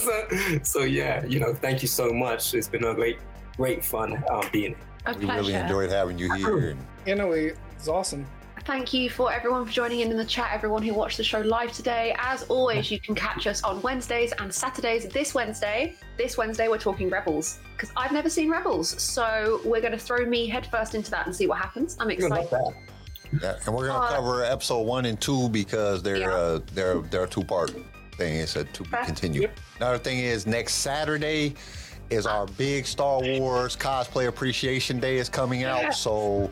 so, so, yeah, you know, thank you so much. It's been a great, great fun um, being here. A pleasure. We really enjoyed having you here. In a way, it's awesome. Thank you for everyone for joining in in the chat, everyone who watched the show live today. As always, you can catch us on Wednesdays and Saturdays. This Wednesday, this Wednesday, we're talking Rebels, because I've never seen Rebels. So we're going to throw me headfirst into that and see what happens. I'm excited. Yeah, and we're going to uh, cover episode one and two because they're, yeah. uh, they're, they're a two-part thing. It's a to-be-continued. Yep. Another thing is next Saturday is our big Star Wars Cosplay Appreciation Day is coming out. Yeah. So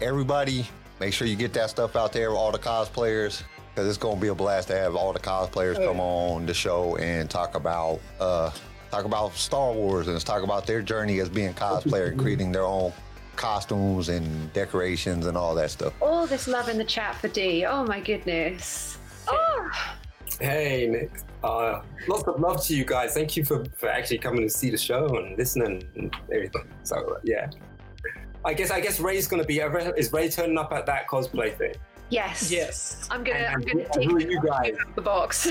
everybody... make sure you get that stuff out there with all the cosplayers, because it's going to be a blast to have all the cosplayers come on the show and talk about uh, talk about Star Wars and talk about their journey as being cosplayer and creating their own costumes and decorations and all that stuff. All this love in the chat for Dee. Oh, my goodness. Oh. Hey, Nick. Uh, lots of love to you guys. Thank you for, for actually coming to see the show and listening and everything. So, yeah. I guess I guess Ray's gonna be. Is Ray turning up at that cosplay thing? Yes. Yes. I'm gonna. And, I'm gonna take you guys out of the box.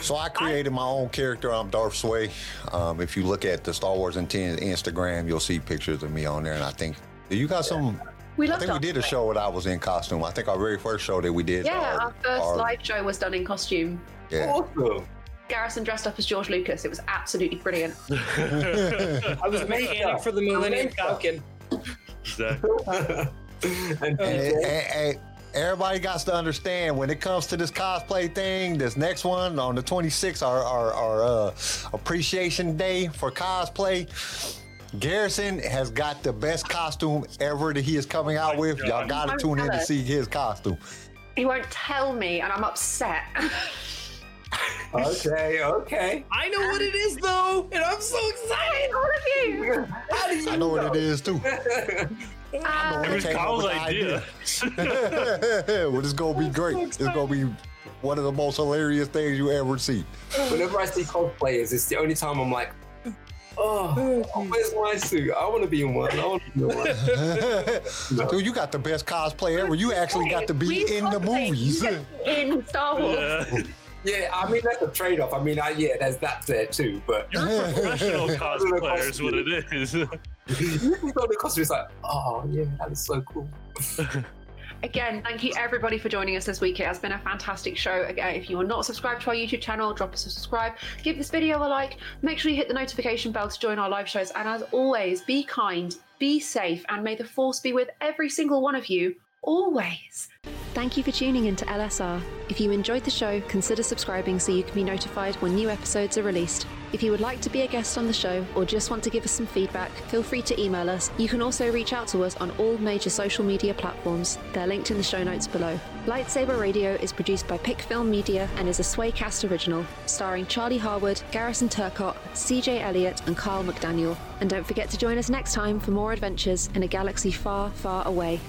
So I created my own character. I'm Darth Sway. Um, if you look at the Star Wars Intended Instagram, you'll see pictures of me on there. And I think you got some. We I think Darth we did a show when I was in costume. I think our very first show that we did. Yeah, our, our first our, live show was done in costume. Yeah. Awesome. Garrison dressed up as George Lucas. It was absolutely brilliant. I was making it for the Millennium Falcon. Exactly. and, and, and everybody got to understand when it comes to this cosplay thing. This next one on the twenty-sixth, our our, our uh, appreciation day for cosplay. Garrison has got the best costume ever that he is coming out oh with. God. Y'all gotta tune in to see his costume. He won't tell me, and I'm upset. Okay, okay. I know what it is though, and I'm so excited. How do you I know, know what it is too. I know it was Kyle's idea. idea. Well, it's gonna be I'm great. So it's gonna be one of the most hilarious things you ever see. Whenever I see cosplayers, it's the only time I'm like, oh, where's my suit? I want to be in one. I want to be in one. Dude, you got the best cosplay ever. You actually got to be we in the movies. In Star Wars. Yeah. Yeah, I mean, that's a trade-off. I mean, I, yeah, there's that there too, but... You're a professional cosplayer is what it is. You go to the costume, it's like, oh, yeah, that is so cool. Again, thank you everybody for joining us this week. It has been a fantastic show. Again, if you are not subscribed to our YouTube channel, drop us a subscribe, give this video a like, make sure you hit the notification bell to join our live shows. And as always, be kind, be safe, and may the force be with every single one of you, always. Thank you for tuning into L S R. If you enjoyed the show, consider subscribing so you can be notified when new episodes are released. If you would like to be a guest on the show or just want to give us some feedback, feel free to email us. You can also reach out to us on all major social media platforms. They're linked in the show notes below. Lightsaber Radio is produced by Pick Film Media and is a Swaycast original, starring Charlie Harwood, Garrison Turcott, C J Elliott and Carl McDaniel. And don't forget to join us next time for more adventures in a galaxy far, far away.